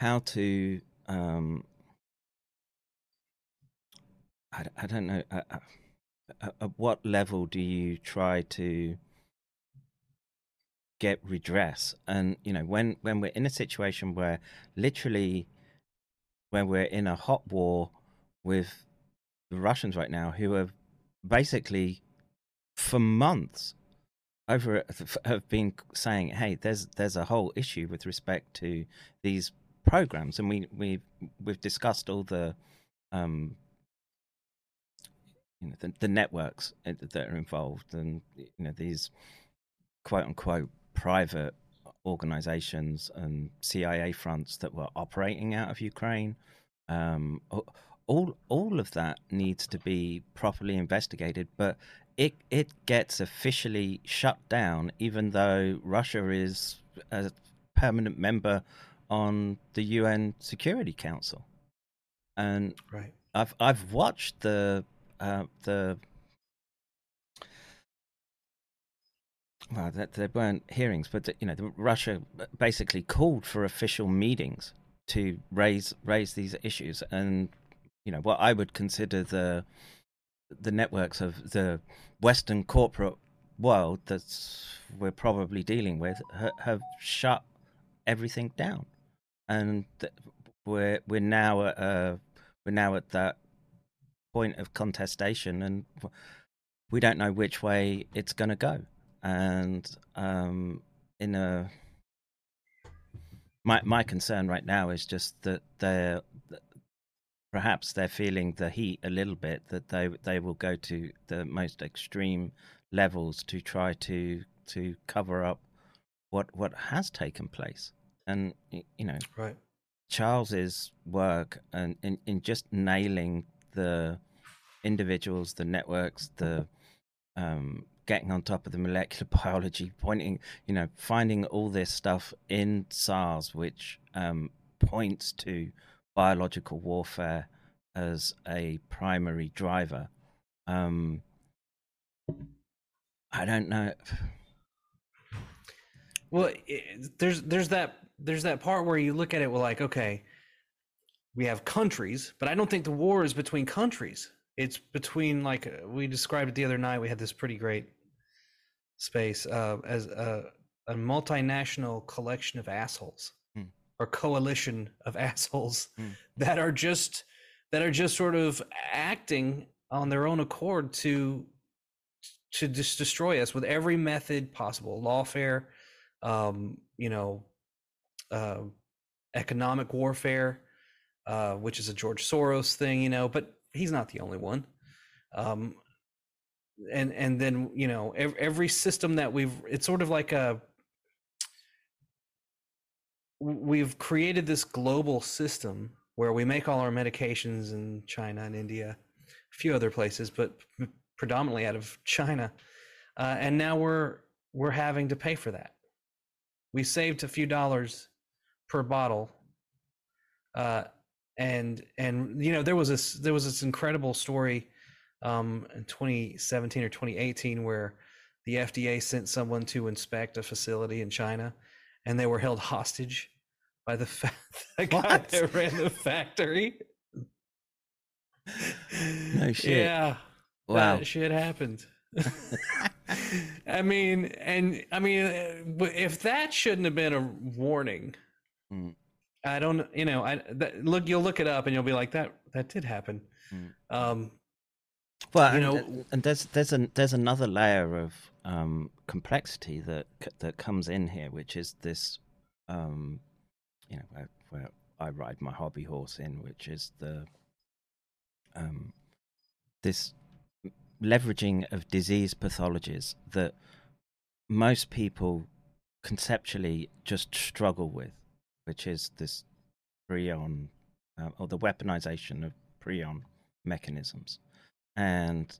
how to I don't know at what level do you try to get redress? And, you know, when we're in a situation where literally when we're in a hot war with the Russians right now, who have basically for months over have been saying, hey, there's a whole issue with respect to these programs, and we've discussed all the you know, the networks that are involved, and, you know, these quote unquote private organizations and CIA fronts that were operating out of Ukraine. All of that needs to be properly investigated, but it gets officially shut down, even though Russia is a permanent member on the UN Security Council. And right. I've watched the well, there weren't hearings, but you know, Russia basically called for official meetings to raise these issues, and you know what I would consider the networks of the Western corporate world that we're probably dealing with have shut everything down, and we're now at that point of contestation, and we don't know which way it's going to go. And my concern right now is just that perhaps they're feeling the heat a little bit, that they will go to the most extreme levels to try to cover up what has taken place. And, you know, right. Charles's work and in just nailing the individuals, the networks, the getting on top of the molecular biology, pointing, you know, finding all this stuff in SARS, which points to biological warfare as a primary driver. I don't know. Well, there's that part where you look at it, we're like, okay, we have countries, but I don't think the war is between countries. It's between, like we described it the other night, we had this pretty great space as a multinational collection of assholes or coalition of assholes that are just sort of acting on their own accord to just destroy us with every method possible, lawfare, economic warfare, which is a George Soros thing, you know, but he's not the only one. And then, you know, every system that it's sort of like we've created this global system where we make all our medications in China and India, a few other places, but predominantly out of China. And now we're having to pay for that. We saved a few dollars per bottle. And you know, there was this incredible story in 2017 or 2018 where the FDA sent someone to inspect a facility in China, and they were held hostage by the guy that ran the factory. No shit. Yeah. Wow. That shit happened. I mean, if that shouldn't have been a warning, I don't, you know, you'll look it up and you'll be like, that did happen. Well, you know, and there's another layer of complexity that comes in here, which is this, you know, where I ride my hobby horse in, which is the this leveraging of disease pathologies that most people conceptually just struggle with, which is this prion or the weaponization of prion mechanisms. And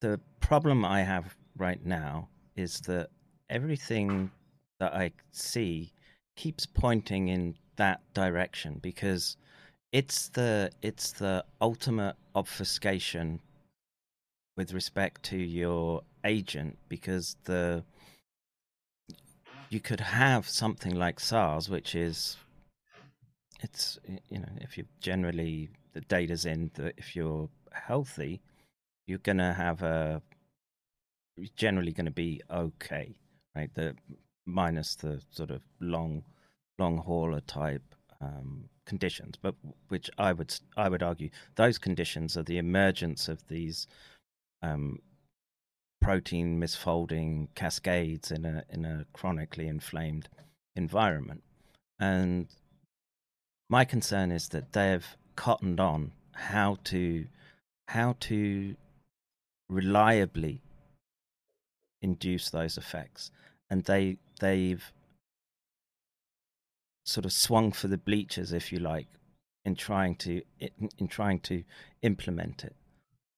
the problem I have right now is that everything that I see keeps pointing in that direction, because it's the ultimate obfuscation with respect to your agent, because you could have something like SARS, which is, it's, you know, if you generally, the data's in that if you're healthy, you're gonna have generally gonna be okay, right? The minus the sort of long hauler type conditions, but which I would argue those conditions are the emergence of these protein misfolding cascades in a chronically inflamed environment. And my concern is that they've cottoned on how to reliably induce those effects, and they've sort of swung for the bleachers, if you like, in trying to implement it.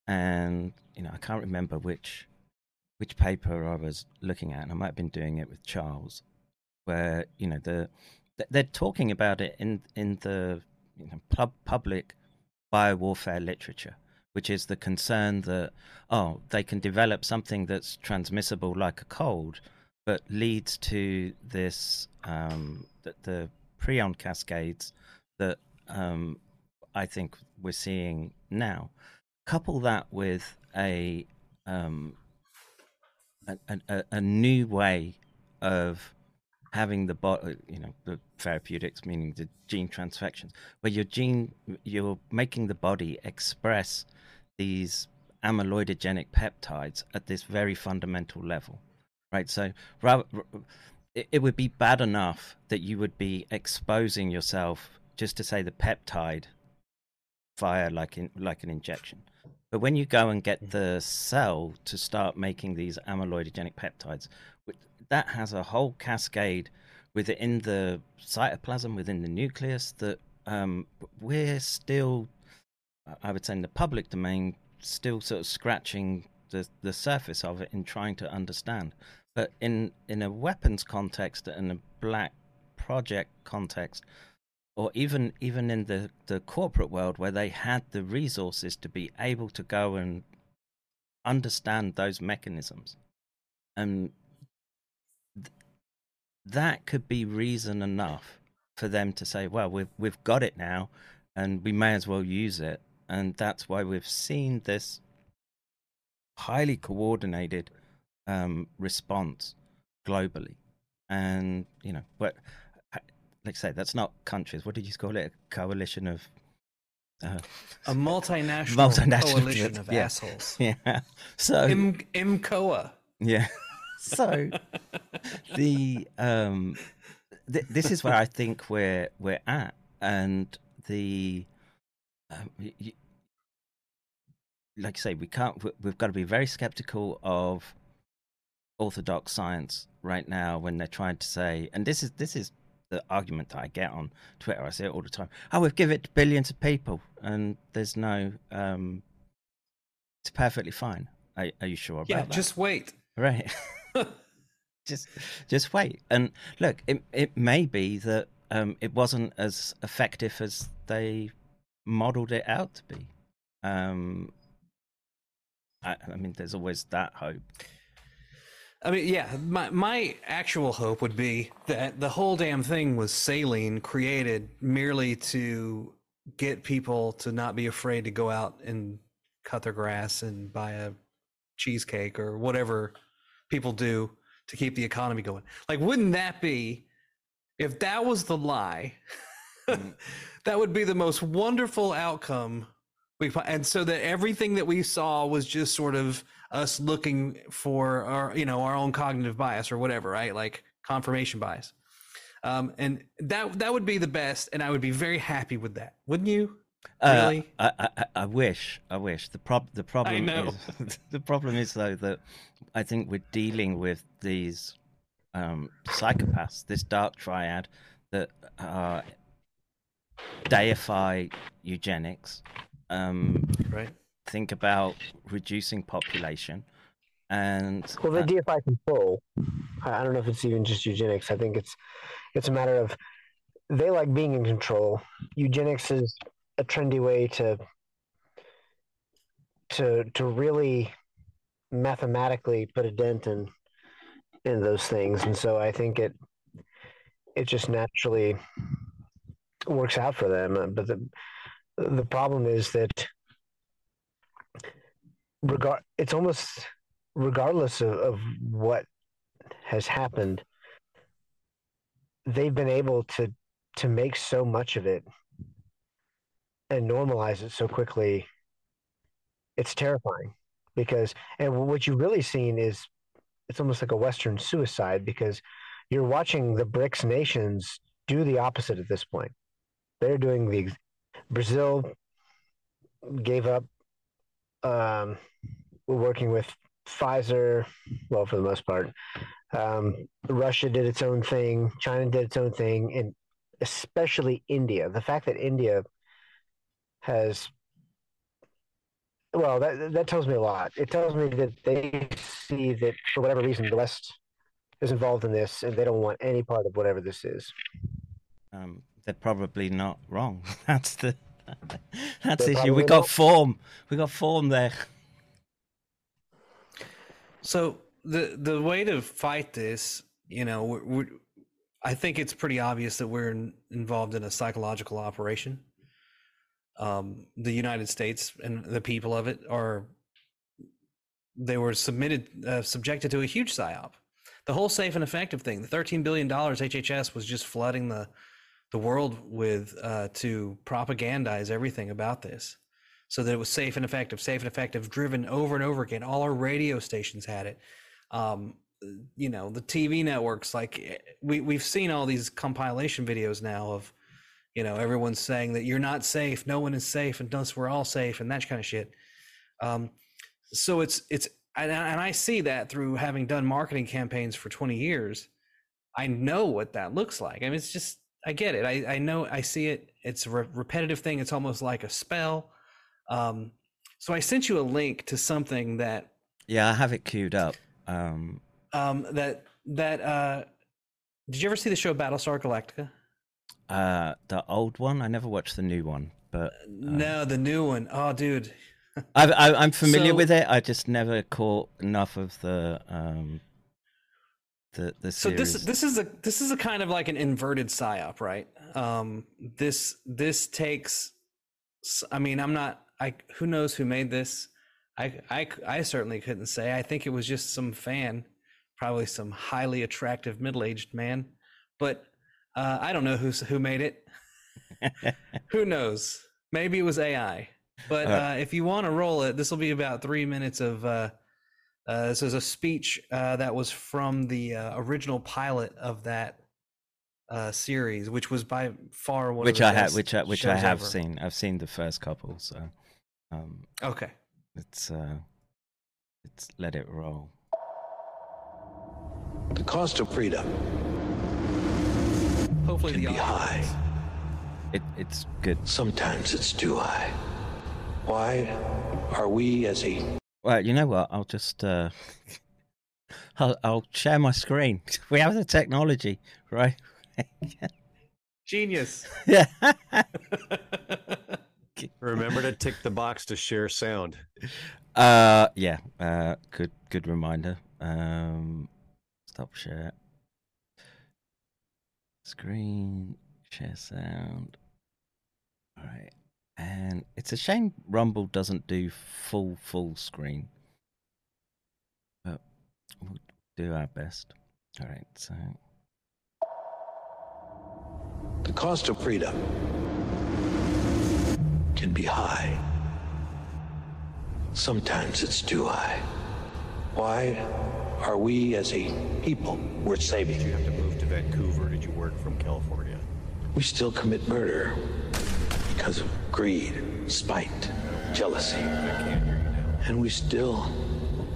And you know, I can't remember which paper I was looking at, and I might have been doing it with Charles, where you know they're talking about it in the, you know, public biowarfare literature, which is the concern that, oh, they can develop something that's transmissible like a cold, but leads to this, the prion cascades that I think we're seeing now. Couple that with a new way of having the body, you know, the therapeutics, meaning the gene transfections, where you're making the body express these amyloidogenic peptides at this very fundamental level, right? So rather, it would be bad enough that you would be exposing yourself just to say the peptide via like an injection, but when you go and get the cell to start making these amyloidogenic peptides, that has a whole cascade within the cytoplasm, within the nucleus, that we're still, I would say, in the public domain, still sort of scratching the surface of it and trying to understand. But in a weapons context, in a black project context, or even in the corporate world, where they had the resources to be able to go and understand those mechanisms, and that could be reason enough for them to say, well, we've got it now, and we may as well use it. And that's why we've seen this highly coordinated response globally. And, you know, but like I say, that's not countries. What did you call it? A coalition of... a multinational coalition of assholes. Yeah. So... MCOA. Yeah. So the this is where I think we're at, and the like I say, we've got to be very skeptical of orthodox science right now when they're trying to say, and this is the argument that I get on Twitter, I see it all the time. Oh, we've given it to billions of people, and there's no. It's perfectly fine. Are you sure about that? Yeah, just wait. Right. just wait. And look, it may be that it wasn't as effective as they modeled it out to be. I mean, there's always that hope. I mean, yeah, my actual hope would be that the whole damn thing was saline created merely to get people to not be afraid to go out and cut their grass and buy a cheesecake or whatever people do to keep the economy going. Like, wouldn't that be, if that was the lie, that would be the most wonderful outcome. And so that everything that we saw was just sort of us looking for our, you know, our own cognitive bias or whatever, right? Like confirmation bias. And that would be the best. And I would be very happy with that. Wouldn't you? Really? I wish. The problem is though that I think we're dealing with these psychopaths, this dark triad that deify eugenics. Right. Think about reducing population, and well, they deify control. I don't know if it's even just eugenics. I think it's a matter of they like being in control. Eugenics is a trendy way to really mathematically put a dent in those things, and so I think it just naturally works out for them, but the problem is that it's almost regardless of what has happened, they've been able to make so much of it and normalize it so quickly. It's terrifying because what you've really seen is it's almost like a Western suicide, because you're watching the BRICS nations do the opposite at this point. They're doing Brazil gave up working with Pfizer, well, for the most part. Russia did its own thing. China did its own thing, and especially India. The fact that India has, well, that tells me a lot. It tells me that they see that, for whatever reason, the West is involved in this, and they don't want any part of whatever this is. They're probably not wrong. That's the issue. We got form there. So the way to fight this, you know, I think it's pretty obvious that we're involved in a psychological operation. The United States and the people of it subjected to a huge psyop. The whole safe and effective thing, the $13 billion HHS was just flooding the world with to propagandize everything about this so that it was safe and effective, driven over and over again. All our radio stations had it. You know, the TV networks, like we've seen all these compilation videos now of, you know, everyone's saying that you're not safe. No one is safe unless we're all safe, and that kind of shit. So and I see that through having done marketing campaigns for 20 years. I know what that looks like. I mean, it's just, I get it. I know. I see it. It's a repetitive thing. It's almost like a spell. So I sent you a link to something that. Yeah, I have it queued up. Did you ever see the show Battlestar Galactica? The old one. I never watched the new one, but no, the new one. Oh, dude. I'm familiar with it. I just never caught enough of the. The so this is a kind of like an inverted psyop, right? This takes, I mean, who knows who made this? I certainly couldn't say. I think it was just some fan, probably some highly attractive middle-aged man, but I don't know who made it. Who knows? Maybe it was AI. But if you want to roll it, this will be about 3 minutes of. This is a speech that was from the original pilot of that series, which was by far one of the best. Which I have seen. I've seen the first couple, so okay. Let's let it roll. The cost of freedom Hopefully the eye. It's good. Sometimes it's too high. Why are we as a... Well, you know what? I'll just... I'll share my screen. We have the technology, right? Genius. Yeah. Remember to tick the box to share sound. Yeah. Good reminder. Stop share. Screen, share sound. All right. And it's a shame Rumble doesn't do full screen. But we'll do our best. All right, so... The cost of freedom can be high. Sometimes it's too high. Why are we as a people we're saving? Did you have to move to Vancouver? Did you work from California? We still commit murder because of greed, spite, jealousy. I can't hear you now. And we still...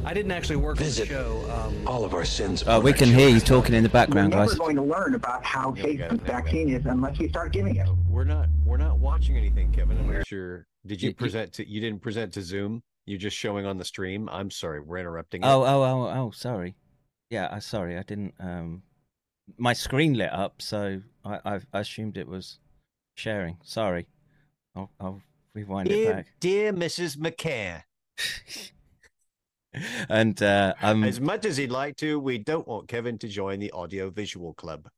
I didn't actually work on the show. All of our sins. Oh, we can hear you talking in the background, guys. We're going to learn about how the vaccine is unless we start giving it. We're not watching anything, Kevin. I'm not sure. Did you present to? You didn't present to Zoom. You're just showing on the stream. I'm sorry, we're interrupting. Oh, sorry. Yeah, I'm sorry. I didn't. My screen lit up, so I assumed it was sharing. Sorry. I'll rewind it back. Dear Mrs. McCare. And as much as he'd like to, we don't want Kevin to join the audio-visual club.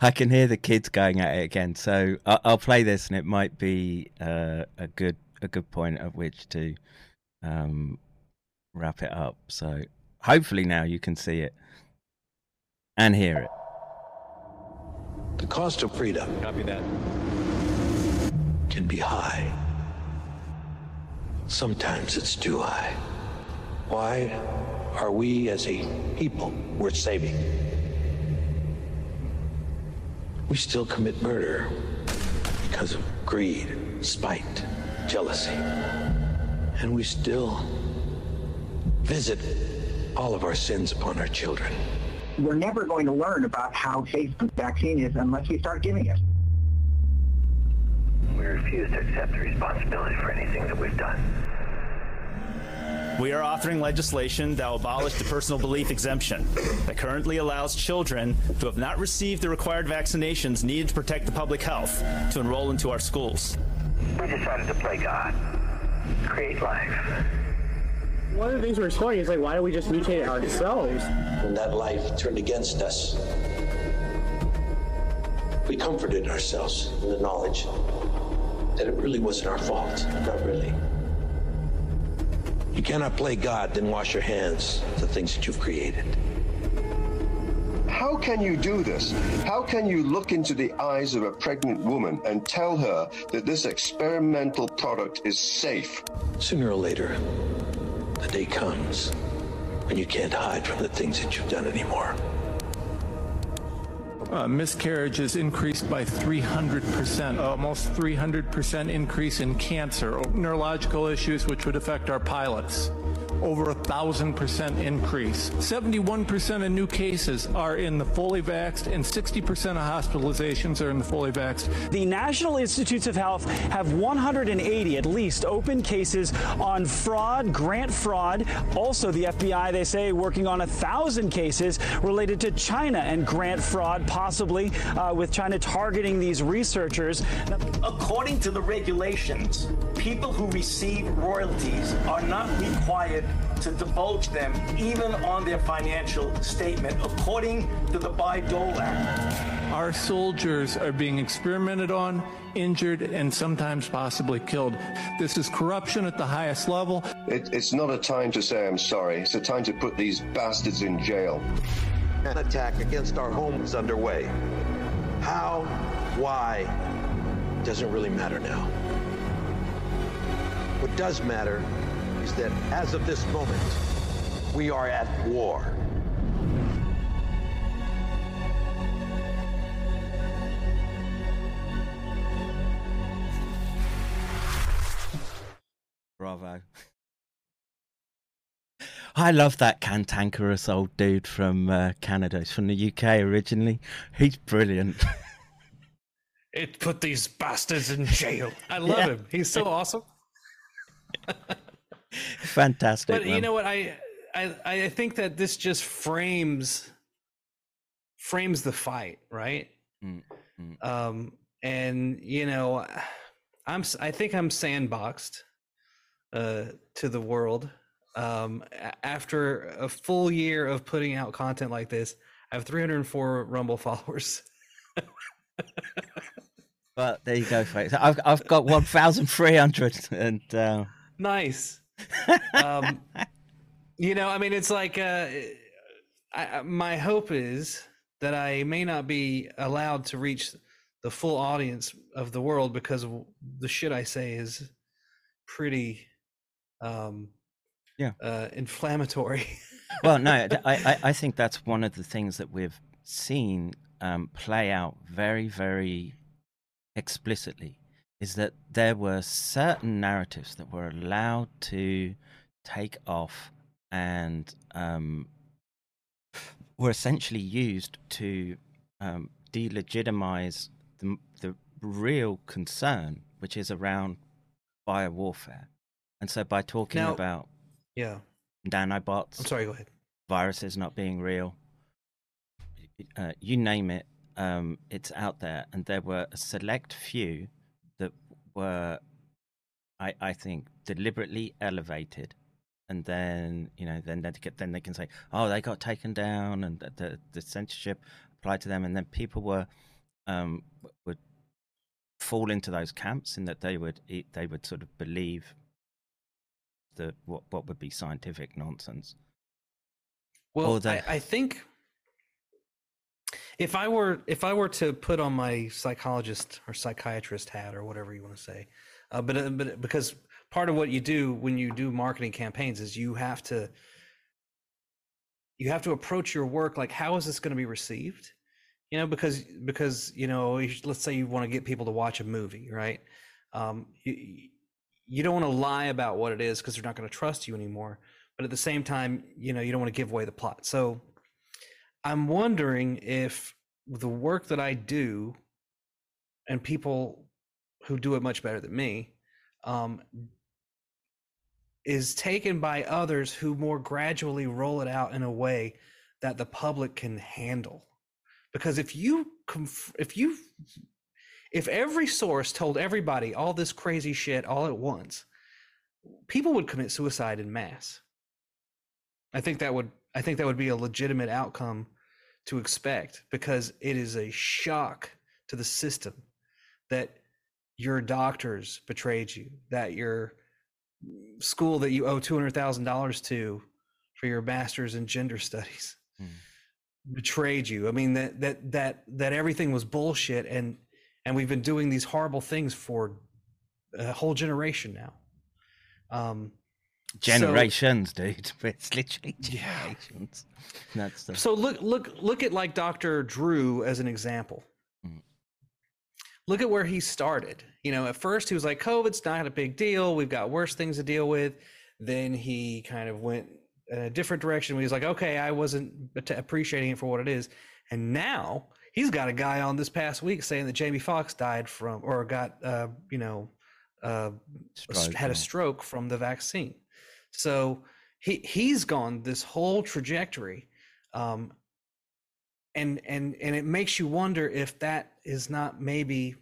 I can hear the kids going at it again, so I'll play this, and it might be a good point at which to wrap it up. So hopefully now you can see it and hear it. The cost of freedom. Copy that. Can be high. Sometimes it's too high. Why are we as a people we're saving? We still commit murder because of greed, spite, jealousy. And we still visit all of our sins upon our children. We're never going to learn about how safe the vaccine is unless we start giving it. We refuse to accept the responsibility for anything that we've done. We are authoring legislation that will abolish the personal belief exemption that currently allows children who have not received the required vaccinations needed to protect the public health to enroll into our schools. We decided to play God, create life. One of the things we're exploring is, like, why don't we just mutate ourselves? When that life turned against us, we comforted ourselves in the knowledge that it really wasn't our fault. Not really. You cannot play God, then wash your hands of the things that you've created. How can you do this? How can you look into the eyes of a pregnant woman and tell her that this experimental product is safe? Sooner or later, the day comes when you can't hide from the things that you've done anymore. Miscarriages increased by 300%, almost 300% increase in cancer, neurological issues which would affect our pilots, over 1,000% increase. 71% of new cases are in the fully vaxxed, and 60% of hospitalizations are in the fully vaxxed. The National Institutes of Health have 180 at least open cases on fraud, grant fraud. Also, the FBI, they say, working on 1,000 cases related to China and grant fraud, possibly with China targeting these researchers. According to the regulations, people who receive royalties are not required to divulge them, even on their financial statement, according to the Buy-Dole Act. Our soldiers are being experimented on, injured, and sometimes possibly killed. This is corruption at the highest level. It's not a time to say I'm sorry. It's a time to put these bastards in jail. An attack against our home is underway. How, why, doesn't really matter now. What does matter is that, as of this moment, we are at war. Bravo. I love that cantankerous old dude from Canada. He's from the UK originally. He's brilliant. It put these bastards in jail. I love him. He's so awesome. Fantastic. But you know what? I think that this just frames the fight, right? Mm-hmm. And you know, I think I'm sandboxed to the world. After a full year of putting out content like this, I have 304 Rumble followers. But there you go, folks. I've got 1,300 and nice. You know, I mean, it's like my hope is that I may not be allowed to reach the full audience of the world because the shit I say is pretty inflammatory. Well, no, I think that's one of the things that we've seen play out very, very explicitly, is that there were certain narratives that were allowed to take off and were essentially used to delegitimize the real concern, which is around biowarfare. And so by talking about nanobots, I'm sorry, go ahead. Viruses not being real, you name it, it's out there. And there were a select few that were, I think, deliberately elevated. And then, you know, then they can say, oh, they got taken down and the censorship applied to them. And then people were would fall into those camps in that they would sort of believe the what would be scientific nonsense. Well, I think if I were to put on my psychologist or psychiatrist hat or whatever you want to say, but because part of what you do when you do marketing campaigns is you have to approach your work like, how is this going to be received? You know, because you know, let's say you want to get people to watch a movie, right? You don't want to lie about what it is because they're not going to trust you anymore. But at the same time, you know, you don't want to give away the plot. So I'm wondering if the work that I do, and people who do it much better than me, is taken by others who more gradually roll it out in a way that the public can handle. Because if every source told everybody all this crazy shit all at once, people would commit suicide in mass. I think that would be a legitimate outcome to expect, because it is a shock to the system that your doctors betrayed you, that your school that you owe $200,000 to for your master's in gender studies betrayed you. I mean, that everything was bullshit, and we've been doing these horrible things for a whole generation now. Generations, so, dude. It's literally generations. Yeah. That's the... So look at like Dr. Drew as an example. Look at where he started. You know, at first he was like, COVID's not a big deal. We've got worse things to deal with. Then he kind of went in a different direction. He was like, okay, I wasn't appreciating it for what it is. And now he's got a guy on this past week saying that Jamie Foxx died from, or got, had a stroke from the vaccine. So he's gone this whole trajectory. And it makes you wonder if that is not maybe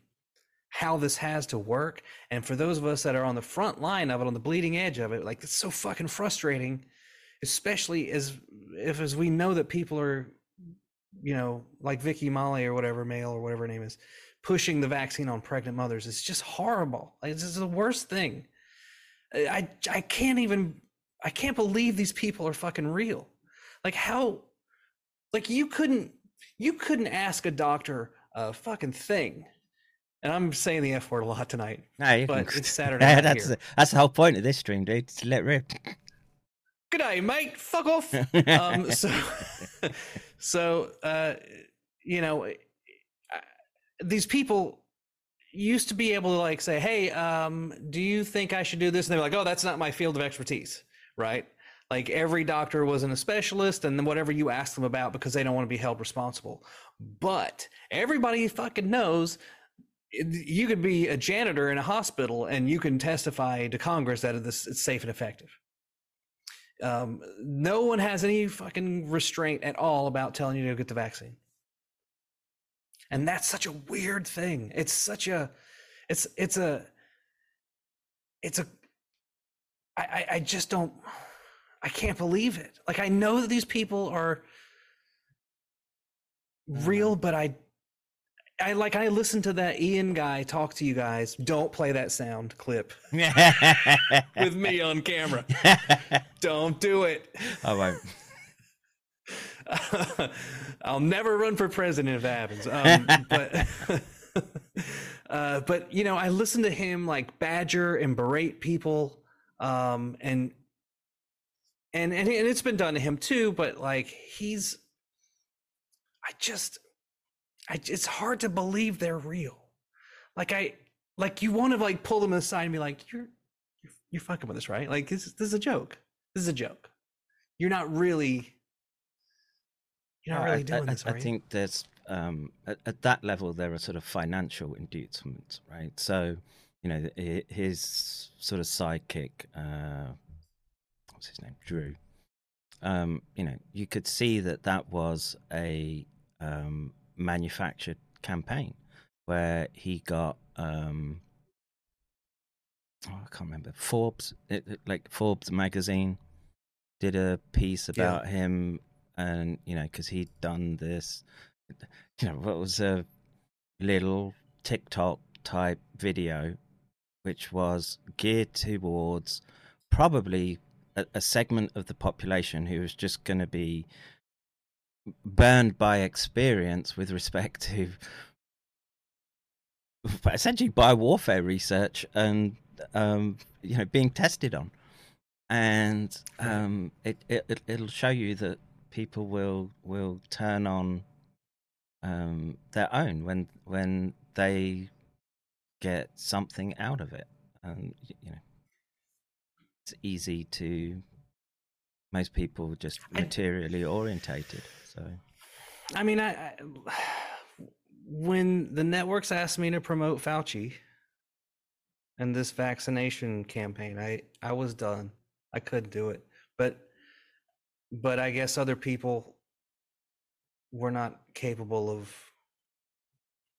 how this has to work. And for those of us that are on the front line of it, on the bleeding edge of it, like, it's so fucking frustrating, especially as we know that people are, you know, like Vicky Molly or whatever, Mail or whatever her name is, pushing the vaccine on pregnant mothers. It's just horrible. It's just the worst thing. I can't believe these people are fucking real. Like, how, like, you couldn't ask a doctor a fucking thing. And I'm saying the F word a lot tonight. No, you but can... it's Saturday. Yeah, that's the whole point of this stream, dude. Just let rip. Good day, mate. Fuck off. So you know, these people used to be able to like say, hey, do you think I should do this? And they were like, oh, that's not my field of expertise, right? Like every doctor wasn't a specialist, and whatever you ask them about, because they don't want to be held responsible. But everybody fucking knows you could be a janitor in a hospital and you can testify to Congress that it's safe and effective. No one has any fucking restraint at all about telling you to get the vaccine. And that's such a weird thing. It's such a, I just don't, I can't believe it. Like, I know that these people are real, but I listened to that Ian guy talk to you guys. Don't play that sound clip with me on camera. Don't do it. I won't. I'll never run for president if that happens. But you know, I listened to him like badger and berate people, and it's been done to him too. But like, it's hard to believe they're real. Like you want to like pull them aside and be like, you're fucking with us, right? Like this is a joke. This is a joke. You're not really doing this, right? I think there's at that level there are sort of financial inducements, right? So you know, his sort of sidekick, what's his name, Drew. You know, you could see that was a manufactured campaign where he got I can't remember, Forbes, like Forbes magazine did a piece about him, and you know, because he'd done this, you know, what was a little TikTok type video which was geared towards probably a segment of the population who was just going to be burned by experience with respect to essentially biowarfare research and you know, being tested on, and it'll show you that people will turn on their own when they get something out of it, and you know, it's easy to most people just materially orientated. I mean, when the networks asked me to promote Fauci and this vaccination campaign, I was done. I couldn't do it. But I guess other people were not capable of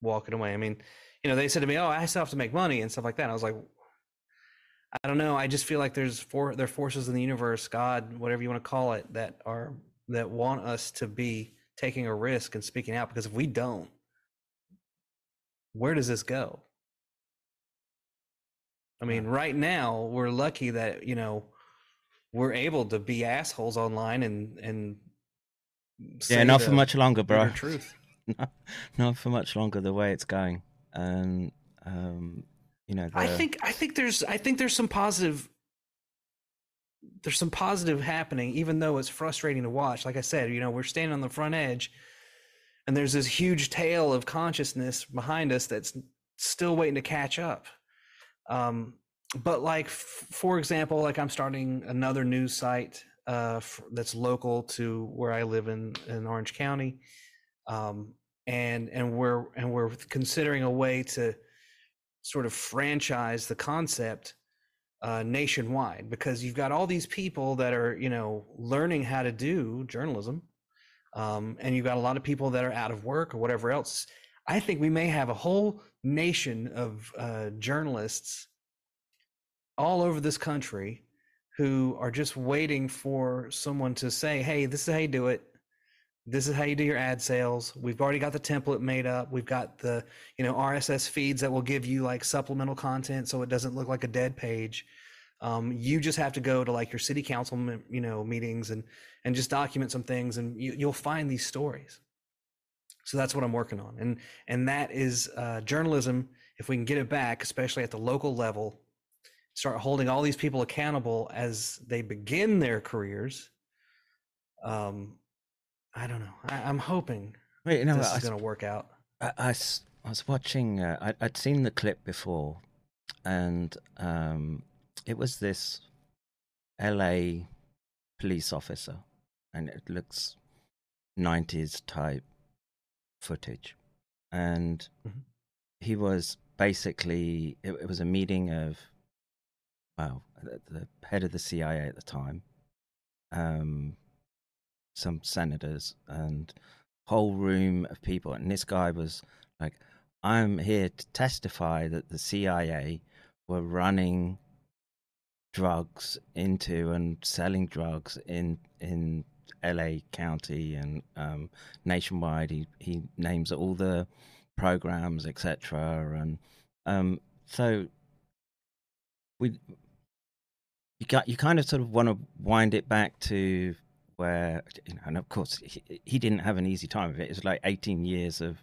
walking away. I mean, you know, they said to me, "Oh, I still have to make money and stuff like that." I was like, I don't know. I just feel like there are forces in the universe, God, whatever you want to call it, that want us to be taking a risk and speaking out, because if we don't, where does this go? I mean, right now we're lucky that, you know, we're able to be assholes online and yeah, not for much longer, bro. Truth. Not for much longer, the way it's going. And you know, I think there's some positive. There's some positive happening, even though it's frustrating to watch. Like I said, you know, we're standing on the front edge and there's this huge tail of consciousness behind us that's still waiting to catch up. But like, for example, like I'm starting another news site that's local to where I live in Orange County. And we're considering a way to sort of franchise the concept nationwide, because you've got all these people that are, you know, learning how to do journalism, and you've got a lot of people that are out of work or whatever else. I think we may have a whole nation of journalists all over this country who are just waiting for someone to say, "Hey, this is how you do it. This is how you do your ad sales. We've already got the template made up. We've got the, you know, RSS feeds that will give you like supplemental content so it doesn't look like a dead page. You just have to go to like your city council, you know, meetings and just document some things, and you'll find these stories." So that's what I'm working on, and that is journalism. If we can get it back, especially at the local level, start holding all these people accountable as they begin their careers. I don't know. I'm hoping this is going to work out. I was watching, I'd seen the clip before, and it was this LA police officer, and it looks 90s type footage. And mm-hmm. he was basically, it was a meeting of, well, the head of the CIA at the time, some senators, and whole room of people. And this guy was like, I'm here to testify that the CIA were running drugs into and selling drugs in LA County and nationwide. He names all the programs, etc. And so you kind of sort of want to wind it back to where, you know, and of course he didn't have an easy time of it. It was like 18 years of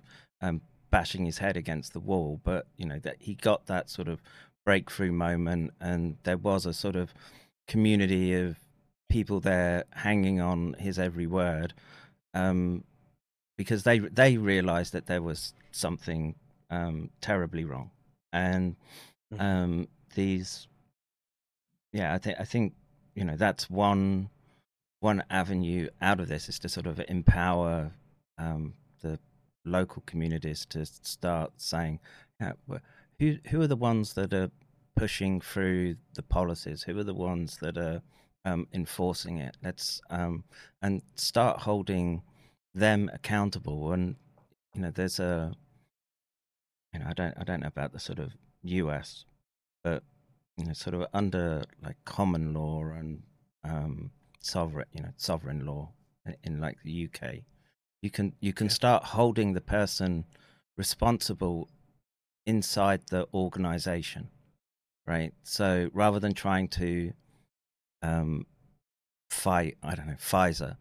bashing his head against the wall, but you know that he got that sort of breakthrough moment, and there was a sort of community of people there hanging on his every word, because they realized that there was something terribly wrong. And these, yeah, I think you know, that's one avenue out of this is to sort of empower the local communities to start saying, yeah, who are the ones that are pushing through the policies? Who are the ones that are enforcing it? Let's and start holding them accountable. And you know, there's a, you know, I don't know about the sort of U.S., but you know, sort of under like common law and sovereign law in like the U.K., you can start holding the person responsible inside the organization, right? So rather than trying to fight, I don't know, Pfizer,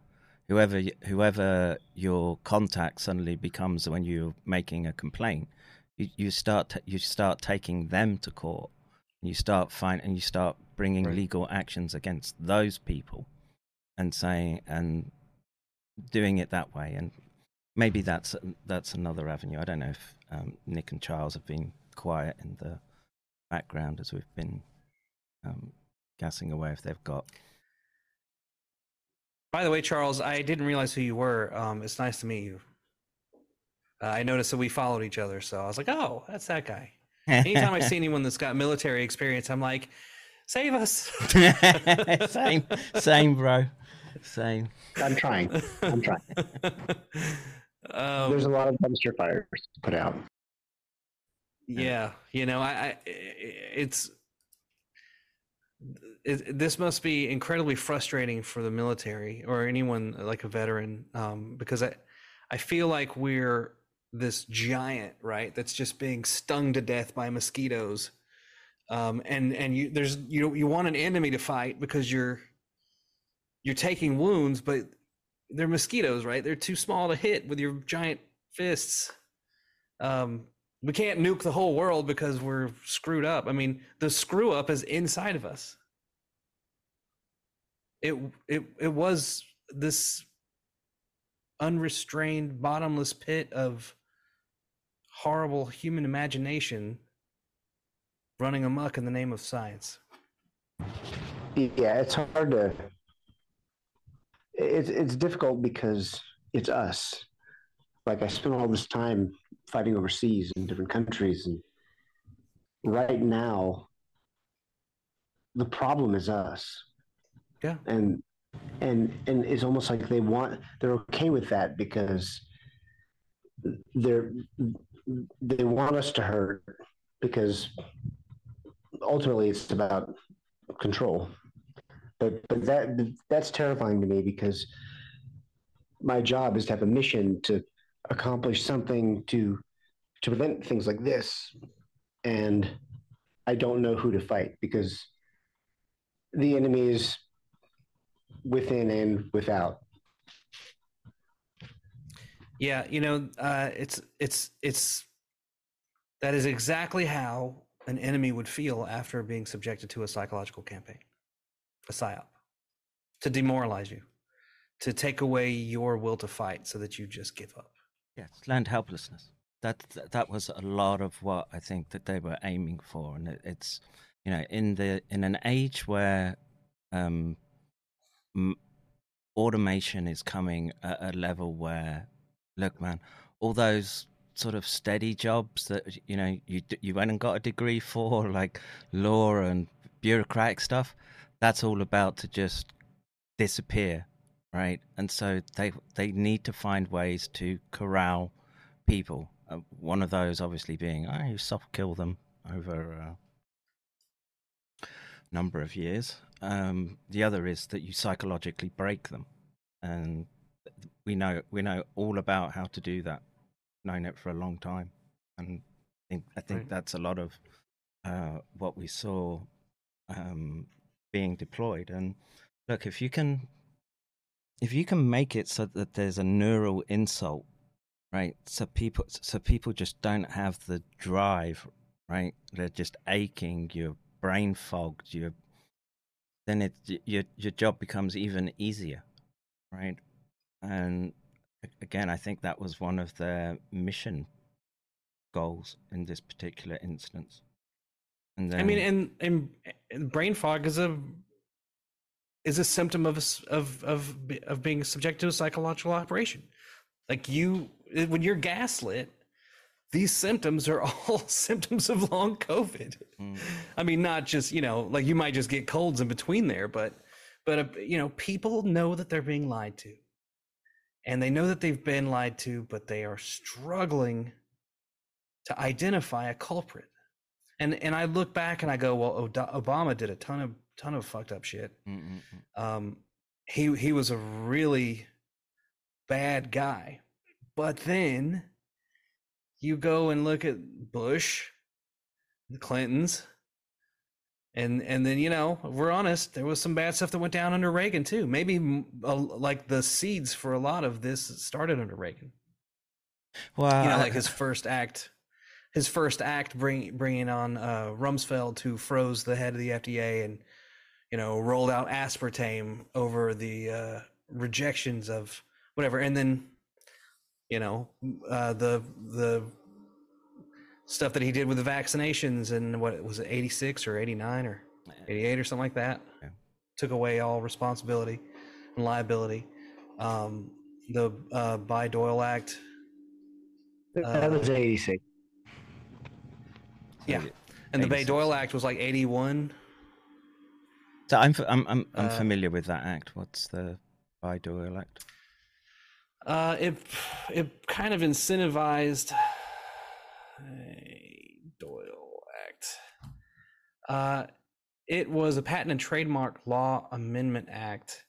whoever your contact suddenly becomes when you're making a complaint, you start taking them to court, and you start bringing right. legal actions against those people, and saying and doing it that way. And maybe that's another avenue. I don't know if Nick and Charles have been quiet in the background as we've been gassing away if they've got. By the way, Charles, I didn't realize who you were. It's nice to meet you. I noticed that we followed each other, so I was like, oh, that's that guy. Anytime I see anyone that's got military experience, I'm like, save us. Same, bro. Same. I'm trying. There's a lot of dumpster fires to put out. Yeah, you know, this must be incredibly frustrating for the military or anyone like a veteran, because I feel like we're this giant, right, that's just being stung to death by mosquitoes, and you want an enemy to fight because you're taking wounds, but they're mosquitoes, right? They're too small to hit with your giant fists. We can't nuke the whole world because we're screwed up. I mean, the screw up is inside of us. It was this unrestrained, bottomless pit of horrible human imagination running amok in the name of science. Yeah, it's hard to... It's difficult because it's us. Like, I spent all this time fighting overseas in different countries, and right now the problem is us. Yeah. And it's almost like they're okay with that because they want us to hurt, because ultimately it's about control. But that's terrifying to me, because my job is to have a mission to accomplish something to prevent things like this, and I don't know who to fight because the enemy is within and without. Yeah, you know, that is exactly how an enemy would feel after being subjected to a psychological campaign. A psyop to demoralize you, to take away your will to fight so that you just give up. Yes, learned helplessness. That was a lot of what I think that they were aiming for. And it's, you know, in an age where automation is coming at a level where, look, man, all those sort of steady jobs that, you know, you went and got a degree for, like law and bureaucratic stuff, that's all about to just disappear, right? And so they need to find ways to corral people. One of those obviously being, you soft kill them over a number of years. The other is that you psychologically break them, and we know all about how to do that. Known it for a long time, and I think right. That's a lot of what we saw being deployed. And look, if you can make it so that there's a neural insult, right? So people just don't have the drive, right? They're just aching. You're brain fogged. Then your job becomes even easier, right? And again, I think that was one of their mission goals in this particular instance. And then, I mean, and brain fog is a symptom of being subjected to a psychological operation. Like when you're gaslit, these symptoms are all symptoms of long COVID. Mm. I mean, not just, you know, like you might just get colds in between there, but you know, people know that they're being lied to. And they know that they've been lied to, but they are struggling to identify a culprit. And I look back and I go, well, Obama did a ton of fucked up shit. Mm-hmm. He was a really bad guy. But then you go and look at Bush, the Clintons, and then, you know, if we're honest, there was some bad stuff that went down under Reagan too. Maybe like the seeds for a lot of this started under Reagan. Well, you know, like his first act bringing on Rumsfeld, who froze the head of the FDA and, you know, rolled out aspartame over the rejections of whatever, and then, you know, the stuff that he did with the vaccinations and what was it, 86 or 89 or 88 or something like that. Yeah. Took away all responsibility and liability. The Buy Doyle Act. That was 86. Yeah, and 86. The Bay Doyle Act was like 81. So I'm familiar with that act. What's the Bay Doyle Act? It kind of incentivized Doyle Act. It was a Patent and Trademark Law Amendment Act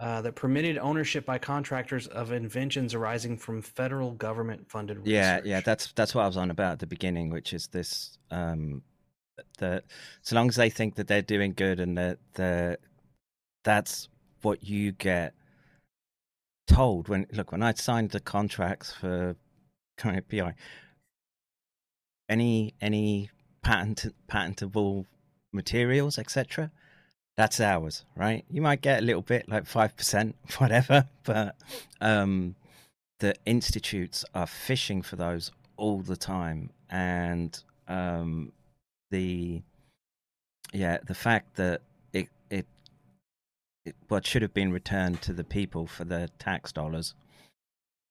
that permitted ownership by contractors of inventions arising from federal government funded research. Yeah, that's what I was on about at the beginning, which is this that so long as they think that they're doing good and that that's what you get told. When I signed the contracts for kind of PI, any patentable materials, etc., that's ours, right? You might get a little bit, like 5%, whatever, but the institutes are fishing for those all the time. And the fact that it what should have been returned to the people for their tax dollars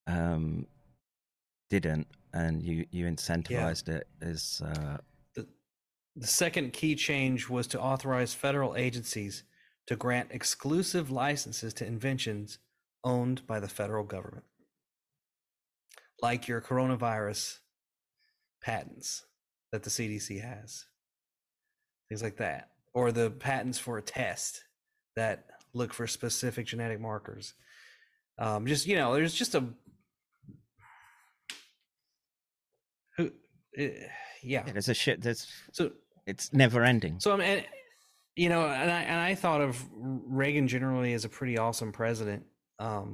didn't, and you incentivized it is the second key change was to authorize federal agencies to grant exclusive licenses to inventions owned by the federal government, like your coronavirus patents that the CDC has, things like that, or the patents for a test that look for specific genetic markers. Just, you know, there's just a there's a shit that's so it's never ending. So I thought of Reagan generally as a pretty awesome president. And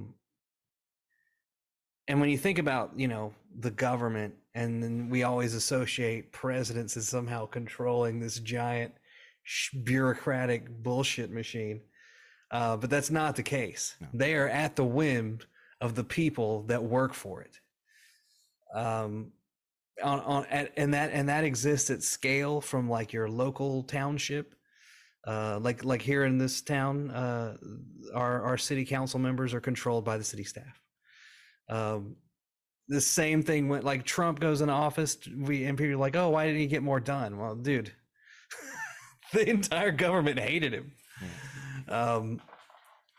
when you think about, you know, the government, and then we always associate presidents as somehow controlling this giant bureaucratic bullshit machine, but that's not the case. No. They are at the whim of the people that work for it. And that exists at scale from like your local township Like here in this town, our city council members are controlled by the city staff. The same thing went, like, Trump goes into office, and people are like, oh, why didn't he get more done? Well, dude, the entire government hated him.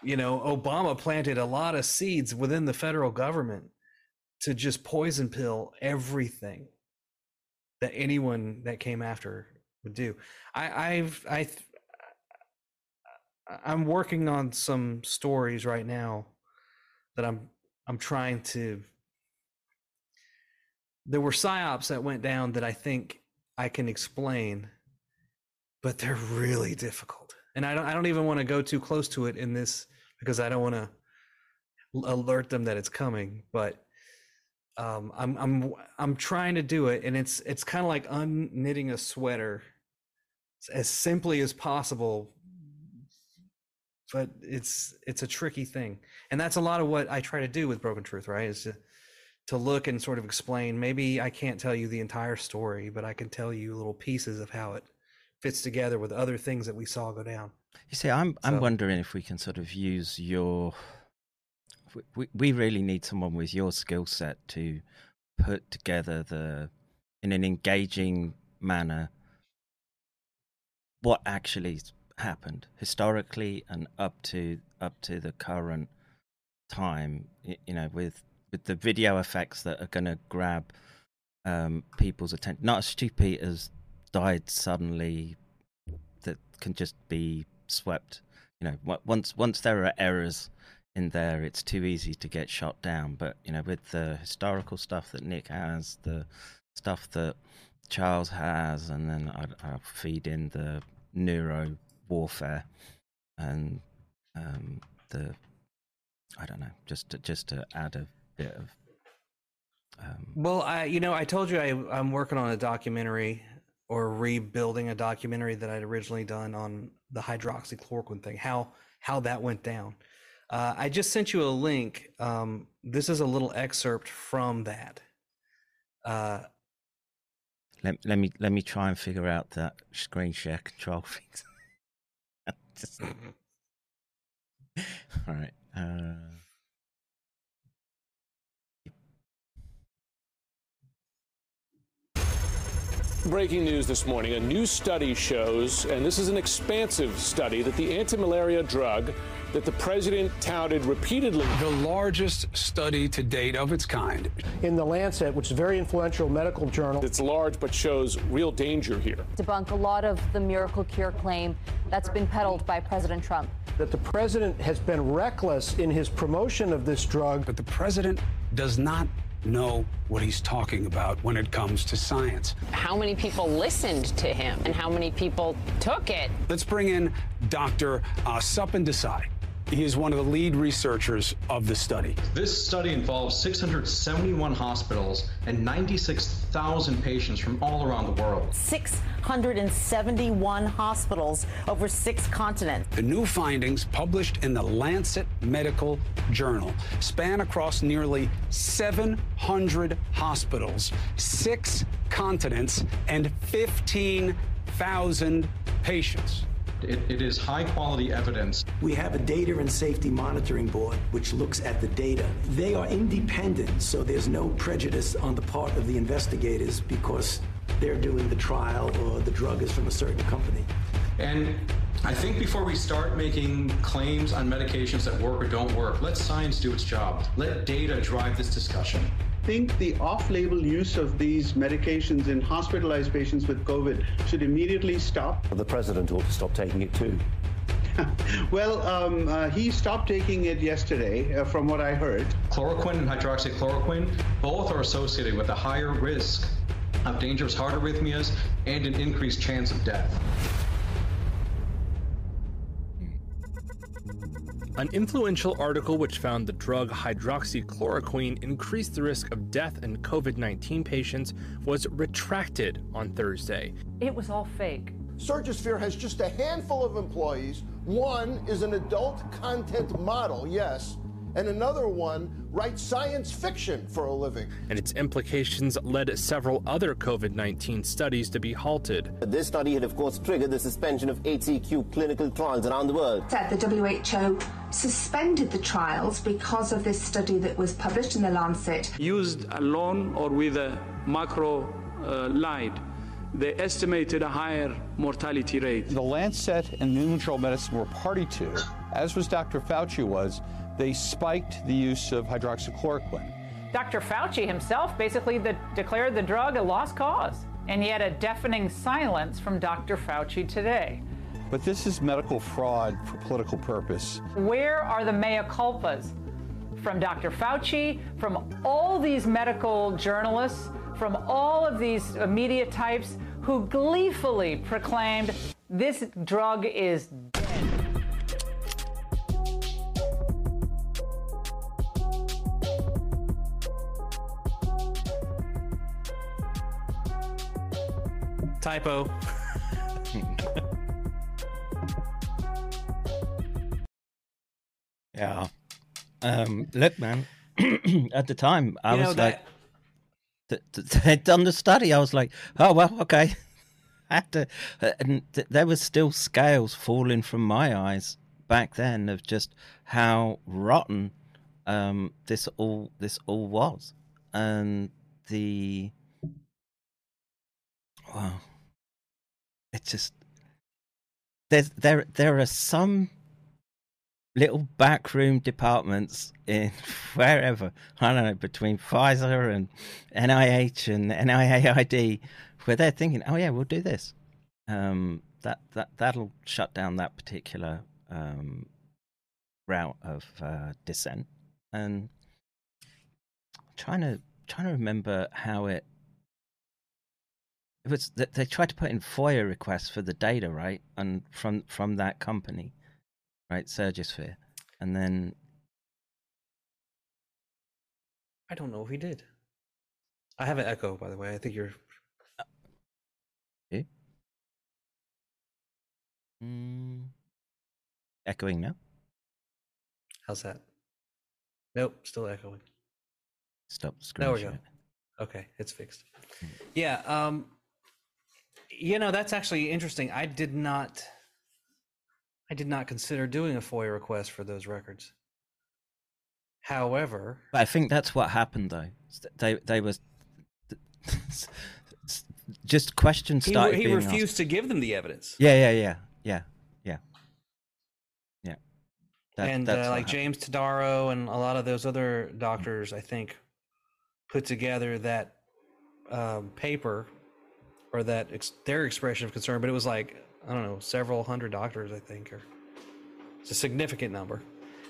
You know, Obama planted a lot of seeds within the federal government to just poison pill everything that anyone that came after would do. I'm working on some stories right now that I'm trying to. There were psyops that went down that I think I can explain, but they're really difficult, and I don't even want to go too close to it in this because I don't want to alert them that it's coming. But I'm trying to do it, and it's kind of like unknitting a sweater, as simply as possible. But it's a tricky thing, and that's a lot of what I try to do with Broken Truth, right? Is to look and sort of explain. Maybe I can't tell you the entire story, but I can tell you little pieces of how it fits together with other things that we saw go down. You see, I'm wondering if we can sort of use your. We really need someone with your skill set to put together in an engaging manner, what actually happened historically and up to the current time, you know, with the video effects that are going to grab people's attention. Not as 2 Peters died suddenly that can just be swept, you know. Once there are errors in there, it's too easy to get shot down. But, you know, with the historical stuff that Nick has, the stuff that Charles has, and then I'll feed in the neuro warfare and the, I don't know, just to add a bit of. Well, I told you I'm working on a documentary, or rebuilding a documentary that I'd originally done on the hydroxychloroquine thing, how that went down. I just sent you a link. This is a little excerpt from that. Let me try and figure out that screen share control things. Just... All right. Breaking news this morning. A new study shows, and this is an expansive study, that the anti-malaria drug that the president touted repeatedly. The largest study to date of its kind. In The Lancet, which is a very influential medical journal. It's large, but shows real danger here. Debunk a lot of the miracle cure claim that's been peddled by President Trump. That the president has been reckless in his promotion of this drug. But the president does not know what he's talking about when it comes to science. How many people listened to him and how many people took it? Let's bring in Dr. Suppan Desai. He is one of the lead researchers of the study. This study involves 671 hospitals and 96,000 patients from all around the world. 671 hospitals over 6 continents. The new findings, published in the Lancet Medical Journal, span across nearly 700 hospitals, 6 continents, and 15,000 patients. It is high-quality evidence. We have a data and safety monitoring board which looks at the data. They are independent, so there's no prejudice on the part of the investigators because they're doing the trial or the drug is from a certain company. And I think before we start making claims on medications that work or don't work, let science do its job. Let data drive this discussion. I think the off-label use of these medications in hospitalized patients with COVID should immediately stop. The president ought to stop taking it too. Well, he stopped taking it yesterday, from what I heard. Chloroquine and hydroxychloroquine both are associated with a higher risk of dangerous heart arrhythmias and an increased chance of death. An influential article which found the drug hydroxychloroquine increased the risk of death in COVID-19 patients was retracted on Thursday. It was all fake. Surgisphere has just a handful of employees. One is an adult content model, yes, and another one writes science fiction for a living. And its implications led several other COVID-19 studies to be halted. This study had, of course, triggered the suspension of HCQ clinical trials around the world. Said the WHO suspended the trials because of this study that was published in The Lancet. Used alone or with a macro light, they estimated a higher mortality rate. The Lancet and New England Journal of Medicine were party to, as was Dr. Fauci was, they spiked the use of hydroxychloroquine. Dr. Fauci himself basically declared the drug a lost cause, and yet a deafening silence from Dr. Fauci today. But this is medical fraud for political purpose. Where are the mea culpas from Dr. Fauci, from all these medical journalists, from all of these media types who gleefully proclaimed this drug is dead? Typo. Yeah. Look, man, at the time, I was like, they'd done the study. I was like, oh, well, okay. And there was still scales falling from my eyes back then of just how rotten this all was. And the... Wow. It's just... There are some little backroom departments in wherever, I don't know, between Pfizer and NIH and NIAID, where they're thinking, oh yeah, we'll do this. That'll shut down that particular route of dissent. And I'm trying to remember how it was that they tried to put in FOIA requests for the data, right? And from that company. Right, Surgisphere, and then I don't know if he did. I have an echo, by the way. I think you're. Okay. Echoing now. How's that? Nope, still echoing. Stop screen share. There we go. Okay, it's fixed. Yeah. You know, that's actually interesting. I did not consider doing a FOIA request for those records. However, but I think that's what happened, though. They was just questions started. He refused asked to give them the evidence. Yeah. And that's like James Todaro and a lot of those other doctors, I think, put together that paper or that their expression of concern. But it was like, I don't know, several hundred doctors, I think, or it's a significant number,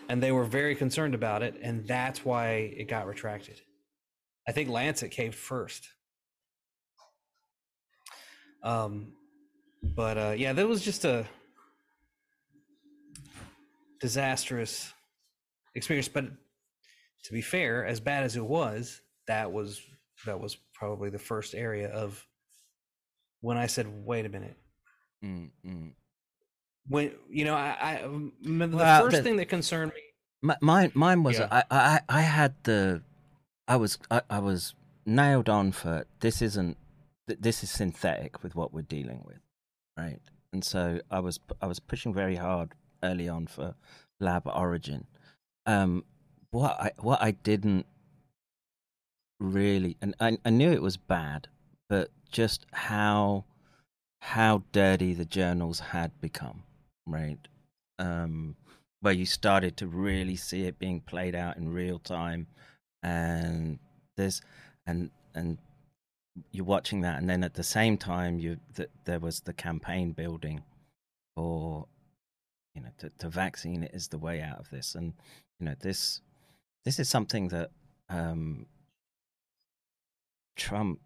and they were very concerned about it, and that's why it got retracted. I think Lancet came first. Yeah, that was just a disastrous experience. But to be fair, as bad as it was, that was probably the first area of when I said, wait a minute. Mm-hmm. When the first thing that concerned me, mine was, yeah. I was nailed on for this is synthetic with what we're dealing with, right? And so I was pushing very hard early on for lab origin. What I didn't really, and I knew it was bad, but just how dirty the journals had become, right? Where you started to really see it being played out in real time, and this, and you're watching that, and then at the same time, there was the campaign building for, the vaccine is the way out of this, and this is something that Trump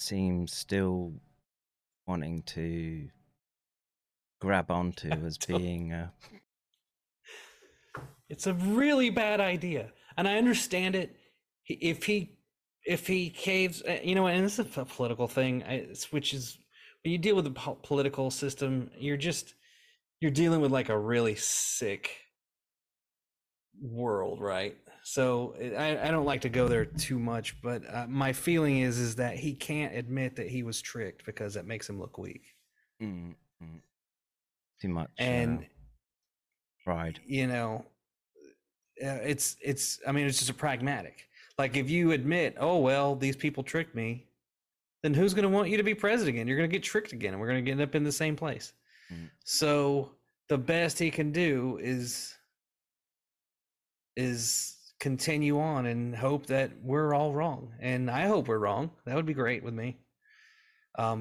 seems still wanting to grab onto as being it's a really bad idea, and I understand it if he caves, and this is a political thing, which is when you deal with the political system, you're dealing with like a really sick world, right? So I don't like to go there too much, but my feeling is that he can't admit that he was tricked because that makes him look weak. Mm-hmm. Too much. And pride, you know, it's I mean, it's just a pragmatic. Like, if you admit, oh, well, these people tricked me, then who's going to want you to be president again? You're going to get tricked again, and we're going to get up in the same place. Mm-hmm. So the best he can do is continue on and hope that we're all wrong. And I hope we're wrong. That would be great with me. I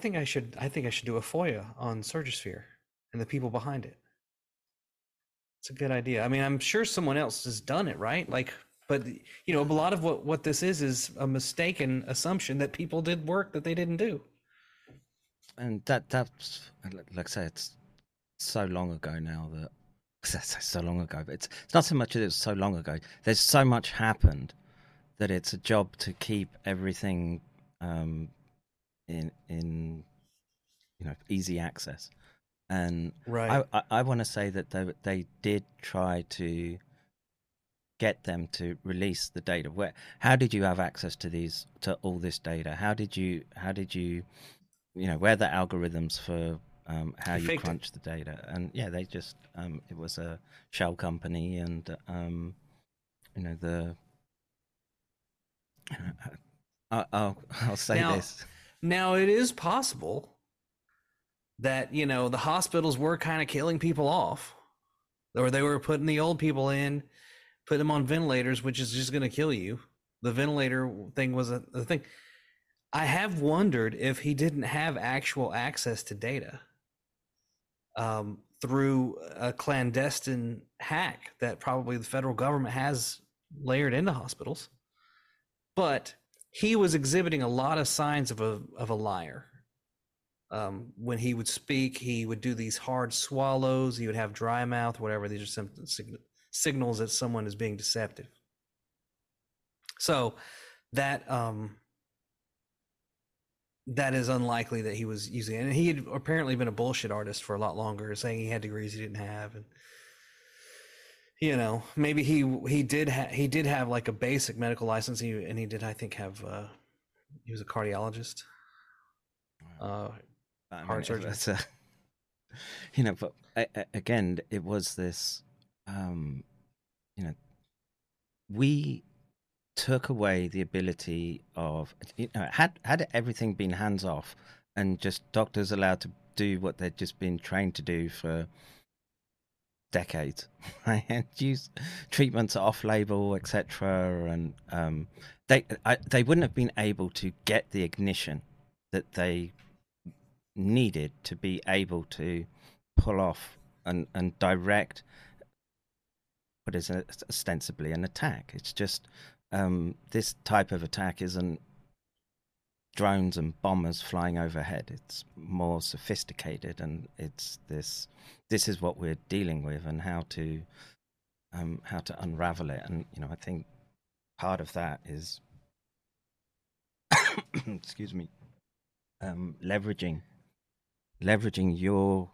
think I should do a FOIA on Surgisphere and the people behind it. It's a good idea. I mean, I'm sure someone else has done it, right? Like, but you know, a lot of what this is a mistaken assumption that people did work that they didn't do. And that's, like I say, it's so long ago now that but it's not so much that it's so long ago. There's so much happened that it's a job to keep everything in you know, easy access. And right. I want to say that they did try to get them to release the data. Where, how did you have access to these, to all this data? How did you you know, where are the algorithms for how you crunch the data? And yeah, they just it was a shell company, and you know, the I'll say this. Now it is possible that, you know, the hospitals were kind of killing people off, or they were putting the old people in, put them on ventilators, which is just going to kill you. The ventilator thing was a thing. I have wondered if he didn't have actual access to data through a clandestine hack that probably the federal government has layered into hospitals. But he was exhibiting a lot of signs of a liar. When he would speak, he would do these hard swallows. He would have dry mouth, whatever. These are symptoms, signals that someone is being deceptive. So that is unlikely that he was using it. And he had apparently been a bullshit artist for a lot longer, saying he had degrees he didn't have. And, you know, maybe he did have like a basic medical license. And he did, I think, have he was a cardiologist, heart surgeon. You know, but again, it was this. You know, we took away the ability of, you know, had everything been hands off and just doctors allowed to do what they'd just been trained to do for decades, right? And use treatments off label, etc. And they wouldn't have been able to get the ignition that they needed to be able to pull off and direct what is ostensibly an attack. It's just this type of attack isn't drones and bombers flying overhead. It's more sophisticated, and it's this is what we're dealing with, and how to unravel it. And you know, I think part of that is excuse me, leveraging your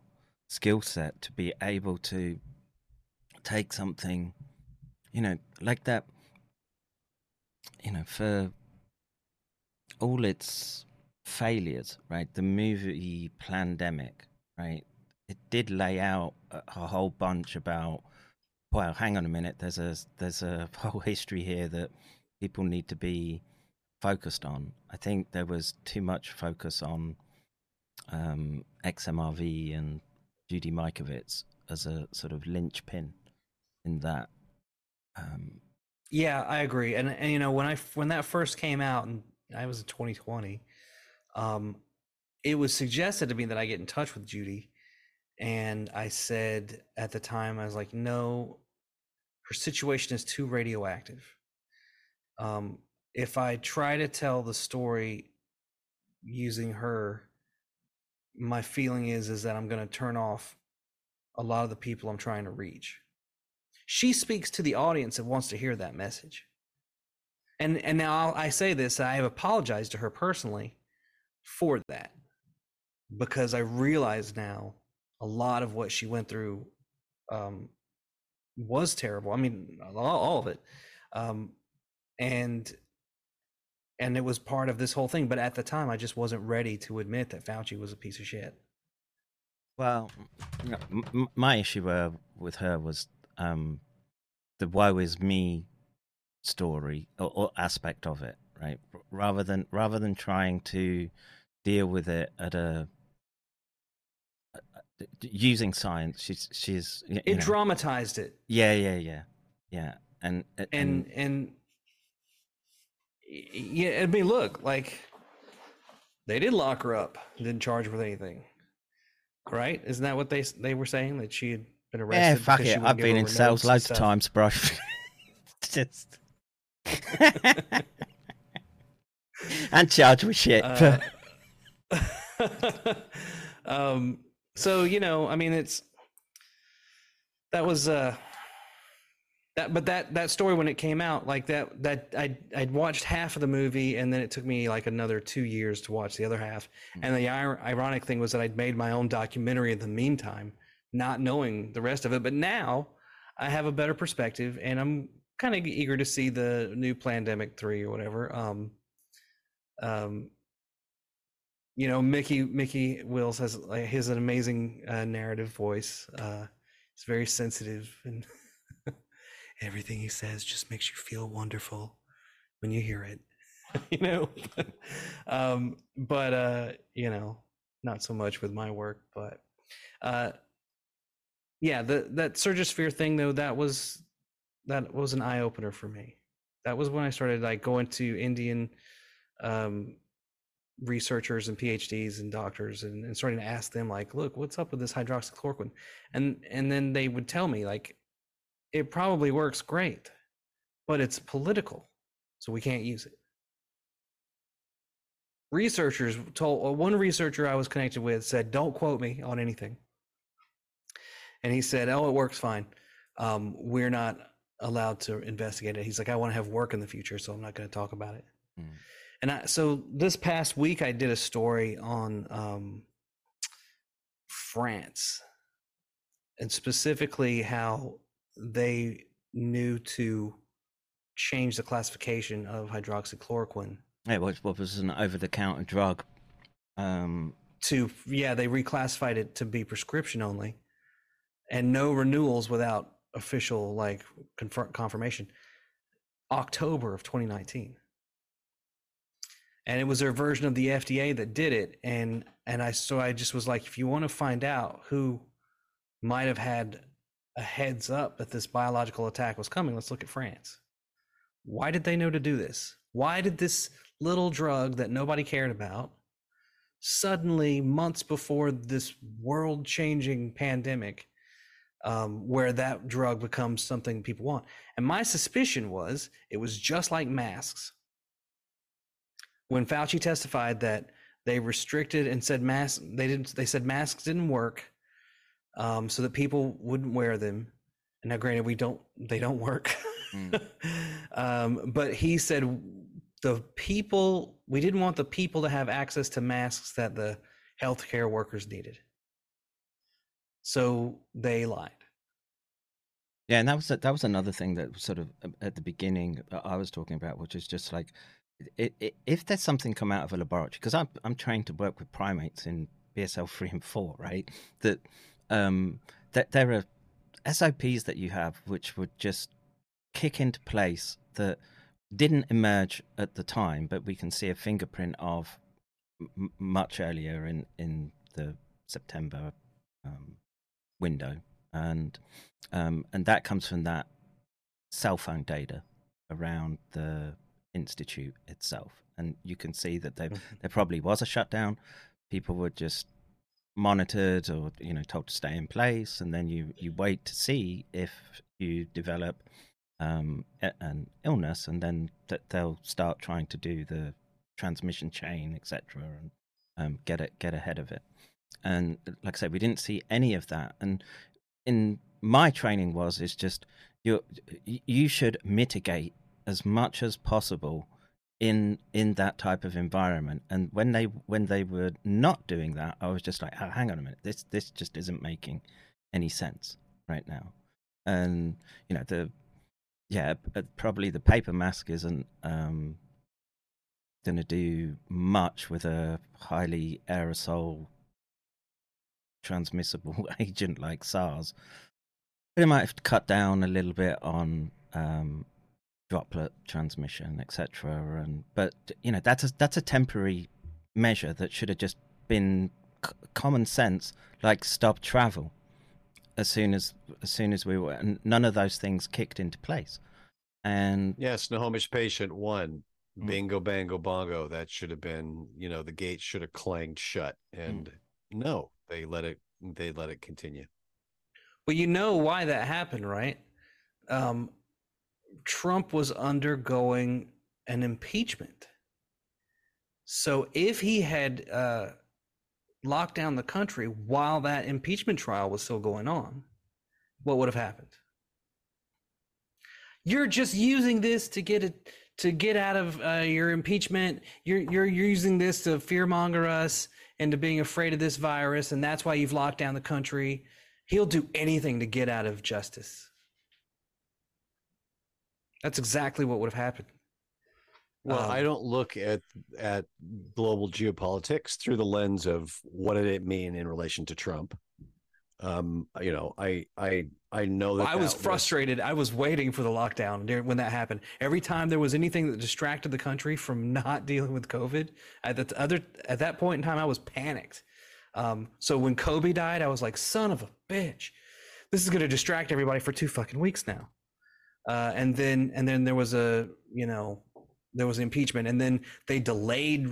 skill set to be able to take something, you know, like that, you know, for all its failures, right? The movie Plandemic, right? It did lay out a whole bunch about, well, hang on a minute, there's a whole history here that people need to be focused on. I think there was too much focus on XMRV and Judy Mikovits as a sort of linchpin in that. Yeah, I agree. And you know, when that first came out, and I was in 2020, it was suggested to me that I get in touch with Judy, and I said at the time, I was like, no, her situation is too radioactive. If I try to tell the story using her, my feeling is that I'm going to turn off a lot of the people I'm trying to reach. She speaks to the audience that wants to hear that message. And now I say this, I have apologized to her personally for that, because I realize now a lot of what she went through was terrible. I mean, all of it. And it was part of this whole thing. But at the time, I just wasn't ready to admit that Fauci was a piece of shit. Well, my issue with her was the woe is me story or aspect of it, right? Rather than trying to deal with it at a using science, she's it dramatized it. Yeah. And yeah, I mean, look, like they did lock her up, didn't charge her with anything, right? Isn't that what they were saying, that she had been arrested? Yeah, fuck it. I've been in cells loads of times, bro. Just and charged with shit. So I mean, that story when it came out, like that I'd watched half of the movie, and then it took me like another 2 years to watch the other half. Mm-hmm. And the ironic thing was that I'd made my own documentary in the meantime, not knowing the rest of it. But now I have a better perspective, and I'm kind of eager to see the new Plandemic 3 or whatever. Mickey Wills has an amazing narrative voice. It's very sensitive and. Everything he says just makes you feel wonderful when you hear it, not so much with my work, but, that Surgisphere thing though, that was an eye opener for me. That was when I started like going to Indian, researchers and PhDs and doctors and starting to ask them like, look, what's up with this hydroxychloroquine? And then they would tell me like, it probably works great, but it's political, so we can't use it. Researchers told one researcher I was connected with said, "Don't quote me on anything," and he said, "Oh, it works fine. We're not allowed to investigate it." He's like, "I want to have work in the future, so I'm not going to talk about it." Mm. And so this past week, I did a story on France, and specifically how they knew to change the classification of hydroxychloroquine. It was an over-the-counter drug. They reclassified it to be prescription only, and no renewals without official like confirmation. October of 2019, and it was their version of the FDA that did it. And I just was like, if you want to find out who might have had a heads up that this biological attack was coming, let's look at France. Why did they know to do this? Why did this little drug that nobody cared about suddenly, months before this world-changing pandemic, where that drug becomes something people want? And my suspicion was it was just like masks. When Fauci testified that they restricted and said masks, they said masks didn't work, so that people wouldn't wear them. And now granted, they don't work. But he said we didn't want the people to have access to masks that the healthcare workers needed. So they lied. Yeah. And that was another thing that was sort of at the beginning I was talking about, which is just like, if there's something come out of a laboratory, cause I'm trained to work with primates in BSL 3 and 4, right? That there are SOPs that you have which would just kick into place that didn't emerge at the time, but we can see a fingerprint of much earlier in the September window, and that comes from that cell phone data around the institute itself, and you can see that there probably was a shutdown. People were just monitored or told to stay in place, and then you wait to see if you develop an illness, and then they'll start trying to do the transmission chain, etc., and get ahead of it. And like I said, we didn't see any of that. And in my training it's just you should mitigate as much as possible in that type of environment. And when they were not doing that, I was just like, oh, hang on a minute, this just isn't making any sense right now. And you know, probably the paper mask isn't going to do much with a highly aerosol transmissible agent like SARS. They might have cut down a little bit on droplet transmission, etc. And but you know, that's a temporary measure that should have just been common sense, like stop travel as soon as we were, and none of those things kicked into place. And yes, Snohomish patient 1, bingo bango bongo, that should have been, you know, the gate should have clanged shut, and no, they let it continue. Well, you know why that happened, right? Trump was undergoing an impeachment. So if he had locked down the country while that impeachment trial was still going on, what would have happened? You're just using this to get out of your impeachment. You're using this to fearmonger us into being afraid of this virus, and that's why you've locked down the country. He'll do anything to get out of justice. That's exactly what would have happened. Well, I don't look at global geopolitics through the lens of what did it mean in relation to Trump. You know, I know that I was frustrated. I was waiting for the lockdown when that happened. Every time there was anything that distracted the country from not dealing with COVID, at that point in time, I was panicked. So when Kobe died, I was like, son of a bitch, this is going to distract everybody for 2 fucking weeks now. And then there was an impeachment, and then they delayed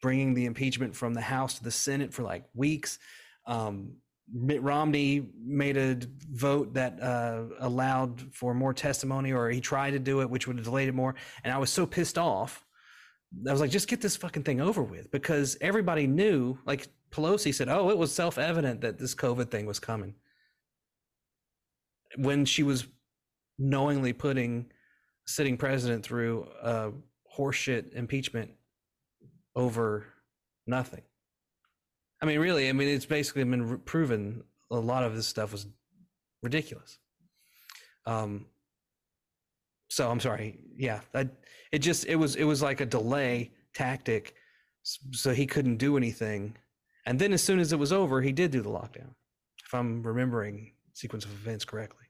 bringing the impeachment from the House to the Senate for like weeks. Mitt Romney made a vote that allowed for more testimony, or he tried to do it, which would have delayed it more. And I was so pissed off. I was like, just get this fucking thing over with, because everybody knew, like Pelosi said, oh, it was self-evident that this COVID thing was coming, when she was knowingly putting sitting president through a horseshit impeachment over nothing. I mean, really, I mean, it's basically been proven a lot of this stuff was ridiculous. So I'm sorry. Yeah, it was like a delay tactic, so he couldn't do anything. And then as soon as it was over, he did do the lockdown, if I'm remembering sequence of events correctly.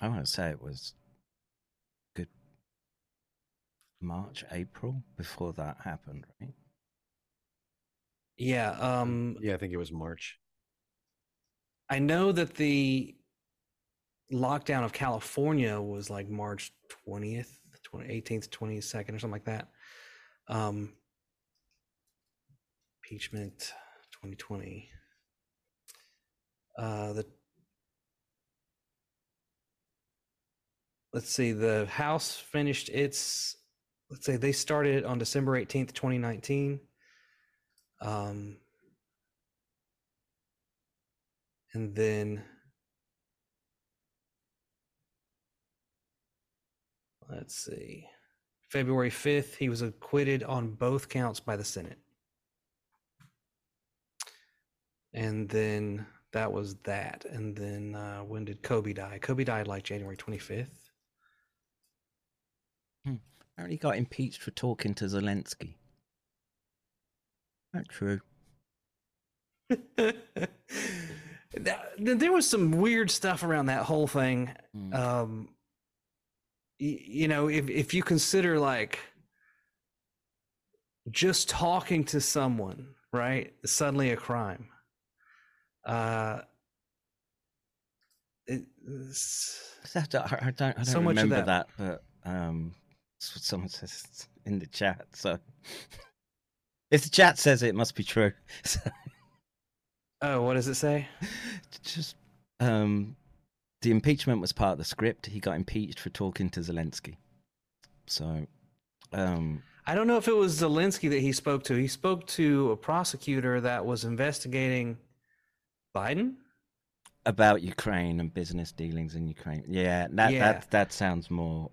I want to say it was good March, April before that happened, right? Yeah. Yeah, I think it was March. I know that the lockdown of California was like March 20th, 18th, 22nd, or something like that. Impeachment 2020. Let's see, the House finished its, let's say they started it on December 18th, 2019. And then, let's see, February 5th, he was acquitted on both counts by the Senate. And then that was that. And then when did Kobe die? Kobe died like January 25th. Apparently got impeached for talking to Zelensky. Not true. There was some weird stuff around that whole thing. You know, if you consider like just talking to someone, right, suddenly a crime. I don't so remember much of that, but someone says in the chat, so if the chat says it must be true. So, oh, what does it say? Just the impeachment was part of the script. He got impeached for talking to Zelensky. So I don't know if it was Zelensky that he spoke to. He spoke to a prosecutor that was investigating Biden. about Ukraine and business dealings in Ukraine. That sounds more.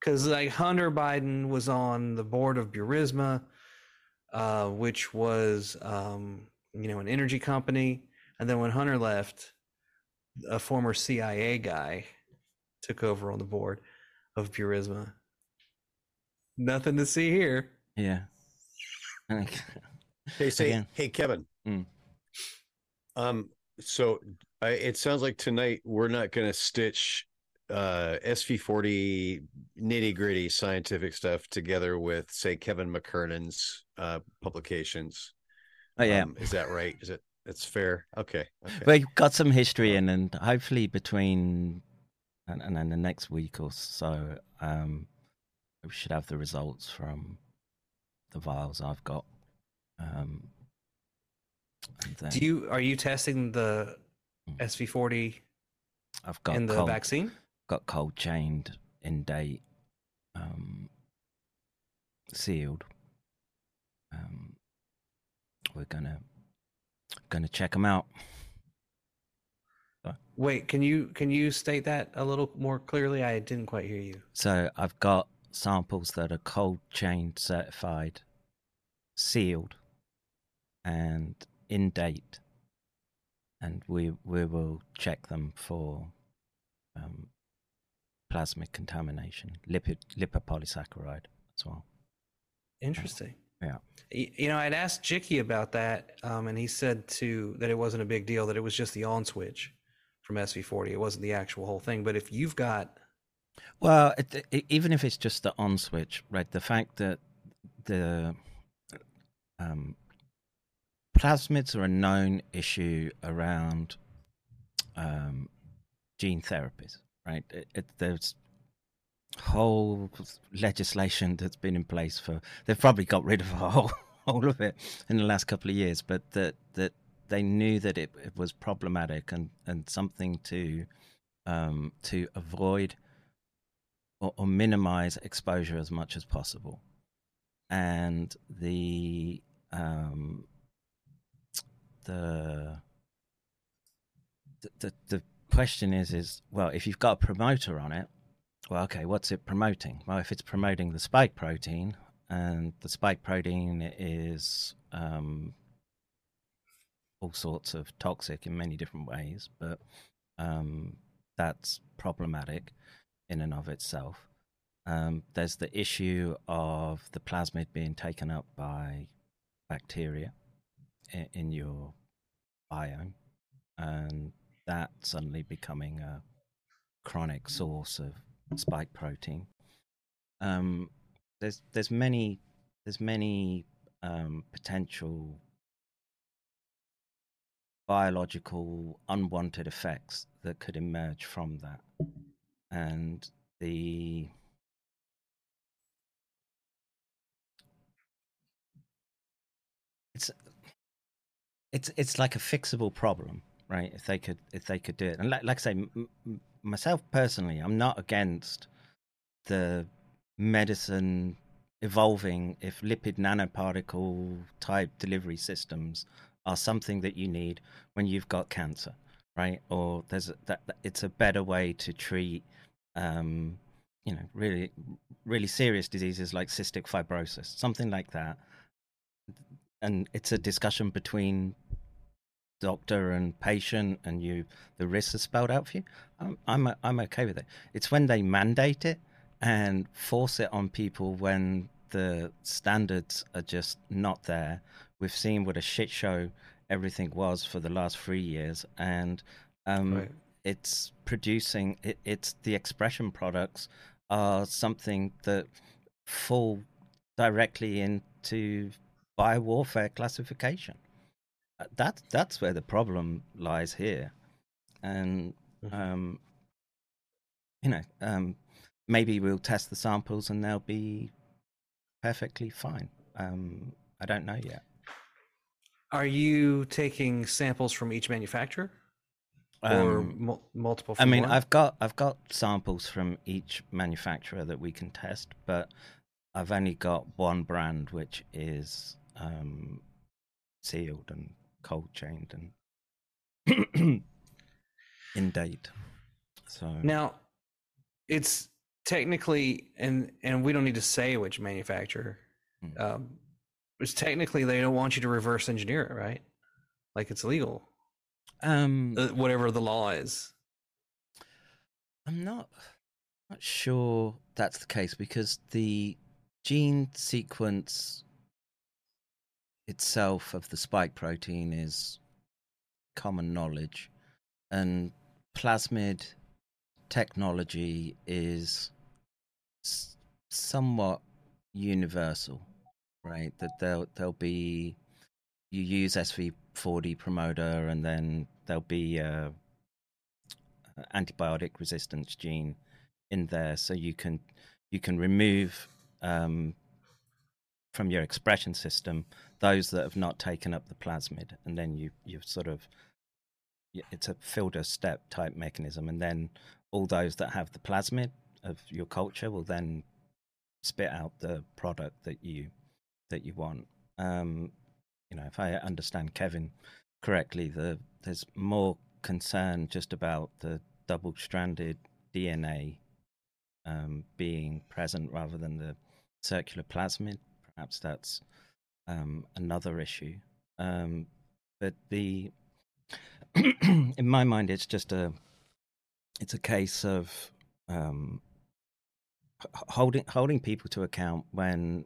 Because like Hunter Biden was on the board of Burisma, which was an energy company, and then when Hunter left, a former CIA guy took over on the board of Burisma. Nothing to see here. Yeah. They say, again. Hey, Kevin. Mm. So it sounds like tonight we're not going to stitch SV40 nitty-gritty scientific stuff together with, say, Kevin McKernan's publications. Oh, yeah. Is that right? It's fair? Okay. We've got some history in, and hopefully between and then the next week or so, we should have the results from the vials I've got. Are you testing the SV40? I've got in the vaccine. Got cold chained in date, sealed. We're gonna check them out. Wait, can you state that a little more clearly? I didn't quite hear you. So I've got samples that are cold chain certified, sealed, and in date, and we will check them for plasmid contamination, lipopolysaccharide as well. Interesting. Yeah. I'd asked Jiki about that, and he said that it wasn't a big deal, that it was just the on switch from SV40. It wasn't the actual whole thing. But if you've got... Well, even if it's just the on switch, right, the fact that the plasmids are a known issue around gene therapies, right? There's whole legislation that's been in place for... They've probably got rid of the whole of it in the last couple of years, but that they knew that it was problematic and something to avoid or minimize exposure as much as possible. And the question is, well, if you've got a promoter on it, well, okay, what's it promoting? Well, if it's promoting the spike protein, and the spike protein is all sorts of toxic in many different ways, but that's problematic in and of itself. There's the issue of the plasmid being taken up by bacteria in your biome, and that suddenly becoming a chronic source of spike protein. There's many potential biological unwanted effects that could emerge from that, and it's like a fixable problem, right? If they could do it, and like I say, myself personally, I'm not against the medicine evolving if lipid nanoparticle type delivery systems are something that you need when you've got cancer, right? Or it's a better way to treat, really, really serious diseases like cystic fibrosis, something like that. And it's a discussion between doctor and patient, and the risks are spelled out for you. I'm okay with it. It's when they mandate it and force it on people when the standards are just not there. We've seen what a shit show everything was for the last 3 years, and right. It's producing. It's the expression products are something that fall directly into biowarfare classification. That's where the problem lies here, and maybe we'll test the samples and they'll be perfectly fine. I don't know yet. Are you taking samples from each manufacturer, or multiple? From one? I've got samples from each manufacturer that we can test, but I've only got one brand which is sealed and cold chained and Indeed. So now it's technically, and we don't need to say which manufacturer, it's technically they don't want you to reverse engineer it, right? Like, it's illegal. Whatever the law is. I'm not sure that's the case, because the gene sequence itself of the spike protein is common knowledge, and plasmid technology is somewhat universal, right? That there'll be, you use SV40 promoter, and then there'll be a antibiotic resistance gene in there, so you can remove from your expression system those that have not taken up the plasmid, and then you've sort of, it's a filter step type mechanism, and then all those that have the plasmid of your culture will then spit out the product that you want. You know, if I understand Kevin correctly, there's more concern just about the double-stranded DNA being present rather than the circular plasmid. Perhaps that's another issue. But in my mind, it's just a case of holding people to account when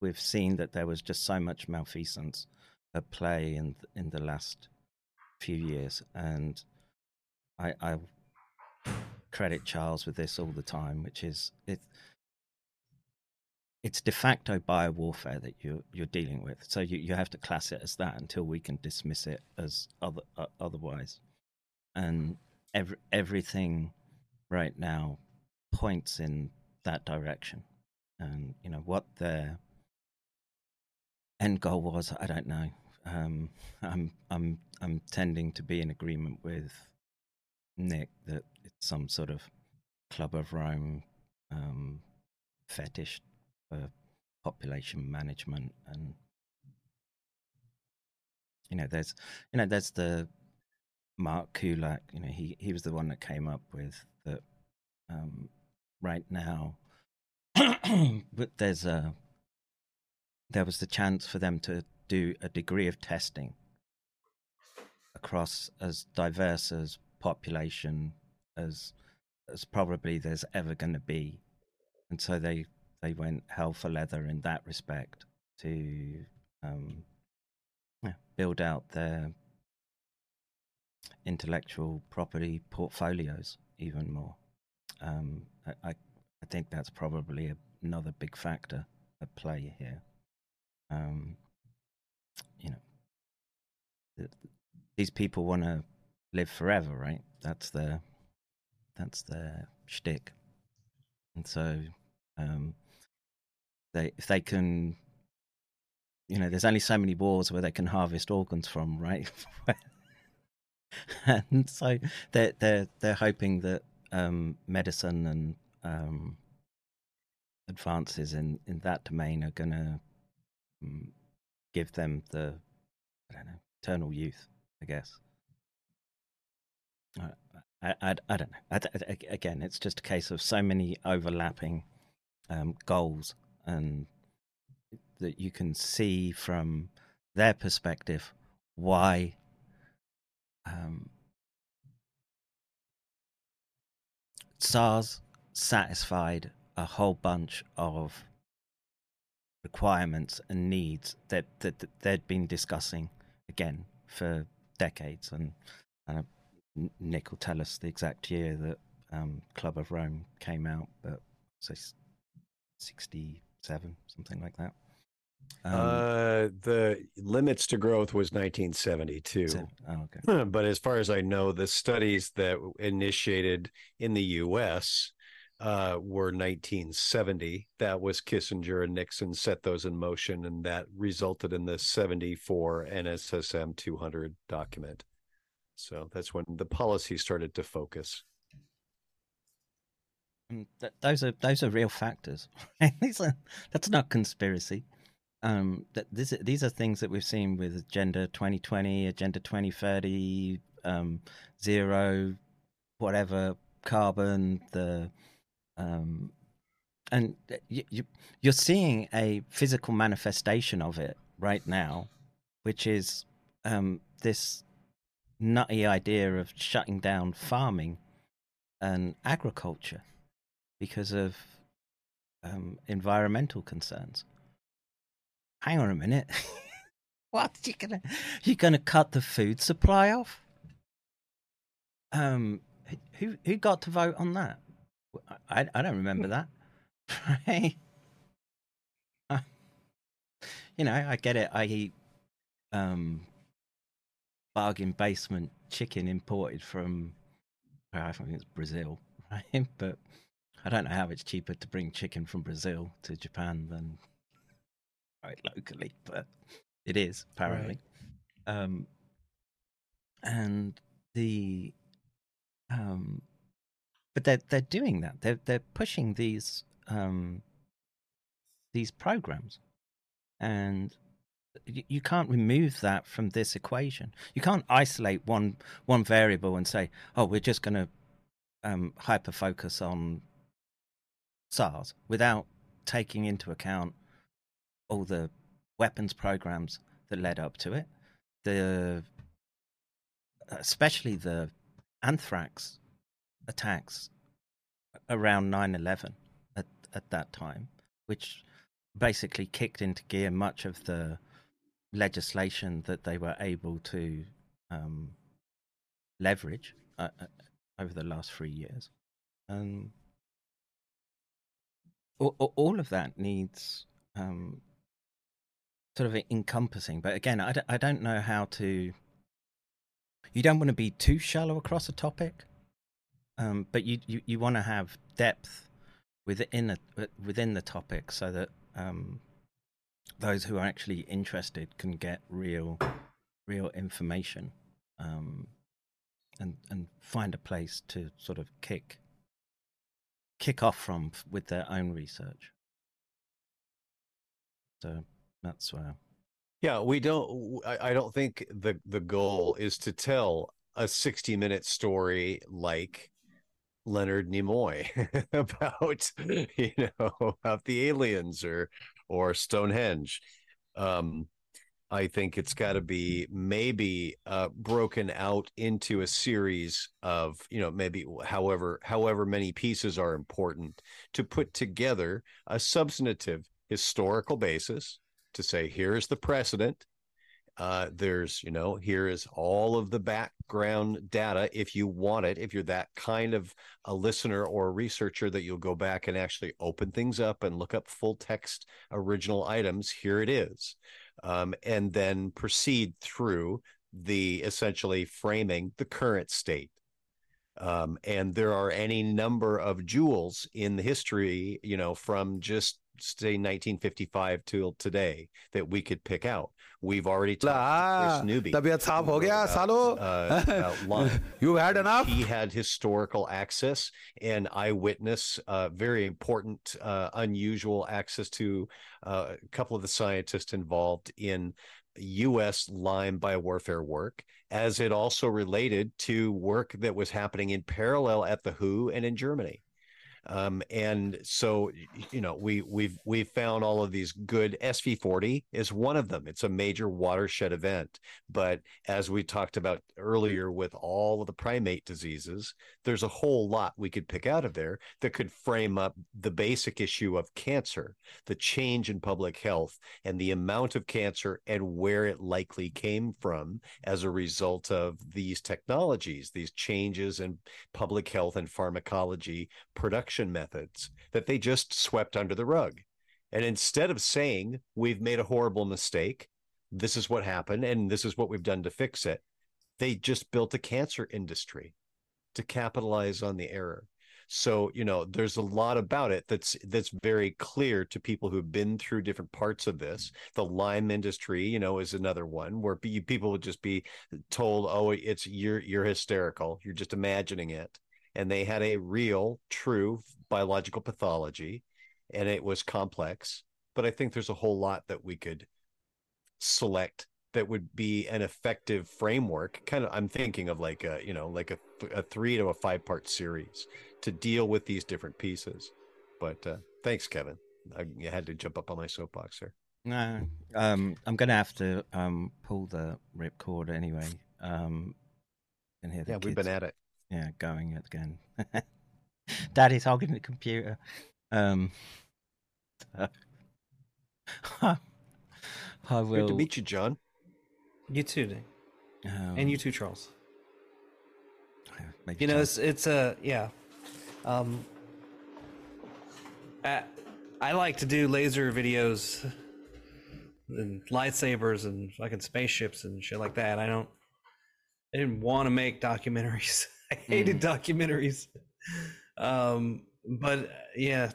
we've seen that there was just so much malfeasance at play in the last few years. And I credit Charles with this all the time, which is it's de facto biowarfare that you're dealing with. So you have to class it as that until we can dismiss it as otherwise. And everything right now points in that direction. And, you know, what their end goal was, I don't know. I'm tending to be in agreement with Nick that it's some sort of Club of Rome fetish for population management, and you know, there's the Mark Kulak. You know, he was the one that came up with that. Right now, but there was the chance for them to do a degree of testing across as diverse as population as probably there's ever going to be, and so they went hell for leather in that respect to build out their intellectual property portfolios even more. I think that's probably another big factor at play here. You know, these people want to live forever, right? That's their shtick, and so if they can, you know, there's only so many wars where they can harvest organs from, right? And so they're hoping that medicine and advances in that domain are going to give them the, I don't know, eternal youth, I guess. I don't know. Again, it's just a case of so many overlapping goals, and that you can see from their perspective why SARS satisfied a whole bunch of requirements and needs that they'd been discussing again for decades, and Nick will tell us the exact year that Club of Rome came out, but so 67, something like that. The limits to growth was 1972. Oh, okay. But as far as I know, the studies that initiated in the U.S. were 1970. That was Kissinger and Nixon set those in motion, and that resulted in the 74 NSSM 200 document. So that's when the policy started to focus. Those are real factors. That's not conspiracy. These are things that we've seen with Agenda 2020, Agenda 2030, zero, whatever, carbon, the and you're seeing a physical manifestation of it right now, which is this nutty idea of shutting down farming and agriculture because of environmental concerns. Hang on a minute. What? You're gonna cut the food supply off? Who got to vote on that? I don't remember that. Right? You know, I get it. I eat bargain basement chicken imported from, I think it's Brazil, right? But I don't know how it's cheaper to bring chicken from Brazil to Japan than right locally, but it is apparently. Right. And the but they're doing that. They're pushing these programs, and you can't remove that from this equation. You can't isolate one variable and say, oh, we're just going to hyper focus on SARS without taking into account all the weapons programs that led up to it, especially the anthrax attacks around 9/11 at that time, which basically kicked into gear much of the legislation that they were able to leverage over the last 3 years. All of that needs sort of encompassing. But again, I don't know how to... You don't want to be too shallow across a topic, but you want to have depth within the topic so that... those who are actually interested can get real information, and find a place to sort of kick off from with their own research. So that's where. Yeah, we don't. I don't think the goal is to tell a 60-minute story like Leonard Nimoy about about the aliens or Stonehenge. I think it's got to be maybe broken out into a series of, maybe however many pieces are important to put together a substantive historical basis to say, here's the precedent. There's, here is all of the background data if you want it, if you're that kind of a listener or a researcher that you'll go back and actually open things up and look up full text original items, here it is. And then proceed through the essentially framing the current state. And there are any number of jewels in the history, from just say 1955 till today that we could pick out. We've already talked to Chris Newby. You had enough. He had historical access and eyewitness, very important, unusual access to a couple of the scientists involved in U.S. Lyme biowarfare work, as it also related to work that was happening in parallel at the WHO and in Germany. And so, we've found all of these good. SV40 is one of them. It's a major watershed event. But as we talked about earlier with all of the primate diseases, there's a whole lot we could pick out of there that could frame up the basic issue of cancer, the change in public health and the amount of cancer and where it likely came from as a result of these technologies, these changes in public health and pharmacology production methods that they just swept under the rug. And instead of saying, we've made a horrible mistake, this is what happened, and this is what we've done to fix it, they just built a cancer industry to capitalize on the error. So, there's a lot about it that's very clear to people who've been through different parts of this. The Lyme industry, is another one where people would just be told, oh, it's you're hysterical. You're just imagining it. And they had a real, true biological pathology, and it was complex. But I think there's a whole lot that we could select that would be an effective framework. Kind of, I'm thinking of like a, you know, like a 3 to a 5-part series to deal with these different pieces. But thanks, Kevin. I had to jump up on my soapbox there. No, I'm going to have to pull the ripcord anyway. And hear the kids. We've been at it. Yeah, going again. Daddy's hogging the computer. I will. Good to meet you, John. You too, Dave. And you too, Charles. You know, it's a yeah. I like to do laser videos and lightsabers and fucking spaceships and shit like that. I didn't want to make documentaries. I hated documentaries. But yeah,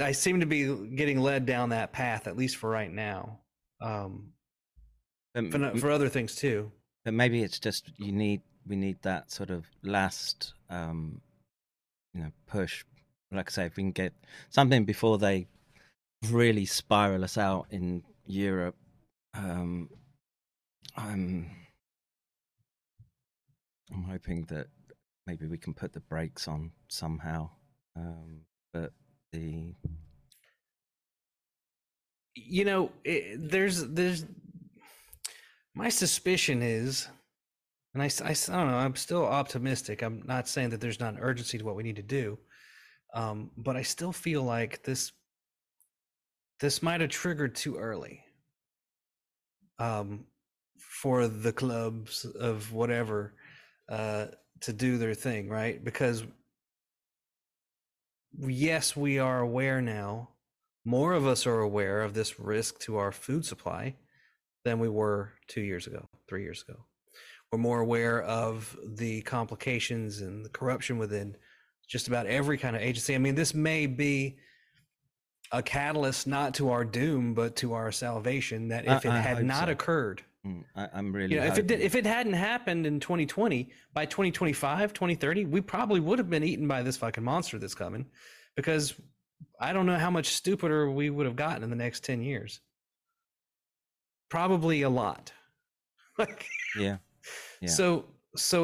I seem to be getting led down that path, at least for right now. For other things too. But maybe it's just we need that sort of last, push. Like I say, if we can get something before they really spiral us out in Europe, I'm hoping that maybe we can put the brakes on somehow. But the there's my suspicion is, and I don't know, I'm still optimistic. I'm not saying that there's not an urgency to what we need to do, but I still feel like this might have triggered too early for the clubs of whatever to do their thing, right? Because yes, we are aware now. More of us are aware of this risk to our food supply than we were 2 years ago, 3 years ago. We're more aware of the complications and the corruption within just about every kind of agency. I mean, this may be a catalyst not to our doom, but to our salvation, that if it had not occurred, I'm really, if it hadn't happened in 2020, by 2025, 2030, we probably would have been eaten by this fucking monster that's coming, because I don't know how much stupider we would have gotten in the next 10 years. Probably a lot. Yeah. So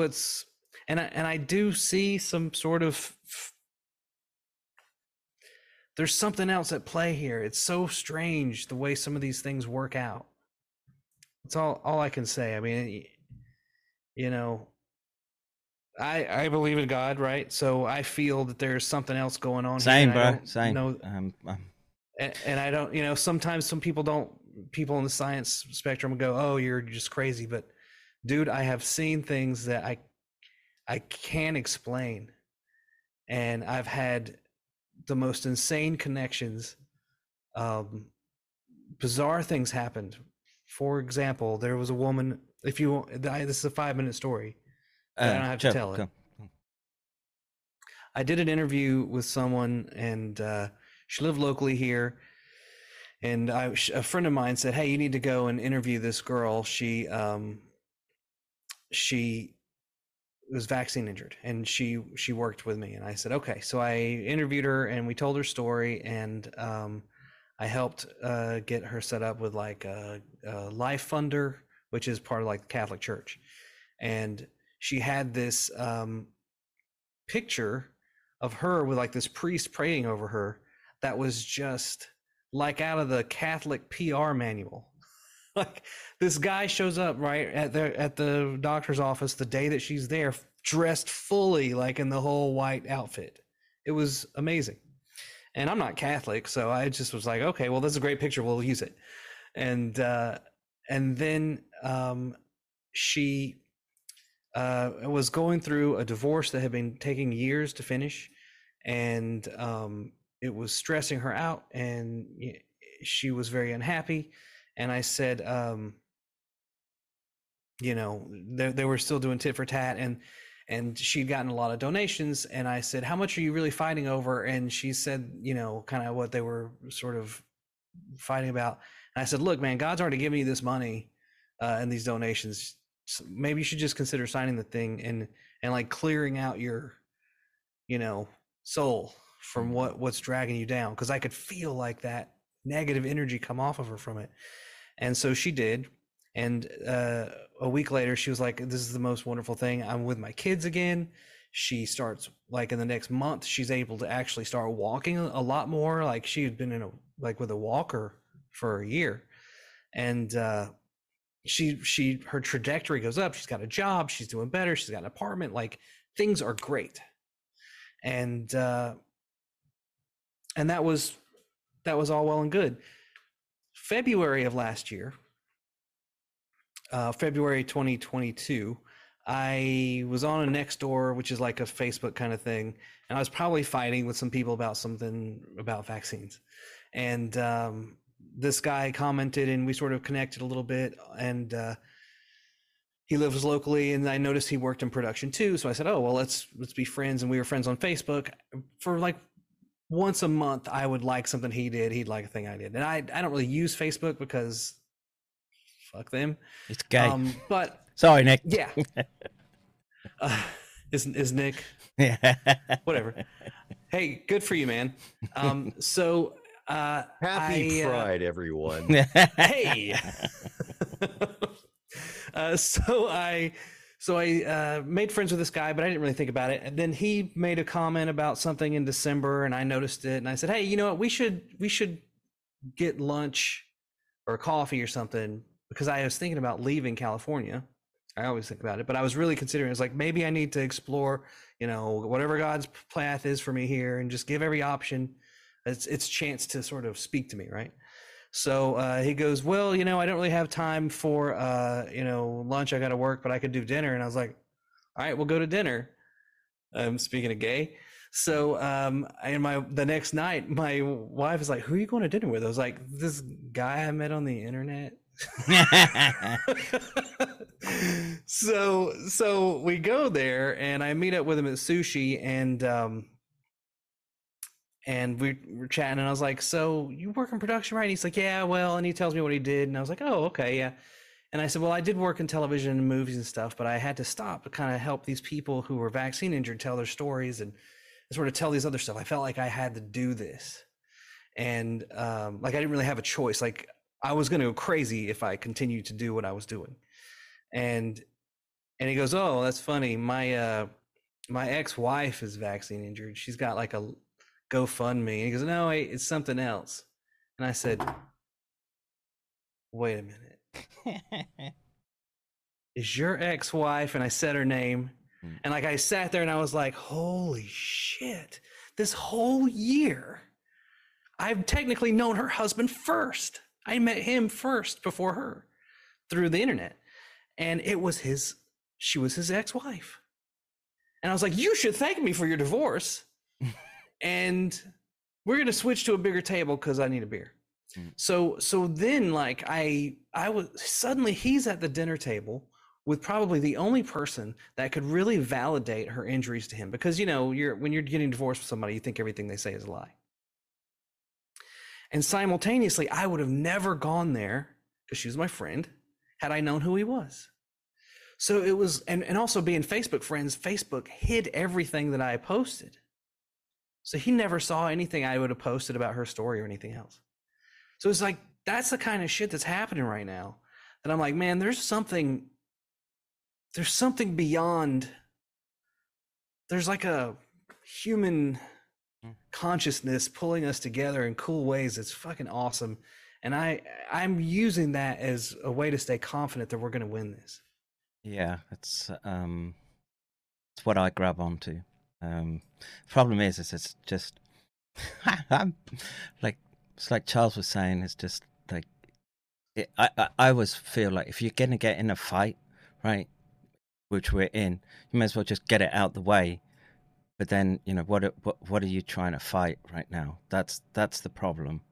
it's, and I do see some sort of, there's something else at play here. It's so strange the way some of these things work out. That's all I can say. I mean, I believe in God, right? So I feel that there's something else going on. Same, here, bro. Same. And I don't, sometimes some people people in the science spectrum go, "Oh, you're just crazy." But dude, I have seen things that I can't explain. And I've had the most insane connections. Bizarre things happened. For example, there was a woman. If you want, this is a 5-minute story. I don't have to tell it. I did an interview with someone, and she lived locally here. And a friend of mine said, "Hey, you need to go and interview this girl. She was vaccine injured, and she worked with me." And I said, "Okay." So I interviewed her, and we told her story, and I helped get her set up with like a Life Funder, which is part of like the Catholic Church. And she had this picture of her with like this priest praying over her that was just like out of the Catholic PR manual. Like, this guy shows up right at the doctor's office the day that she's there, dressed fully like in the whole white outfit. It was amazing. And I'm not Catholic, so I just was like, okay, well, this is a great picture. We'll use it. And then she was going through a divorce that had been taking years to finish, and it was stressing her out, and she was very unhappy. And I said, they were still doing tit for tat, and she'd gotten a lot of donations. And I said, "How much are you really fighting over?" And she said, kind of what they were sort of fighting about. And I said, "Look, man, God's already given you this money and these donations. So maybe you should just consider signing the thing and like clearing out your, soul from what's dragging you down." Because I could feel like that negative energy come off of her from it. And so she did. And a week later, she was like, this is the most wonderful thing. I'm with my kids again. She starts, like, in the next month, she's able to actually start walking a lot more. Like, she had been in a, like, with a walker for a year. And she her trajectory goes up. She's got a job. She's doing better. She's got an apartment. Like, things are great. And that was all well and good. February of last year, February 2022, I was on a Nextdoor, which is like a Facebook kind of thing, and I was probably fighting with some people about something about vaccines. And this guy commented, and we sort of connected a little bit, and he lives locally, and I noticed he worked in production too. So I said, oh, well, let's be friends. And we were friends on Facebook. For like once a month, I would like something he did. He'd like a thing I did. And I don't really use Facebook because fuck them. It's gay. But sorry, Nick. Yeah. Is Nick. Yeah. Whatever. Hey, good for you, man. Happy Pride, everyone. Hey. So I made friends with this guy, but I didn't really think about it. And then he made a comment about something in December, and I noticed it, and I said, hey, you know what? We should get lunch or coffee or something, because I was thinking about leaving California. I always think about it, but I was really considering, it's like, maybe I need to explore, you know, whatever God's path is for me here, and just give every option its chance to sort of speak to me, right? So he goes, well, you know, I don't really have time for, you know, lunch. I got to work, but I could do dinner. And I was like, all right, we'll go to dinner. Speaking of gay. So and the next night, my wife was like, who are you going to dinner with? I was like, this guy I met on the internet. So we go there, and I meet up with him at sushi, and we were chatting, and I was like, so you work in production, right? And he's like, yeah, well, and he tells me what he did. And I was like, oh, okay, yeah. And I said, well, I did work in television and movies and stuff, but I had to stop to kind of help these people who were vaccine injured tell their stories and sort of tell these other stuff. I felt like I had to do this. And like, I didn't really have a choice. Like, I was going to go crazy if I continued to do what I was doing. And he goes, oh, that's funny. My ex-wife is vaccine injured. She's got like a GoFundMe. And he goes, no, it's something else. And I said, wait a minute. Is your ex-wife? And I said her name. And like, I sat there and I was like, holy shit. This whole year, I've technically known her husband first. I met him first before her through the internet. And she was his ex-wife. And I was like, you should thank me for your divorce. And we're going to switch to a bigger table because I need a beer. So then, like, I was suddenly, he's at the dinner table with probably the only person that could really validate her injuries to him, because, you know, when you're getting divorced with somebody, you think everything they say is a lie. And simultaneously, I would have never gone there, because she was my friend, had I known who he was. So it was, and also being Facebook friends, Facebook hid everything that I posted. So he never saw anything I would have posted about her story or anything else. So it's like, that's the kind of shit that's happening right now. And I'm like, man, there's something beyond. There's like a human consciousness pulling us together in cool ways. It's fucking awesome. And I'm using that as a way to stay confident that we're going to win this. Yeah, it's what I grab onto. Problem is it's just like, it's like Charles was saying, it's just like I always feel like if you're gonna get in a fight, right, which we're in, you may as well just get it out the way. But then, you know, what are you trying to fight right now? That's the problem.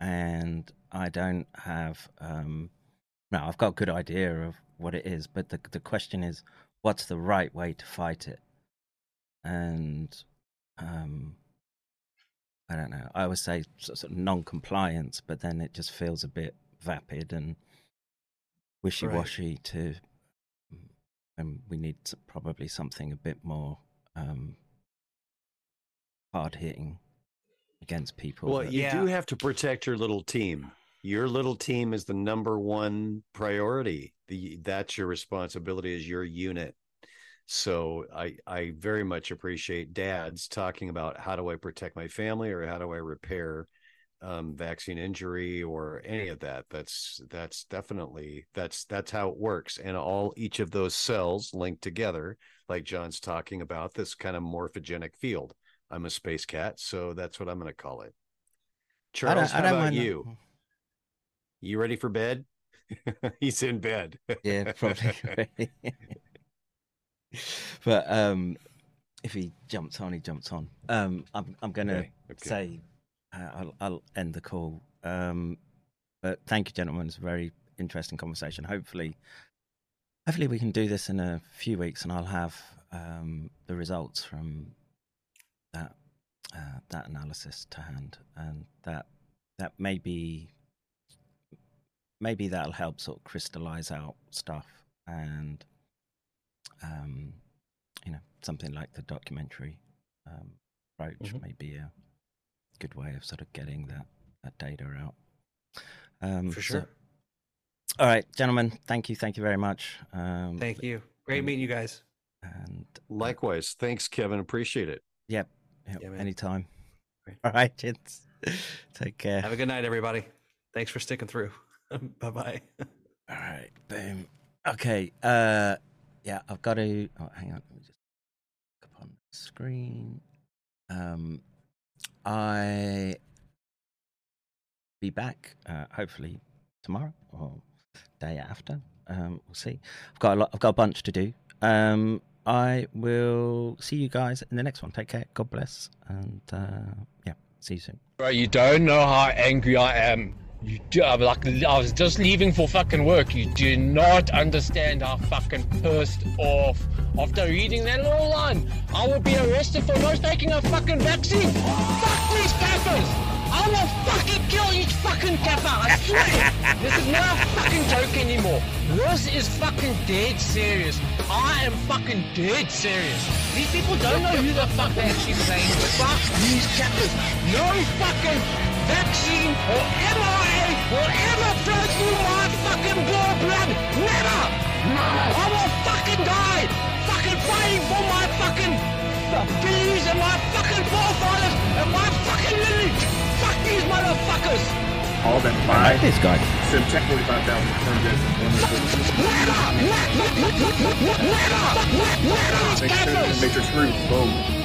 And I don't have I've got a good idea of what it is, but the question is, what's the right way to fight it? And I don't know. I always say sort of non-compliance, but then it just feels a bit vapid and wishy-washy. Right. And we need probably something a bit more hard-hitting against people. Well, you do have to protect your little team. Your little team is the number one priority. That's your responsibility as your unit. So I very much appreciate dads talking about how do I protect my family or how do I repair vaccine injury or any of that. That's how it works. And each of those cells linked together, like John's talking about, this kind of morphogenic field. I'm a space cat, so that's what I'm going to call it. Charles, how about you? That. You ready for bed? He's in bed. Yeah, probably. But if he jumps on, he jumps on. I'm going to say I'll end the call. But thank you, gentlemen. It's a very interesting conversation. Hopefully we can do this in a few weeks, and I'll have the results from that analysis to hand, and that may be. Maybe that'll help sort of crystallize out stuff, and something like the documentary approach may be a good way of sort of getting that data out. For sure. So, all right, gentlemen, thank you very much. Thank you. Great meeting you guys. And likewise, thanks, Kevin. Appreciate it. Yep. Yeah, anytime. Great. All right, gents. Take care. Have a good night, everybody. Thanks for sticking through. Bye-bye. All right. Boom. Okay. I've got to... Oh, hang on. Let me just look up on the screen. I'll be back, hopefully, tomorrow or day after. We'll see. I've got a bunch to do. I will see you guys in the next one. Take care. God bless. And, see you soon. Bro, you don't know how angry I am. You do, I was just leaving for fucking work. You do not understand how fucking pissed off. After reading that little line, I will be arrested for not taking a fucking vaccine. Fuck these cappers! I will fucking kill each fucking capper, I swear! This is not a fucking joke anymore. This is fucking dead serious. I am fucking dead serious. These people don't know who the fuck they're actually playing with. Fuck these cappers. No fucking vaccine or MRA will ever flow through my fucking blood, blood. Never! No. I will fucking die! Fucking fighting for my fucking bees and my fucking forefathers and my fucking lineage! Fuck these motherfuckers! All them five. I like this guy. Sim check 45,000 turned in. Never! Never! Never! Never! Never! Make sure it's true. Boom.